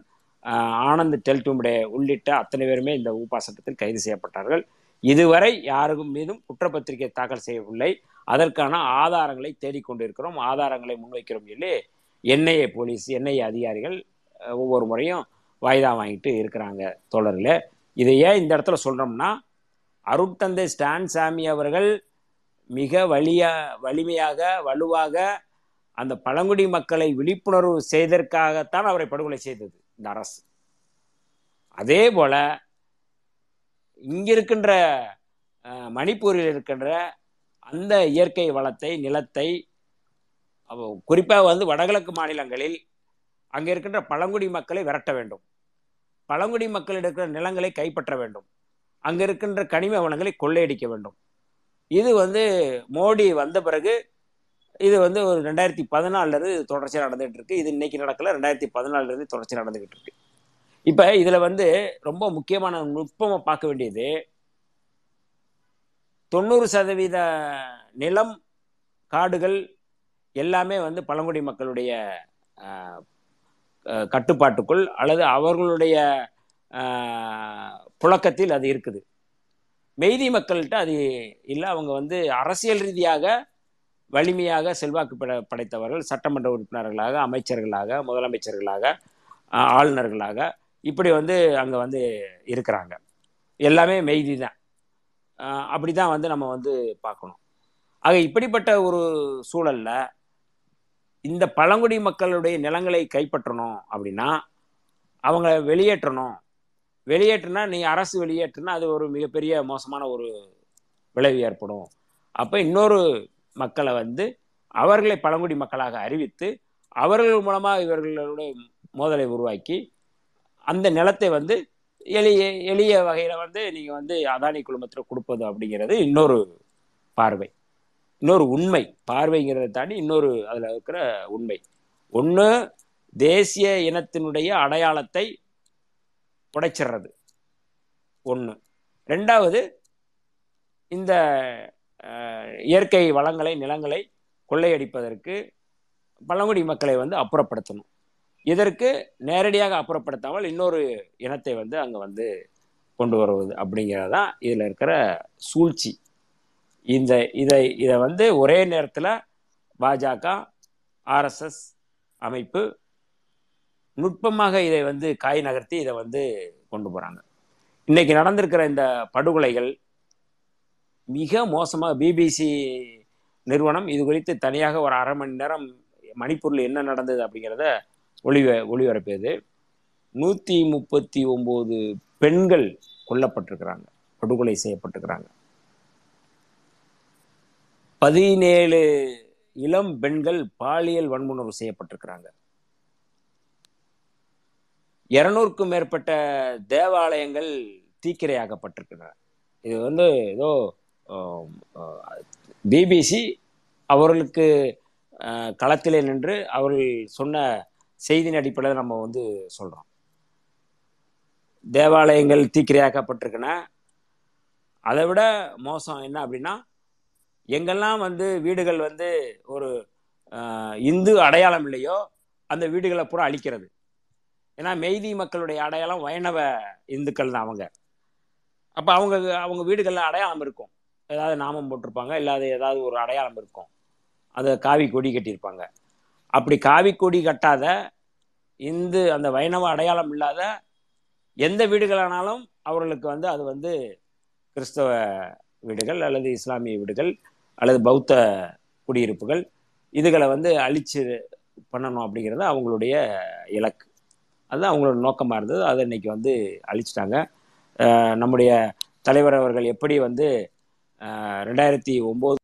ஆனந்த் டெல்டுமுடைய உள்ளிட்ட அத்தனை பேருமே இந்த ஊப்பா சட்டத்தில் கைது செய்யப்பட்டார்கள். இதுவரை யாருக்கும் மீதும் குற்றப்பத்திரிகை தாக்கல் செய்யவில்லை. அதற்கான ஆதாரங்களை தேடிக்கொண்டிருக்கிறோம், ஆதாரங்களை முன்வைக்கிறோம் சொல்லி என்ஐஏ போலீஸ், என்ஐஏ அதிகாரிகள் ஒவ்வொரு முறையும் வாய்தா வாங்கிட்டு இருக்கிறாங்க தொடரில். இதை ஏன் இந்த இடத்துல சொல்கிறோம்னா, அருட்தந்தை ஸ்டான் சாமி அவர்கள் மிக வலியா வலிமையாக வலுவாக அந்த பழங்குடி மக்களை விழிப்புணர்வு செய்ததற்காகத்தான் அவரை படுகொலை செய்தது இந்த அரசு. அதே போல் இங்கிருக்கின்ற மணிப்பூரில் இருக்கின்ற அந்த இயற்கை வளத்தை, நிலத்தை, குறிப்பாக வந்து வடகிழக்கு மாநிலங்களில் அங்கே இருக்கின்ற பழங்குடி மக்களை விரட்ட வேண்டும், பழங்குடி மக்கள் இருக்கிற நிலங்களை கைப்பற்ற வேண்டும், அங்கே இருக்கின்ற கனிம வளங்களை கொள்ளையடிக்க வேண்டும். இது வந்து மோடி வந்த பிறகு இது வந்து ஒரு ரெண்டாயிரத்தி பதினாலிருந்து இது தொடர்ச்சி நடந்துகிட்டு இருக்கு. இது இன்னைக்கு நடக்கல, ரெண்டாயிரத்தி பதினாலிருந்து தொடர்ச்சி நடந்துகிட்டு இருக்கு. இப்போ இதில் வந்து ரொம்ப முக்கியமான நுட்பமாக பார்க்க வேண்டியது, தொண்ணூறு சதவீத நிலம், காடுகள் எல்லாமே வந்து பழங்குடி மக்களுடைய கட்டுப்பாட்டுக்குள் அல்லது அவர்களுடைய புழக்கத்தில் அது இருக்குது. மெய்தி மக்கள்கிட்ட அது இல்லை. அவங்க வந்து அரசியல் ரீதியாக வலிமையாக செல்வாக்கு படைத்தவர்கள், சட்டமன்ற உறுப்பினர்களாக, அமைச்சர்களாக, முதலமைச்சர்களாக, ஆளுநர்களாக, இப்படி வந்து அங்கே வந்து இருக்கிறாங்க. எல்லாமே மெய்தி தான். அப்படி தான் வந்து நம்ம வந்து பார்க்கணும். ஆக இப்படிப்பட்ட ஒரு சூழலில் இந்த பழங்குடி மக்களுடைய நிலங்களை கைப்பற்றணும் அப்படின்னா அவங்கள வெளியேற்றணும். வெளியேற்றுனா, நீ அரசு வெளியேற்றுனா அது ஒரு மிகப்பெரிய மோசமான ஒரு விளைவு ஏற்படும். அப்போ இன்னொரு மக்களை வந்து அவர்களை பழங்குடி மக்களாக அறிவித்து அவர்கள் மூலமாக இவர்களுடைய மோதலை உருவாக்கி அந்த நிலத்தை வந்து எளிய எளிய வகையில் வந்து நீங்கள் வந்து அதானி குழுமத்தில் கொடுப்பது அப்படிங்கிறது இன்னொரு பார்வை, இன்னொரு உண்மை. பார்வைங்கிறத தாண்டி இன்னொரு அதில் இருக்கிற உண்மை. ஒன்று, தேசிய இனத்தினுடைய அடையாளத்தை உடைச்சிடுறது ஒன்று. ரெண்டாவது, இந்த இயற்கை வளங்களை, நிலங்களை கொள்ளையடிப்பதற்கு பழங்குடி மக்களை வந்து அப்புறப்படுத்தணும். இதற்கு நேரடியாக அப்புறப்படுத்தாமல் இன்னொரு இனத்தை வந்து அங்கே வந்து கொண்டு வருவது அப்படிங்கிறதான் இதில் இருக்கிற சூழ்ச்சி. இந்த இதை இதை வந்து ஒரே நேரத்தில் பாஜக, ஆர்எஸ்எஸ் அமைப்பு நுட்பமாக இதை வந்து காய் நகர்த்தி இதை வந்து கொண்டு போகிறாங்க. இன்றைக்கி நடந்திருக்கிற இந்த படுகொலைகள் மிக மோசமாக. பிபிசி நிறுவனம் இது குறித்து தனியாக ஒரு அரை மணி நேரம் மணிப்பூரில் என்ன நடந்தது அப்படிங்கிறத ஒளி ஒளிபரப்பியது. நூற்றி முப்பத்தி ஒம்பது பெண்கள் கொல்லப்பட்டிருக்கிறாங்க, படுகொலை செய்யப்பட்டிருக்கிறாங்க. பதினேழு இளம் பெண்கள் பாலியல் வன்புணர்வு செய்யப்பட்டிருக்கிறாங்க. இருநூறுக்கும் மேற்பட்ட தேவாலயங்கள் தீக்கிரையாக்கப்பட்டிருக்கின்றன. இது வந்து ஏதோ பிபிசி அவர்களுக்கு களத்திலே நின்று அவர்கள் சொன்ன செய்தியின் அடிப்படையில் நம்ம வந்து சொல்கிறோம். தேவாலயங்கள் தீக்கிரையாக்கப்பட்டிருக்கின்றன. அதை விட மோசம் என்ன அப்படின்னா, எங்கெல்லாம் வந்து வீடுகள் வந்து ஒரு இந்து அடையாளம் இல்லையோ அந்த வீடுகளை பூரா அழிக்கிறது. ஏன்னா மெய்தி மக்களுடைய அடையாளம் வைணவ இந்துக்கள் தான் அவங்க. அப்போ அவங்க அவங்க வீடுகளில் அடையாளம் இருக்கும், ஏதாவது நாமம் போட்டிருப்பாங்க, இல்லாத ஏதாவது ஒரு அடையாளம் இருக்கும், அதை காவி கொடி கட்டியிருப்பாங்க. அப்படி காவி கொடி கட்டாத இந்து அந்த வைணவ அடையாளம் இல்லாத எந்த வீடுகளானாலும் அவர்களுக்கு வந்து அது வந்து கிறிஸ்தவ வீடுகள் அல்லது இஸ்லாமிய வீடுகள் அல்லது பௌத்த குடியிருப்புகள் இதுகளை வந்து அழிச்சு பண்ணணும் அப்படிங்கிறது அவங்களுடைய இலக்கு, அதுதான் அவங்களோட நோக்கமாக இருந்தது. அதை இன்னைக்கு வந்து அழிச்சிட்டாங்க. நம்முடைய தலைவர் அவர்கள் எப்படி வந்து ரெண்டாயிரத்தி ஒம்பது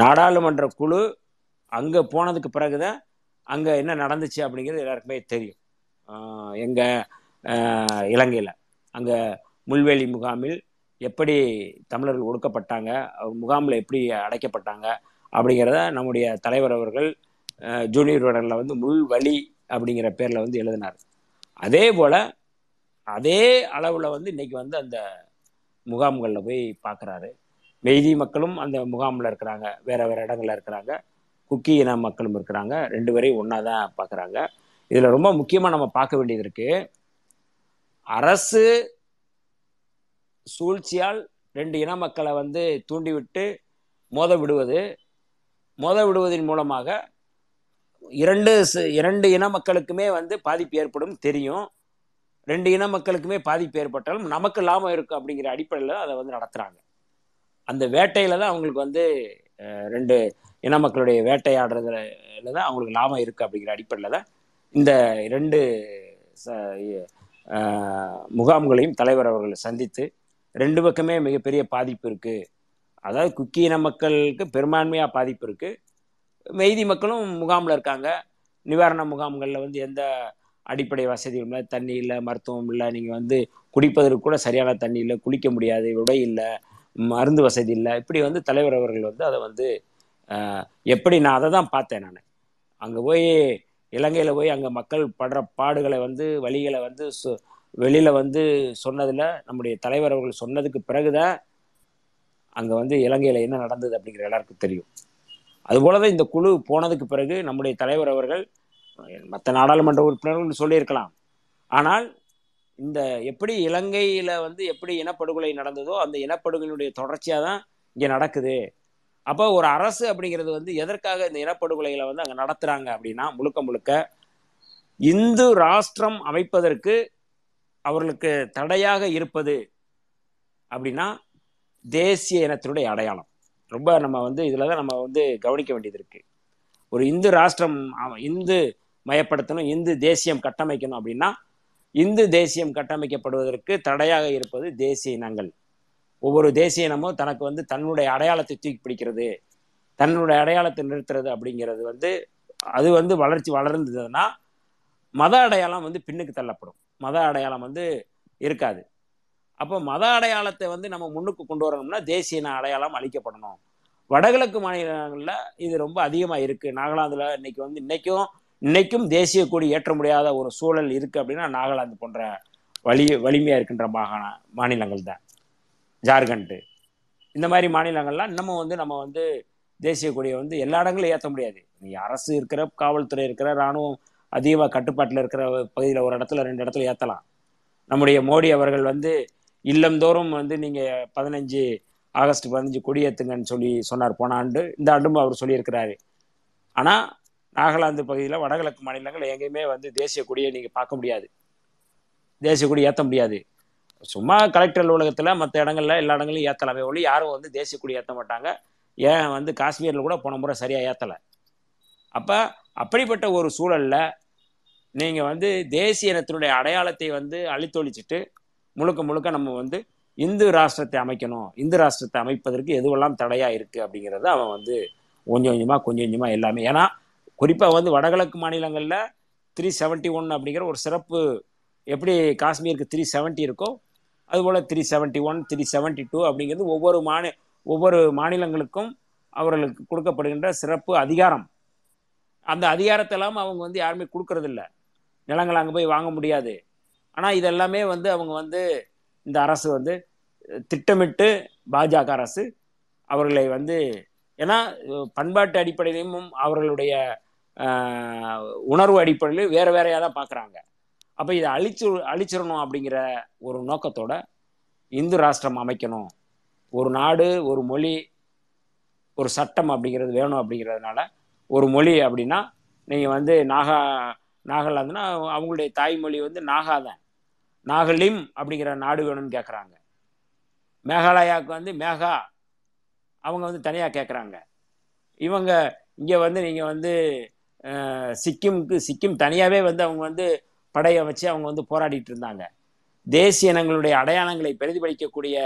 நாடாளுமன்ற குழு அங்கே போனதுக்கு பிறகுதான் அங்கே என்ன நடந்துச்சு அப்படிங்கிறது எல்லாருக்குமே தெரியும். எங்கள் இலங்கையில் அங்கே முள்வேலி முகாமில் எப்படி தமிழர்கள் ஒடுக்கப்பட்டாங்க, முகாமில் எப்படி அடைக்கப்பட்டாங்க அப்படிங்கிறத நம்முடைய தலைவர் அவர்கள் ஜூனியர் வடலில் வந்து முள்வலி அப்படிங்கிற பேரில் வந்து எழுதினார். அதே போல் அதே அளவில் வந்து இன்றைக்கி வந்து அந்த முகாம்களில் போய் பார்க்குறாரு. மெய்தி மக்களும் அந்த முகாமில் இருக்கிறாங்க, வேறு வேறு இடங்களில் இருக்கிறாங்க, குக்கி இன மக்களும் இருக்கிறாங்க, ரெண்டு பேரையும் ஒன்றா தான் பார்க்குறாங்க. இதில் ரொம்ப முக்கியமாக நம்ம பார்க்க வேண்டியது இருக்குது, அரசு சூழ்ச்சியால் ரெண்டு இன மக்களை வந்து தூண்டிவிட்டு மோத விடுவது, மோத விடுவதன் மூலமாக இரண்டு இரண்டு இன மக்களுக்குமே வந்து பாதிப்பு ஏற்படும் தெரியும், ரெண்டு இன மக்களுக்குமே பாதிப்பு ஏற்பட்டாலும் நமக்கு லாபம் இருக்கும் அப்படிங்கிற அடிப்படையில் அதை வந்து நடத்துகிறாங்க. அந்த வேட்டையில் தான் அவங்களுக்கு வந்து ரெண்டு இன மக்களுடைய வேட்டையாடுறதுல தான் அவங்களுக்கு லாபம் இருக்குது அப்படிங்கிற அடிப்படையில் தான் இந்த ரெண்டு ச முகாம்களையும் தலைவர் அவர்களை சந்தித்து ரெண்டு பக்கமே மிகப்பெரிய பாதிப்பு இருக்குது, அதாவது குக்கி இன மக்களுக்கு பெரும்பான்மையாக பாதிப்பு இருக்குது, மெய்தி மக்களும் முகாமில் இருக்காங்க, நிவாரண முகாம்களில் வந்து எந்த அடிப்படை வசதியும் இல்லை, தண்ணி இல்லை, மருத்துவம் இல்லை, நீங்கள் வந்து குடிப்பதற்கு கூட சரியான தண்ணி இல்லை, குளிக்க முடியாது, உடை இல்லை, மருந்து வசதி இல்லை. இப்படி வந்து தலைவர் அவர்கள் வந்து அதை வந்து எப்படி நான் அதை தான் பார்த்தேன். நான் அங்கே போய் இலங்கையில் போய் அங்கே மக்கள் படுற பாடுகளை வந்து வழிகளை வந்து சொ வெளியில் வந்து சொன்னதில் நம்முடைய தலைவர் அவர்கள் சொன்னதுக்கு பிறகுதான் அங்கே வந்து இலங்கையில் என்ன நடந்தது அப்படிங்கிற எல்லாருக்கும் தெரியும். அதுபோல தான் இந்த குழு போனதுக்கு பிறகு நம்முடைய தலைவர் அவர்கள் மற்ற நாடாளுமன்ற உறுப்பினர்கள் சொல்லியிருக்கலாம், ஆனால் இந்த எப்படி இலங்கையில் வந்து எப்படி இனப்படுகொலை நடந்ததோ அந்த இனப்படுகொலையினுடைய தொடர்ச்சியாக தான் இங்கே நடக்குது. அப்போ ஒரு அரசு அப்படிங்கிறது வந்து எதற்காக இந்த இனப்படுகொலைகளை வந்து அங்கே நடத்துகிறாங்க அப்படின்னா முழுக்க முழுக்க இந்து ராஷ்டிரம் அமைப்பதற்கு அவர்களுக்கு தடையாக இருப்பது அப்படின்னா தேசிய இனத்தினுடைய அடையாளம். ரொம்ப நம்ம வந்து இதில் தான் நம்ம வந்து கவனிக்க வேண்டியது இருக்குது. ஒரு இந்து ராஷ்டிரம் இந்து மயப்படுத்தணும், இந்து தேசியம் கட்டமைக்கணும் அப்படின்னா இந்து தேசியம் கட்டமைக்கப்படுவதற்கு தடையாக இருப்பது தேசிய இனங்கள். ஒவ்வொரு தேசிய இனமும் தனக்கு வந்து தன்னுடைய அடையாளத்தை தூக்கி பிடிக்கிறது, தன்னுடைய அடையாளத்தை நிறுத்துறது அப்படிங்கிறது வந்து அது வந்து வளர்ச்சி வளர்ந்ததுன்னா மத அடையாளம் வந்து பின்னுக்கு தள்ளப்படும், மத அடையாளம் வந்து இருக்காது. அப்போ மத அடையாளத்தை வந்து நம்ம முன்னுக்கு கொண்டு வரணும்னா தேசிய இன அடையாளம் அளிக்கப்படணும். வடகிழக்கு மாநிலங்களில் இது ரொம்ப அதிகமாக இருக்குது. நாகாலாந்தில் இன்னைக்கு வந்து இன்னைக்கும் இன்னைக்கும் தேசிய கொடி ஏற்ற முடியாத ஒரு சூழல் இருக்குது அப்படின்னா நாகாலாந்து போன்ற வலி வலிமையாக இருக்கின்ற மாகாண மாநிலங்கள் தான், ஜார்க்கண்டு இந்த மாதிரி மாநிலங்கள்லாம் இன்னமும் வந்து நம்ம வந்து தேசிய கொடியை வந்து எல்லா இடங்களும் ஏற்ற முடியாது. நீ அரசு இருக்கிற, காவல்துறை இருக்கிற, இராணுவம் அதிகமாக கட்டுப்பாட்டில் இருக்கிற பகுதியில் ஒரு இடத்துல ரெண்டு இடத்துல ஏற்றலாம். நம்முடைய மோடி அவர்கள் வந்து இல்லந்தோறும் வந்து நீங்கள் பதினஞ்சு ஆகஸ்ட் பதினஞ்சு கொடியேற்றுங்கன்னு சொல்லி சொன்னார் போன ஆண்டு, இந்த ஆண்டும் அவர் சொல்லியிருக்கிறாரு. ஆனால் நாகாலாந்து பகுதியில் வடகிழக்கு மாநிலங்கள் எங்கேயுமே வந்து தேசிய கொடியை நீங்கள் பார்க்க முடியாது, தேசிய கொடி ஏற்ற முடியாது. சும்மா கலெக்டர் அலுவலகத்தில் மற்ற இடங்களில் எல்லா இடங்களையும் ஏற்றலாமே ஒழி யாரும் வந்து தேசிய கொடி ஏற்ற மாட்டாங்க. ஏன் வந்து காஷ்மீரில் கூட போன முறை சரியாக ஏற்றலை. அப்போ அப்படிப்பட்ட ஒரு சூழலில் நீங்கள் வந்து தேசிய இனத்தினுடைய அடையாளத்தை வந்து அழித்தொழிச்சிட்டு முழுக்க முழுக்க நம்ம வந்து இந்து ராஷ்டிரத்தை அமைக்கணும், இந்து ராஷ்டிரத்தை அமைப்பதற்கு எதுவெல்லாம் தடையாக இருக்குது அப்படிங்கிறத அவன் வந்து கொஞ்சம் கொஞ்சமாக கொஞ்சம் கொஞ்சமாக எல்லாமே. ஏன்னா குறிப்பாக வந்து வடகிழக்கு மாநிலங்களில் த்ரீ செவன்ட்டி ஒன் அப்படிங்கிற ஒரு சிறப்பு, எப்படி காஷ்மீருக்கு த்ரீ செவன்ட்டி இருக்கோ அதுபோல் three seventy one three seventy two அப்படிங்கிறது ஒவ்வொரு மாநி ஒவ்வொரு மாநிலங்களுக்கும் அவர்களுக்கு கொடுக்கப்படுகின்ற சிறப்பு அதிகாரம். அந்த அதிகாரத்தெல்லாம் அவங்க வந்து யாருமே கொடுக்கறதில்ல, நிலங்கள் அங்கே போய் வாங்க முடியாது. ஆனால் இதெல்லாமே வந்து அவங்க வந்து இந்த அரசு வந்து திட்டமிட்டு பாஜக அரசு அவர்களை வந்து, ஏன்னா பண்பாட்டு அடிப்படையிலும் அவர்களுடைய உணர்வு அடிப்படையிலும் வேறு வேறையாக தான் பார்க்குறாங்க. அப்போ இதை அழிச்சு அழிச்சிடணும் அப்படிங்கிற ஒரு நோக்கத்தோட இந்து ராஷ்டிரம் அமைக்கணும், ஒரு நாடு, ஒரு மொழி, ஒரு சட்டம் அப்படிங்கிறது வேணும். அப்படிங்கிறதுனால ஒரு மொழி அப்படின்னா நீங்கள் வந்து நாகா நாகாலாந்துன்னா அவங்களுடைய தாய்மொழி வந்து நாகா தான், நாகலிம் அப்படிங்கிற நாடு வேணும்னு கேட்குறாங்க. மேகாலயாவுக்கு வந்து மேகா அவங்க வந்து தனியாக கேட்குறாங்க. இவங்க இங்கே வந்து நீங்கள் வந்து சிக்கிமுக்கு சிக்கிம் தனியாகவே வந்து அவங்க வந்து படையை வச்சு அவங்க வந்து போராடிட்டு இருந்தாங்க. தேசிய இனங்களுடைய அடையாளங்களை பிரதிபலிக்கக்கூடிய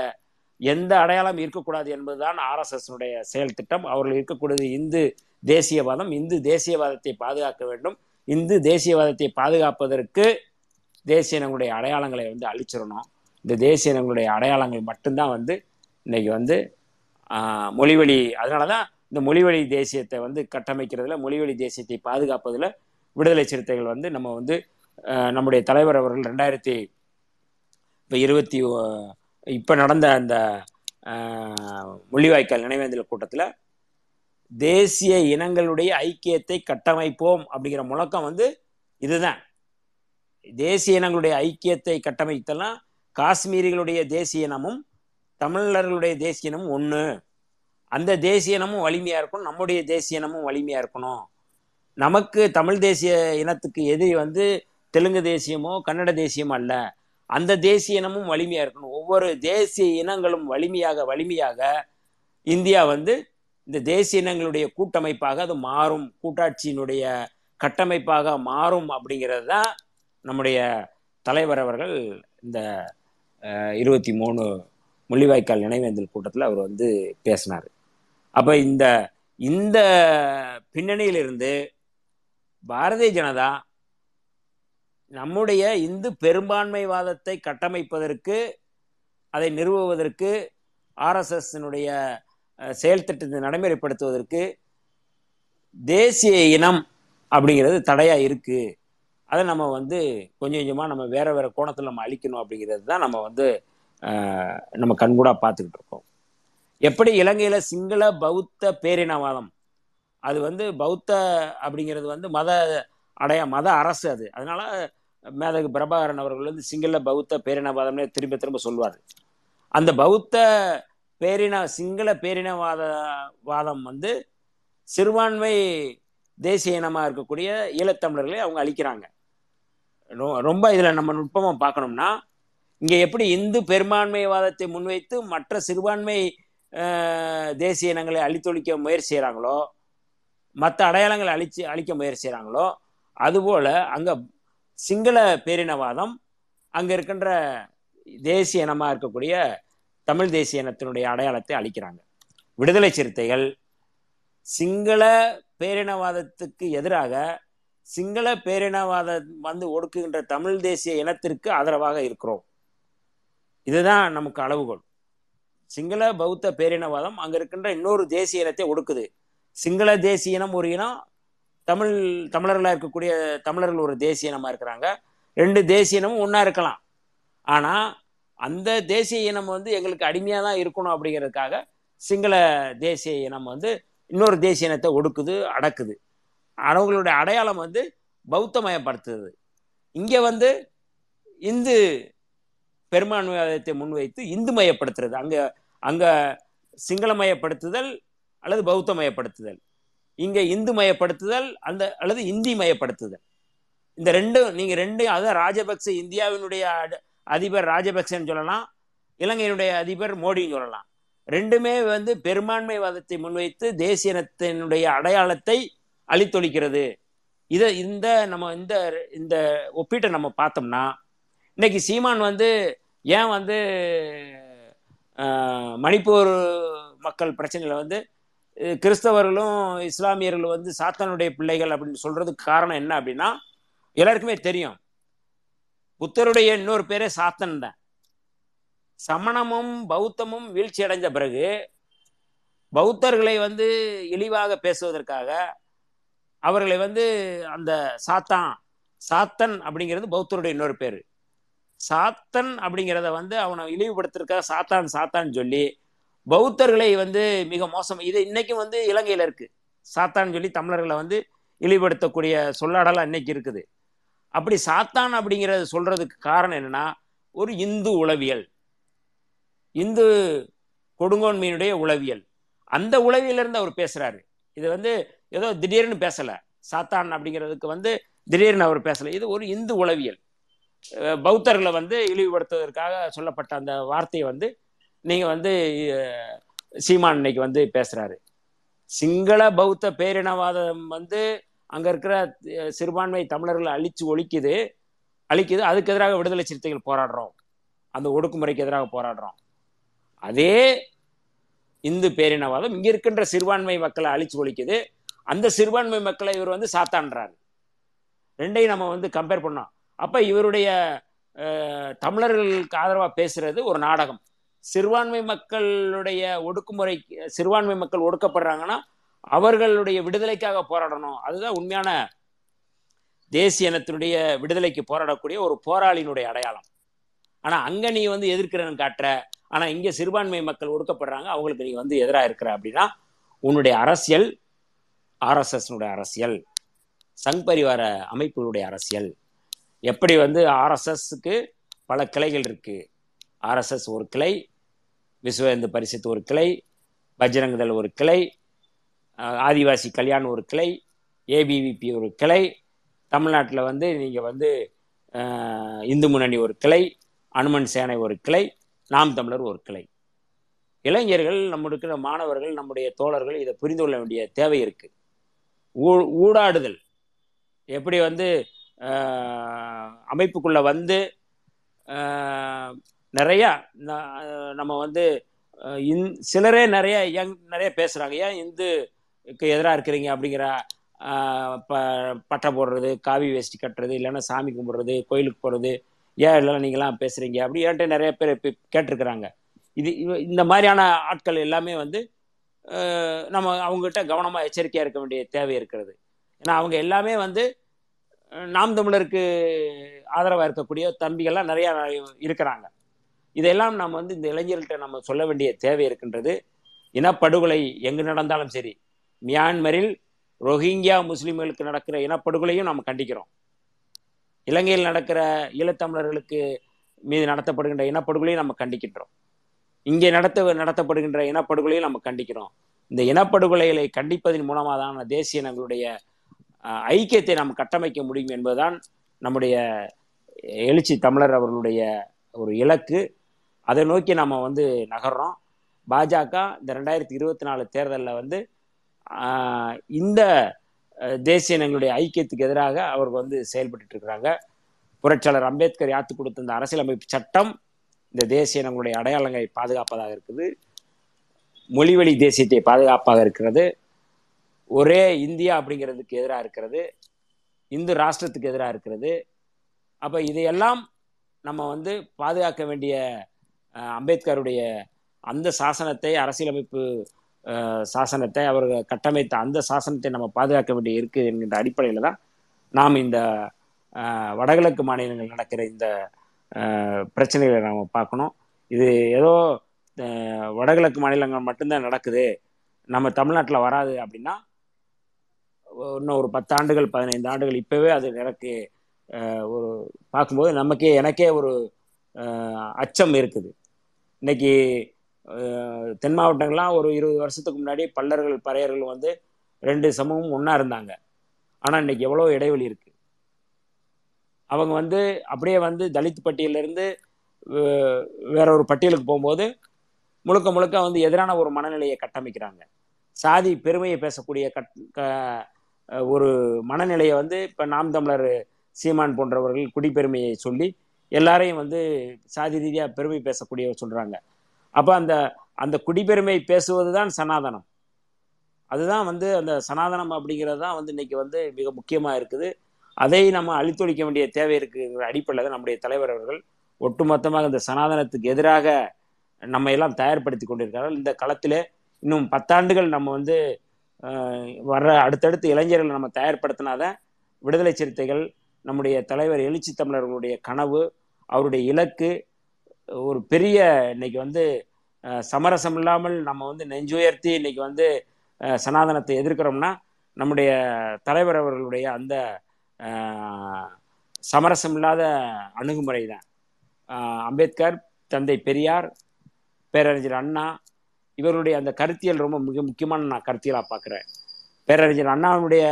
எந்த அடையாளம் இருக்கக்கூடாது என்பதுதான் ஆர்எஸ்எஸ்னுடைய செயல் திட்டம். அவர்கள் இருக்கக்கூடியது இந்து தேசியவாதம். இந்து தேசியவாதத்தை பாதுகாக்க வேண்டும். இந்து தேசியவாதத்தை பாதுகாப்பதற்கு தேசிய இனங்களுடைய அடையாளங்களை வந்து அழிச்சிடணும். இந்த தேசிய இனங்களுடைய அடையாளங்கள் மட்டும்தான் வந்து இன்றைக்கி வந்து மொழிவழி, அதனால தான் இந்த மொழிவழி தேசியத்தை வந்து கட்டமைக்கிறதுல, மொழிவழி தேசியத்தை பாதுகாப்பதில் விடுதலை சிறுத்தைகள் வந்து நம்ம வந்து நம்முடைய தலைவர் அவர்கள் ரெண்டாயிரத்தி இப்போ இருபத்தி இப்போ நடந்த அந்த முள்ளிவாய்க்கால் நினைவேந்தல் கூட்டத்தில் தேசிய இனங்களுடைய ஐக்கியத்தை கட்டமைப்போம் அப்படிங்கிற முழக்கம் வந்து இதுதான். தேசிய இனங்களுடைய ஐக்கியத்தை கட்டமைத்தலாம். காஷ்மீரிகளுடைய தேசிய இனமும் தமிழர்களுடைய தேசிய இனமும் ஒன்று. அந்த தேசிய இனமும் வலிமையாக இருக்கணும், நம்முடைய தேசிய இனமும் வலிமையாக இருக்கணும். நமக்கு தமிழ் தேசிய இனத்துக்கு எதிரி வந்து தெலுங்கு தேசியமோ கன்னட தேசியமோ அல்ல, அந்த தேசிய இனமும் வலிமையாக இருக்கணும். ஒவ்வொரு தேசிய இனங்களும் வலிமையாக வலிமையாக இந்தியா வந்து இந்த தேசிய இனங்களுடைய கூட்டமைப்பாக அது மாறும், கூட்டாட்சியினுடைய கட்டமைப்பாக மாறும் அப்படிங்கிறது தான் நம்முடைய தலைவர் அவர்கள் இந்த இருபத்தி மூணு முள்ளிவாய்க்கால் நினைவேந்தல் கூட்டத்தில் அவர் வந்து பேசினார். அப்போ இந்த இந்த பின்னணியிலிருந்து பாரதிய ஜனதா நம்முடைய இந்து பெரும்பான்மைவாதத்தை கட்டமைப்பதற்கு, அதை நிறுவுவதற்கு, ஆர்எஸ்எஸ்னுடைய செயல் திட்டத்தை நடைமுறைப்படுத்துவதற்கு தேசிய இனம் அப்படிங்கிறது தடையாக இருக்குது. அதை நம்ம வந்து கொஞ்சம் கொஞ்சமாக நம்ம வேறு வேறு கோணத்தில் நம்ம அழிக்கணும் அப்படிங்கிறது தான் நம்ம வந்து நம்ம கண்கூடாக பார்த்துக்கிட்டு இருக்கோம். எப்படி இலங்கையில் சிங்கள பௌத்த பேரினவாதம், அது வந்து பௌத்த அப்படிங்கிறது வந்து மத அடைய மத அரசு, அது அதனால் மேதகு பிரபாகரன் அவர்கள் வந்து சிங்கள பௌத்த பேரினவாதம்னே திரும்ப திரும்ப சொல்வார். அந்த பௌத்த பேரின சிங்கள பேரினவாத வாதம் வந்து சிறுபான்மை தேசிய இனமாக இருக்கக்கூடிய ஈழத்தமிழர்களை அவங்க அழிக்கிறாங்க. ரொம்ப இதில் நம்ம நுட்பமாக பார்க்கணும்னா, இங்கே எப்படி இந்து பெரும்பான்மைவாதத்தை முன்வைத்து மற்ற சிறுபான்மை தேசிய இனங்களை அழித்தொழிக்க முயற்சி செய்கிறாங்களோ, மற்ற அடையாளங்களை அழிச்சு அழிக்க முயற்சி செய்கிறாங்களோ, அதுபோல் அங்கே சிங்கள பேரினவாதம் அங்கே இருக்கின்ற தேசிய இனமாக இருக்கக்கூடிய தமிழ் தேசிய இனத்தினுடைய அடையாளத்தை அழிக்கிறாங்க. விடுதலை சிறுத்தைகள் சிங்கள பேரினவாதத்துக்கு எதிராக, சிங்கள பேரினவாதம் வந்து ஒடுக்குகின்ற தமிழ் தேசிய இனத்திற்கு ஆதரவாக இருக்கிறோம். இதுதான் நமக்கு அளவுகோல். சிங்கள பௌத்த பேரினவாதம் அங்கே இருக்கின்ற இன்னொரு தேசிய இனத்தை ஒடுக்குது. சிங்கள தேசிய இனம் ஒரு இனம், தமிழ் தமிழர்களாக இருக்கக்கூடிய தமிழர்கள் ஒரு தேசிய இனமாக இருக்கிறாங்க. ரெண்டு தேசிய இனமும் ஒன்றா இருக்கலாம், ஆனால் அந்த தேசிய இனம் வந்து எங்களுக்கு அடிமையாக தான் இருக்கணும் அப்படிங்கிறதுக்காக சிங்கள தேசிய இனம் வந்து இன்னொரு தேசிய இனத்தை ஒடுக்குது, அடக்குது. அவங்களுடைய அடையாளம் வந்து பௌத்தமயப்படுத்துது. இங்கே வந்து இந்து பெரும்பான்மைவாதத்தை முன்வைத்து இந்து மயப்படுத்துறது. அங்கே அங்கே சிங்களமயப்படுத்துதல் அல்லது பௌத்தமயப்படுத்துதல், இங்கே இந்து மயப்படுத்துதல் அந்த அல்லது இந்தி மயப்படுத்துதல். இந்த ரெண்டும் நீங்கள் ரெண்டு அதான் ராஜபக்ச, இந்தியாவினுடைய அதிபர் ராஜபக்சன்னு சொல்லலாம், இலங்கையினுடைய அதிபர் மோடின்னு சொல்லலாம். ரெண்டுமே வந்து பெரும்பான்மைவாதத்தை முன்வைத்து தேசிய இனத்தினுடைய அடையாளத்தை அழித்தொழிக்கிறது. இதை இந்த நம்ம இந்த இந்த ஒப்பீட்டை நம்ம பார்த்தோம்னா, இன்னைக்கு சீமான் வந்து ஏன் வந்து மணிப்பூர் மக்கள் பிரச்சனையில் வந்து கிறிஸ்தவர்களும் இஸ்லாமியர்களும் வந்து சாத்தானுடைய பிள்ளைகள் அப்படின்னு சொல்கிறதுக்கு காரணம் என்ன அப்படின்னா, எல்லாருக்குமே தெரியும், புத்தருடைய இன்னொரு பேரே சாத்தன் தான். சமணமும் பௌத்தமும் வீழ்ச்சி அடைஞ்ச பிறகு பௌத்தர்களை வந்து இழிவாக பேசுவதற்காக அவர்களை வந்து அந்த சாத்தான் சாத்தன் அப்படிங்கிறது பௌத்தருடைய இன்னொரு பேர். சாத்தன் அப்படிங்கிறத வந்து அவனை இழிவுபடுத்திருக்க சாத்தான் சாத்தான்னு சொல்லி பௌத்தர்களை வந்து மிக மோசம். இது இன்றைக்கும் வந்து இலங்கையில் இருக்குது. சாத்தான்னு சொல்லி தமிழர்களை வந்து இழிவுபடுத்தக்கூடிய சொல்லாடலாம் இன்றைக்கி இருக்குது. அப்படி சாத்தான் அப்படிங்கிறத சொல்கிறதுக்கு காரணம் என்னென்னா, ஒரு இந்து உளவியல், இந்து கொடுங்கோன்மையினுடைய உளவியல். அந்த உளவியிலிருந்து அவர் பேசுறாரு. இது வந்து ஏதோ திடீர்னு பேசல, சாத்தான் அப்படிங்கிறதுக்கு வந்து திடீர்னு அவர் பேசல. இது ஒரு இந்து உளவியல். பௌத்தர்களை வந்து இழிவுபடுத்துவதற்காக சொல்லப்பட்ட அந்த வார்த்தையை வந்து நீங்க வந்து சீமான் இன்னைக்கு வந்து பேசுறாரு. சிங்கள பௌத்த பேரினவாதம் வந்து அங்க இருக்கிற சிறுபான்மை தமிழர்களை அழிச்சு ஒழிக்குது அழிக்குது அதுக்கு எதிராக விடுதலை சிறுத்தைகள் போராடுறோம், அந்த ஒடுக்குமுறைக்கு எதிராக போராடுறோம். அதே இந்து பேரினவாதம் இங்க இருக்கின்ற சிறுபான்மை மக்களை அழிச்சு ஒழிக்குது, அந்த சிறுபான்மை மக்களை இவர் வந்து சாத்தான்றாரு. ரெண்டையும் நம்ம வந்து கம்பேர் பண்ணோம். அப்ப இவருடைய தமிழர்களுக்கு ஆதரவா பேசுறது ஒரு நாடகம். சிறுபான்மை மக்களுடைய ஒடுக்குமுறை, சிறுபான்மை மக்கள் ஒடுக்கப்படுறாங்கன்னா அவர்களுடைய விடுதலைக்காக போராடணும், அதுதான் உண்மையான தேசிய இனத்தினுடைய விடுதலைக்கு போராடக்கூடிய ஒரு போராளியினுடைய அடையாளம். ஆனா அங்க நீ வந்து எதிர்க்கிறன்னு காட்டுற, ஆனா இங்க சிறுபான்மை மக்கள் ஒடுக்கப்படுறாங்க, அவங்களுக்கு நீ வந்து எதிராக இருக்கிற அப்படின்னா உன்னுடைய அரசியல் ஆர்எஸ்எஸ் அரசியல், சங் பரிவார அமைப்புடைய அரசியல். எப்படி வந்து ஆர்எஸ்எஸ்க்கு பல கிளைகள் இருக்கு, ஆர்எஸ்எஸ் ஒரு கிளை, விஸ்வ இந்து பரிஷத்து ஒரு கிளை, பஜ்ரங்தள் ஒரு கிளை, ஆதிவாசி கல்யாண் ஒரு கிளை, ஏபிவிபி ஒரு கிளை, தமிழ்நாட்டில் வந்து நீங்கள் வந்து இந்து முன்னணி ஒரு கிளை, அனுமன் சேனை ஒரு கிளை, நாம் தமிழர் ஒரு கிளை. இளைஞர்கள், நம்மளுக்கு மாணவர்கள், நம்முடைய தோழர்கள் இதை புரிந்து கொள்ள வேண்டிய தேவை இருக்குது. ஊ ஊடாடுதல் எப்படி வந்து அமைப்புக்குள்ளே வந்து நிறையா நம்ம வந்து இந் சிலரே நிறைய யங் நிறைய பேசுகிறாங்க, ஏன் இந்துக்கு எதிராக இருக்கிறீங்க அப்படிங்கிற ப பட்டை போடுறது, காவி வேஷ்டி கட்டுறது, இல்லைன்னா சாமி கும்பிட்றது, கோயிலுக்கு போகிறது, ஏன் இல்லைன்னா நீங்களாம் பேசுகிறீங்க அப்படி ஏன்ட்டு நிறைய பேர் இப்போ கேட்டிருக்கிறாங்க. இது இந்த மாதிரியான ஆட்கள் எல்லாமே வந்து நம்ம அவங்ககிட்ட கவனமாக எச்சரிக்கையாக இருக்க வேண்டிய தேவை இருக்கிறது. ஏன்னா அவங்க எல்லாமே வந்து நாம் தமிழருக்கு ஆதரவாக இருக்கக்கூடிய தம்பிகள்லாம் நிறையா இருக்கிறாங்க. இதெல்லாம் நாம் வந்து இந்த இளைஞர்கள்ட்ட நம்ம சொல்ல வேண்டிய தேவை இருக்கின்றது. இனப்படுகொலை எங்கு நடந்தாலும் சரி, மியான்மரில் ரோஹிங்கியா முஸ்லீம்களுக்கு நடக்கிற இனப்படுகொலையும் நாம் கண்டிக்கிறோம், இலங்கையில் நடக்கிற ஈழத்தமிழர்களுக்கு மீது நடத்தப்படுகின்ற இனப்படுகொலையும் நம்ம கண்டிக்கின்றோம், இங்கே நடத்த நடத்தப்படுகின்ற இனப்படுகொலையும் நம்ம கண்டிக்கிறோம். இந்த இனப்படுகொலைகளை கண்டிப்பதன் மூலமாக தான் தேசிய இனங்களுடைய ஐக்கியத்தை நாம் கட்டமைக்க முடியும் என்பதுதான் நம்முடைய எழுச்சி தமிழர் அவர்களுடைய ஒரு இலக்கு. அதை நோக்கி நம்ம வந்து நகர்றோம். பாஜக இந்த ரெண்டாயிரத்தி இருபத்தி நாலு தேர்தலில் வந்து இந்த தேசிய இனங்களுடைய ஐக்கியத்துக்கு எதிராக அவர்கள் வந்து செயல்பட்டு இருக்கிறாங்க. புரட்சியாளர் அம்பேத்கர் யாத்து கொடுத்த இந்த அரசியலமைப்பு சட்டம் இந்த தேசிய இனங்களுடைய அடையாளங்களை பாதுகாப்பதாக இருக்குது, மொழிவழி தேசியத்தை பாதுகாப்பாக இருக்கிறது, ஒரே இந்தியா அப்படிங்கிறதுக்கு எதிராக இருக்கிறது, இந்து ராஷ்டிரத்துக்கு எதிராக இருக்கிறது. அப்போ இதையெல்லாம் நம்ம வந்து பாதுகாக்க வேண்டிய அம்பேத்கருடைய அந்த சாசனத்தை, அரசியலமைப்பு சாசனத்தை, அவர்கள் கட்டமைத்த அந்த சாசனத்தை நம்ம பாதுகாக்க வேண்டிய இருக்குது என்கின்ற அடிப்படையில் தான் நாம் இந்த வடகிழக்கு மாநிலங்கள் நடக்கிற இந்த பிரச்சனைகளை நாம் பார்க்கணும். இது ஏதோ வடகிழக்கு மாநிலங்கள் மட்டும்தான் நடக்குது, நம்ம தமிழ்நாட்டில் வராது அப்படின்னா இன்னும் ஒரு பத்தாண்டுகள் பதினைந்து ஆண்டுகள் இப்போவே அது எனக்கு ஒரு பார்க்கும்போது நமக்கே எனக்கே ஒரு அச்சம் இருக்குது. இன்னைக்கு தென் மாவட்டங்கள்லாம் ஒரு இருபது வருஷத்துக்கு முன்னாடி பல்லர்கள் பறையர்கள் வந்து ரெண்டு சமூகமும் ஒன்றா இருந்தாங்க. ஆனால் இன்னைக்கு எவ்வளோ இடைவெளி இருக்குது. அவங்க வந்து அப்படியே வந்து தலித் பட்டியலிருந்து வேற ஒரு பட்டியலுக்கு போகும்போது முழுக்க முழுக்க வந்து எதிரான ஒரு மனநிலையை கட்டமைக்கிறாங்க. சாதி பெருமையை பேசக்கூடிய கட் ஒரு மனநிலையை வந்து இப்போ நாம் தமிழர் சீமான் போன்றவர்கள் குடிப்பெருமையை சொல்லி எல்லாரையும் வந்து சாதி ரீதியாக பெருமை பேசக்கூடிய சொல்கிறாங்க. அப்போ அந்த அந்த குடிப்பெருமை பேசுவது தான் சனாதனம். அதுதான் வந்து அந்த சனாதனம் அப்படிங்கிறது தான் வந்து இன்றைக்கி வந்து மிக முக்கியமாக இருக்குது. அதை நம்ம அழித்தொழிக்க வேண்டிய தேவை இருக்குங்கிற அடிப்படையில் தான் நம்முடைய தலைவர் அவர்கள் ஒட்டுமொத்தமாக இந்த சனாதனத்துக்கு எதிராக நம்ம எல்லாம் தயார்படுத்தி கொண்டிருக்கிறார்கள். இந்த களத்தில் இன்னும் பத்தாண்டுகள் நம்ம வந்து வர்ற அடுத்தடுத்து இளைஞர்களை நம்ம தயார்படுத்தினாதான் விடுதலை சிறுத்தைகள், நம்முடைய தலைவர் எழுச்சி தமிழர்களுடைய கனவு, அவருடைய இலக்கு ஒரு பெரிய இன்னைக்கு வந்து சமரசம் இல்லாமல் நம்ம வந்து நெஞ்சுயர்த்தி இன்னைக்கு வந்து சனாதனத்தை எதிர்க்கிறோம்னா நம்முடைய தலைவர் அவர்களுடைய அந்த சமரசம் இல்லாத அணுகுமுறை தான். அம்பேத்கர், தந்தை பெரியார், பேரறிஞர் அண்ணா, இவருடைய அந்த கருத்தியல் ரொம்ப மிக முக்கியமான நான் கருத்தியலாக பார்க்குறேன். பேரறிஞர் அண்ணாவுடைய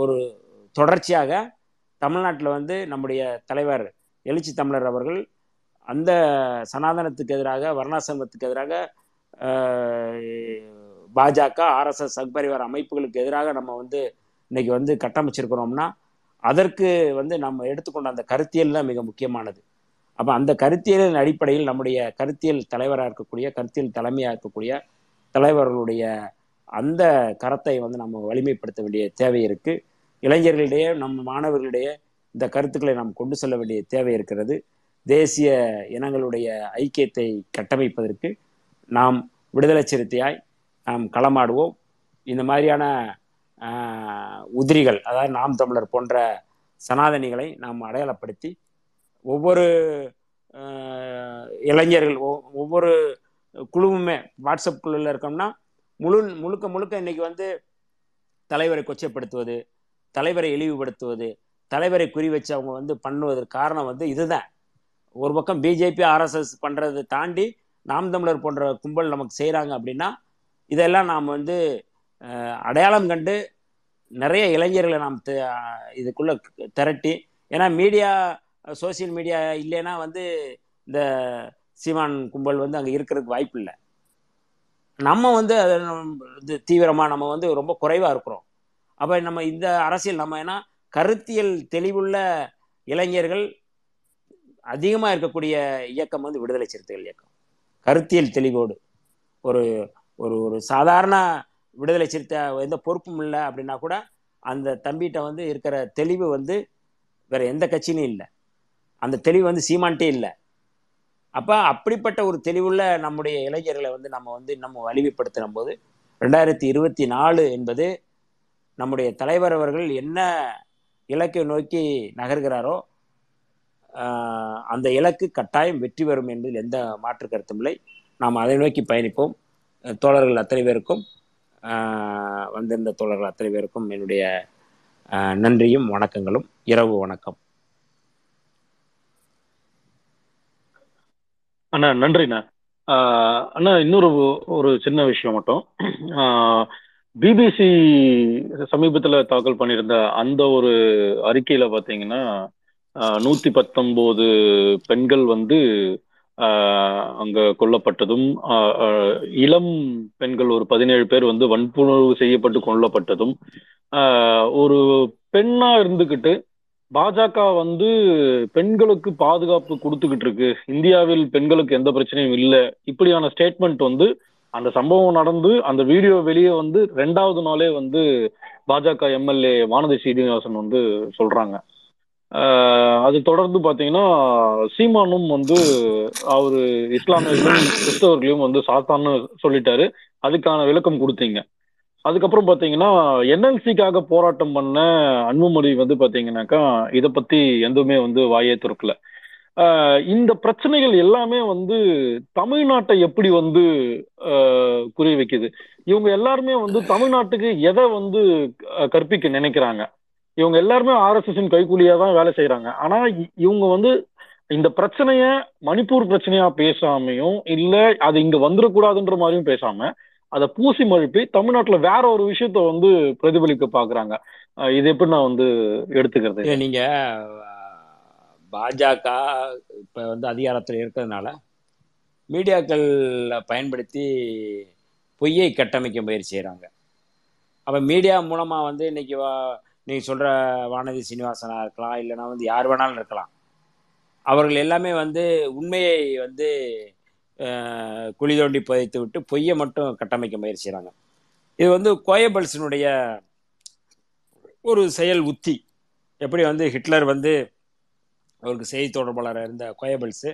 ஒரு தொடர்ச்சியாக தமிழ்நாட்டில் வந்து நம்முடைய தலைவர் எழுச்சி தமிழர் அவர்கள் அந்த சனாதனத்துக்கு எதிராக, வர்ணாசிரமத்துக்கு எதிராக, பாஜக, ஆர்எஸ்எஸ், சங் பரிவார் அமைப்புகளுக்கு எதிராக நம்ம வந்து இன்னைக்கு வந்து கட்டமைச்சிருக்கிறோம்னா அதற்கு வந்து நம்ம எடுத்துக்கொண்ட அந்த கருத்தியல் தான் மிக முக்கியமானது. அப்போ அந்த கருத்தியலின் அடிப்படையில் நம்முடைய கருத்தியல் தலைவராக இருக்கக்கூடிய, கருத்தியல் தலைமையாக இருக்கக்கூடிய தலைவர்களுடைய அந்த கரத்தை வந்து நம்ம வலிமைப்படுத்த வேண்டிய தேவை இருக்குது. இளைஞர்களிடையே, நம் மாணவர்களிடையே இந்த கருத்துக்களை நாம் கொண்டு செல்ல வேண்டிய தேவை இருக்கிறது. தேசிய இனங்களுடைய ஐக்கியத்தை கட்டமைப்பதற்கு நாம் விடுதலை சிறுத்தையாய் நாம் களமாடுவோம். இந்த மாதிரியான உதிரிகள், அதாவது நாம் தமிழர் போன்ற சனாதனிகளை நாம் அடையாளப்படுத்தி ஒவ்வொரு இளைஞர்கள், ஒவ்வொரு குழுவுமே வாட்ஸ்அப் குழுவில் இருக்கோம்னா முழு முழுக்க முழுக்க இன்றைக்கி வந்து தலைவரை கொச்சைப்படுத்துவது, தலைவரை இழிவுபடுத்துவது, தலைவரை குறி வச்சு அவங்க வந்து பண்ணுவதற்கு காரணம் வந்து இதுதான். ஒரு பக்கம் பிஜேபி, ஆர்எஸ்எஸ் பண்ணுறதை தாண்டி நாம் தமிழர் போன்ற கும்பல் நமக்கு செய்கிறாங்க அப்படின்னா இதெல்லாம் நாம் வந்து அடையாளம் கண்டு நிறைய இளைஞர்களை நாம் இதுக்குள்ளே திரட்டி, ஏன்னா மீடியா, சோசியல் மீடியா இல்லைன்னா வந்து இந்த சீமான் கும்பல் வந்து அங்கே இருக்கிறதுக்கு வாய்ப்பு இல்லை. நம்ம வந்து அது தீவிரமாக நம்ம வந்து ரொம்ப குறைவாக இருக்கிறோம். அப்போ நம்ம இந்த அரசியல் நம்ம ஏன்னா கருத்தியல் தெளிவுள்ள இளைஞர்கள் அதிகமாக இருக்கக்கூடிய இயக்கம் வந்து விடுதலை சிறுத்தைகள் இயக்கம். கருத்தியல் தெளிவோடு ஒரு ஒரு ஒரு சாதாரண விடுதலை சிறுத்தை எந்த பொறுப்பும் இல்லை அப்படின்னா கூட அந்த தம்பிகிட்ட வந்து இருக்கிற தெளிவு வந்து வேறு எந்த கட்சியிலும் இல்லை. அந்த தெளிவு வந்து சீமான்ட்டே இல்லை. அப்போ அப்படிப்பட்ட ஒரு தெளிவுள்ள நம்முடைய இளைஞர்களை வந்து நம்ம வந்து நம்ம வலிமைப்படுத்துகிற போது ரெண்டாயிரத்தி இருபத்தி நாலு என்பது நம்முடைய தலைவர் அவர்கள் என்ன இலக்கை நோக்கி நகர்கிறாரோ அந்த இலக்கு கட்டாயம் வெற்றி பெறும் என்பதில் எந்த மாற்று கருத்தும் இல்லை. நாம் அதை நோக்கி பயணிப்போம். தோழர்கள் அத்தனை பேருக்கும், வந்திருந்த தோழர்கள் அத்தனை பேருக்கும் என்னுடைய நன்றியும் வணக்கங்களும். இரவு வணக்கம் அண்ணா. நன்றிண்ணா. அண்ணா, இன்னொரு ஒரு சின்ன விஷயம் மட்டும். பிபிசி சமீபத்தில் தாக்கல் பண்ணியிருந்த அந்த ஒரு அறிக்கையில் பார்த்தீங்கன்னா நூற்றி பத்தொம்போது பெண்கள் வந்து அங்கே கொல்லப்பட்டதும், இளம் பெண்கள் ஒரு பதினேழு பேர் வந்து வன்புணர்வு செய்யப்பட்டு கொல்லப்பட்டதும், ஒரு பெண்ணாக இருந்துக்கிட்டு பாஜக வந்து பெண்களுக்கு பாதுகாப்பு கொடுத்துக்கிட்டு இருக்கு, இந்தியாவில் பெண்களுக்கு எந்த பிரச்சனையும் இல்லை, இப்படியான ஸ்டேட்மெண்ட் வந்து அந்த சம்பவம் நடந்து அந்த வீடியோ வெளியே வந்து ரெண்டாவது நாளே வந்து பாஜக எம்எல்ஏ வானதி சீனிவாசன் வந்து சொல்றாங்க. அது தொடர்ந்து பார்த்தீங்கன்னா சீமானும் வந்து அவரு இஸ்லாமியர்களும் கிறிஸ்தவர்களையும் வந்து சாத்தான்னு சொல்லிட்டாரு, அதுக்கான விளக்கம் கொடுத்தீங்க. அதுக்கப்புறம் பார்த்தீங்கன்னா என்எல்சிக்காக போராட்டம் பண்ண அன்புமணி வந்து பார்த்தீங்கன்னாக்கா இதை பற்றி எதுவுமே வந்து வாயே திறக்கல. இந்த பிரச்சனைகள் எல்லாமே வந்து தமிழ்நாட்டை எப்படி வந்து குறி வைக்குது? இவங்க எல்லாருமே வந்து தமிழ்நாட்டுக்கு எதை வந்து கற்பிக்க நினைக்கிறாங்க? இவங்க எல்லாருமே ஆர்எஸ்எஸின் கைகூலியாக தான் வேலை செய்கிறாங்க. ஆனால் இவங்க வந்து இந்த பிரச்சனையை மணிப்பூர் பிரச்சனையாக பேசாமையும் இல்லை, அது இங்கே வந்துடக்கூடாதுன்ற மாதிரியும் பேசாமல் அதை பூசி மழுப்பி தமிழ்நாட்டில் வேற ஒரு விஷயத்த வந்து பிரதிபலிக்க பார்க்குறாங்க. இது எப்படி நான் வந்து எடுத்துக்கிறது? நீங்கள் பாஜக இப்போ வந்து அதிகாரத்தில் இருக்கிறதுனால மீடியாக்கள் பயன்படுத்தி பொய்யை கட்டமைக்க முயற்சி செய்கிறாங்க. அப்போ மீடியா மூலமாக வந்து இன்னைக்கு வா நீங்கள் சொல்கிற வானதி சீனிவாசனாக இருக்கலாம், இல்லைனா வந்து யார் வேணாலும் இருக்கலாம். அவர்கள் எல்லாமே வந்து உண்மையை வந்து குழி தோண்டி புதைத்து விட்டு பொய்யை மட்டும் கட்டமைக்க முயற்சி செய்கிறாங்க. இது வந்து கோயபல்சனுடைய ஒரு செயல் உத்தி. எப்படி வந்து ஹிட்லர் வந்து அவருக்கு செய்தி தொடர்பாளராக இருந்த கோயபல்ஸு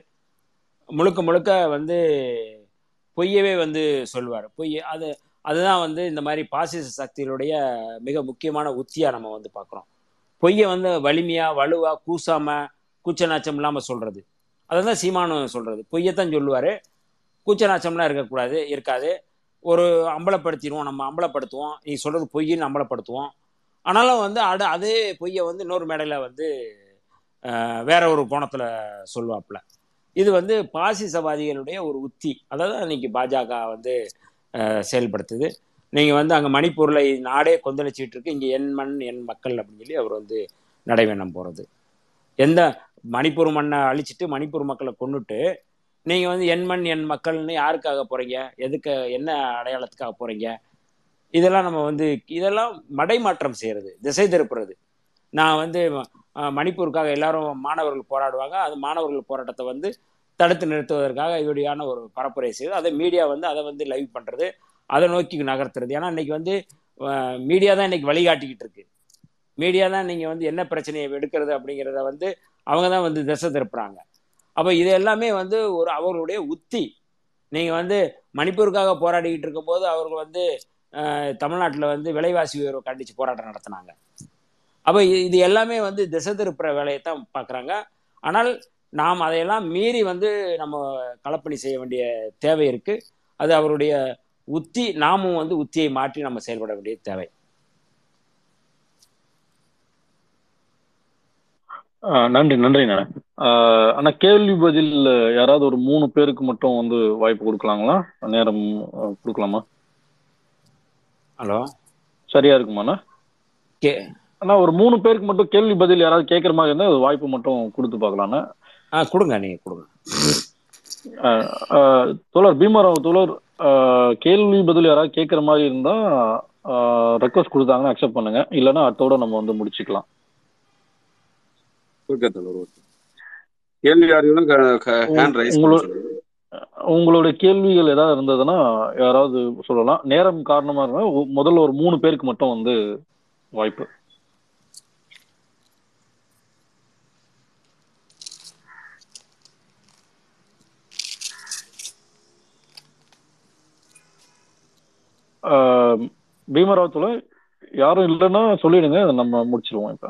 முழுக்க முழுக்க வந்து பொய்யவே வந்து சொல்லுவார். பொய் அது அதுதான் வந்து இந்த மாதிரி பாசிச சக்திகளுடைய மிக முக்கியமான உத்தியாக நம்ம வந்து பார்க்குறோம். பொய்யை வந்து வலிமையாக, வலுவாக, கூசாமல், கூச்ச நாச்சம் இல்லாமல் சொல்கிறது. அதை தான் சீமானும் சொல்கிறது. பொய்யத்தான் சொல்லுவார், கூச்சநாச்சம்லாம் இருக்கக்கூடாது, இருக்காது. ஒரு அம்பலப்படுத்திடுவோம், நம்ம அம்பலப்படுத்துவோம், நீ சொல்கிறது பொய்யின்னு அம்பலப்படுத்துவோம். ஆனாலும் வந்து அட அதே பொய்யை வந்து இன்னொரு மேடையில் வந்து வேற ஒரு கோணத்தில் சொல்லுவாப்புல. இது வந்து பாசிசவாதிகளுடைய ஒரு உத்தி, அதாவது அன்னைக்கு பாஜக வந்து செயல்படுத்துது. நீங்கள் வந்து அங்கே மணிப்பூரில் நாடே கொந்தளிச்சிட்டு இருக்கு, இங்கே என் மண் என் மக்கள் அப்படின்னு சொல்லி அவர் வந்து நடைவேணம் போகிறது. எந்த மணிப்பூர் மண்ணை அழிச்சிட்டு மணிப்பூர் மக்களை கொண்டுட்டு நீங்கள் வந்து என் மண் என் மக்கள்னு யாருக்காக போகிறீங்க, எதுக்கு, என்ன அடையாளத்துக்காக போகிறீங்க? இதெல்லாம் நம்ம வந்து இதெல்லாம் மடைமாற்றம் செய்கிறது, திசை திருப்புறது. நான் வந்து மணிப்பூருக்காக எல்லாரும் மாணவர்கள் போராடுவாங்க, அது மாணவர்கள் போராட்டத்தை வந்து தடுத்து நிறுத்துவதற்காக இப்படியான ஒரு பரப்புரை செய்யுது. அதை மீடியா வந்து அதை வந்து லைவ் பண்ணுறது, அதை நோக்கி நகர்த்துறது. ஏன்னா இன்றைக்கி வந்து மீடியா தான் இன்றைக்கி வழிகாட்டிக்கிட்டு இருக்கு. மீடியா தான் நீங்கள் வந்து என்ன பிரச்சனையை எடுக்கிறது அப்படிங்கிறத வந்து அவங்க தான் வந்து திசை திருப்புறாங்க. அப்போ இது எல்லாமே வந்து ஒரு அவர்களுடைய உத்தி. நீங்கள் வந்து மணிப்பூருக்காக போராடிக்கிட்டு இருக்கும்போது அவர்கள் வந்து தமிழ்நாட்டில் வந்து விலைவாசி உயர்வை கண்டித்து போராட்டம் நடத்தினாங்க. அப்போ இது எல்லாமே வந்து திசை திருப்புற வேலையைத்தான் பார்க்குறாங்க. ஆனால் நாம் அதையெல்லாம் மீறி வந்து நம்ம களப்பணி செய்ய வேண்டிய தேவை இருக்குது. அது அவருடைய உத்தி. நாமும் வந்து உத்தியை மாற்றி நம்ம செயல்பட வேண்டிய தேவை. நன்றி நன்றி அண்ணா. ஆனால் கேள்வி பதில் யாராவது ஒரு மூணு பேருக்கு மட்டும் வந்து வாய்ப்பு கொடுக்கலாங்களா? நேரம் கொடுக்கலாமா? ஹலோ, சரியா இருக்குமாண்ணா? கே அண்ணா ஒரு மூணு பேருக்கு மட்டும் கேள்வி பதில் யாராவது கேட்குற மாதிரி இருந்தால் அது வாய்ப்பு மட்டும் கொடுத்து பார்க்கலாண்ணா. ஆ கொடுங்க, நீங்கள் கொடுங்க. தோழர் பீமாராவ் தோழர், கேள்வி பதில் யாராவது கேட்குற மாதிரி இருந்தால் ரெக்வஸ்ட் கொடுத்தாங்கன்னா அக்செப்ட் பண்ணுங்க, இல்லைன்னா அதோட நம்ம வந்து முடிச்சுக்கலாம். உங்களுடைய கேள்விகள் ஏதாவது இருந்ததுன்னா யாராவது சொல்லலாம். நேரம் காரணமா இருந்தா முதல்ல ஒரு மூணு பேருக்கு மட்டும் வந்து வாய்ப்பு. பீமராவத்துல யாரும் இல்லைன்னா சொல்லிடுங்க, நம்ம முடிச்சிருவோம். இப்ப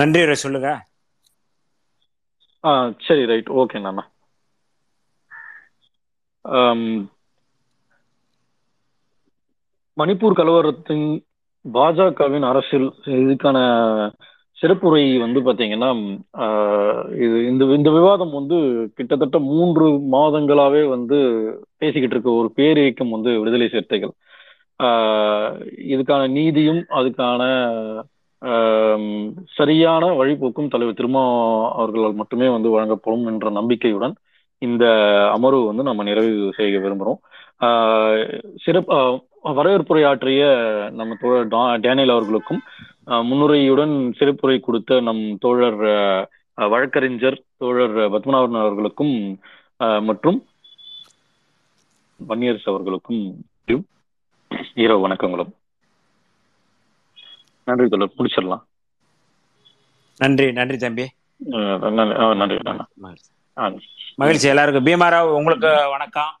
நன்றி சொல்லுங்க. ஆ சரி, ரைட், ஓகேங்கண்ணா. மணிப்பூர் கலவரத்தின் பாஜகவின் அரசியல் இதுக்கான சிறப்புரை வந்து பார்த்தீங்கன்னா, இது இந்த இந்த விவாதம் வந்து கிட்டத்தட்ட மூன்று மாதங்களாகவே வந்து பேசிக்கிட்டு இருக்க ஒரு பேரியக்கம் வந்து விடுதலை சிறுத்தைகள். இதுக்கான நீதியும் அதுக்கான சரியான வழிபோக்கும் தலைவர் திருமாவளவன் அவர்களால் மட்டுமே வந்து வழங்கப்படும் என்ற நம்பிக்கையுடன் இந்த அமர்வு வந்து நம்ம நிறைவு செய்ய விரும்புகிறோம். சிறப்பு வரவேற்புரையாற்றிய நம்ம தோழர் டேனியல் அவர்களுக்கும் முன்னுரையுடன் சிறப்புரை கொடுத்த நம் தோழர் வழக்கறிஞர் தோழர் பத்மநாபன் அவர்களுக்கும் மற்றும் வன்னியரசு அவர்களுக்கும் இரவு வணக்கங்களும். நன்றி தோழர், முடிச்சிடலாம். நன்றி நன்றி தம்பி, நன்றி. மகிழ்ச்சி எல்லாருக்கும். பீமாராவ் உங்களுக்கு வணக்கம்,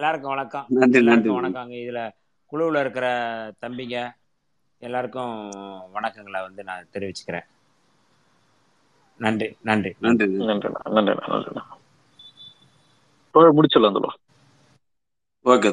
எல்லாருக்கும் வணக்கம். நன்றி நன்றி வணக்கம். அங்கே இதில் குழுவில் இருக்கிற தம்பிங்க எல்லாருக்கும் வணக்கங்களை வந்து நான் தெரிவிச்சுக்கிறேன். நன்றி நன்றி நன்றி நன்றி நன்றி நன்றி. முடிச்சிடலாம் தோழர். ஓகே.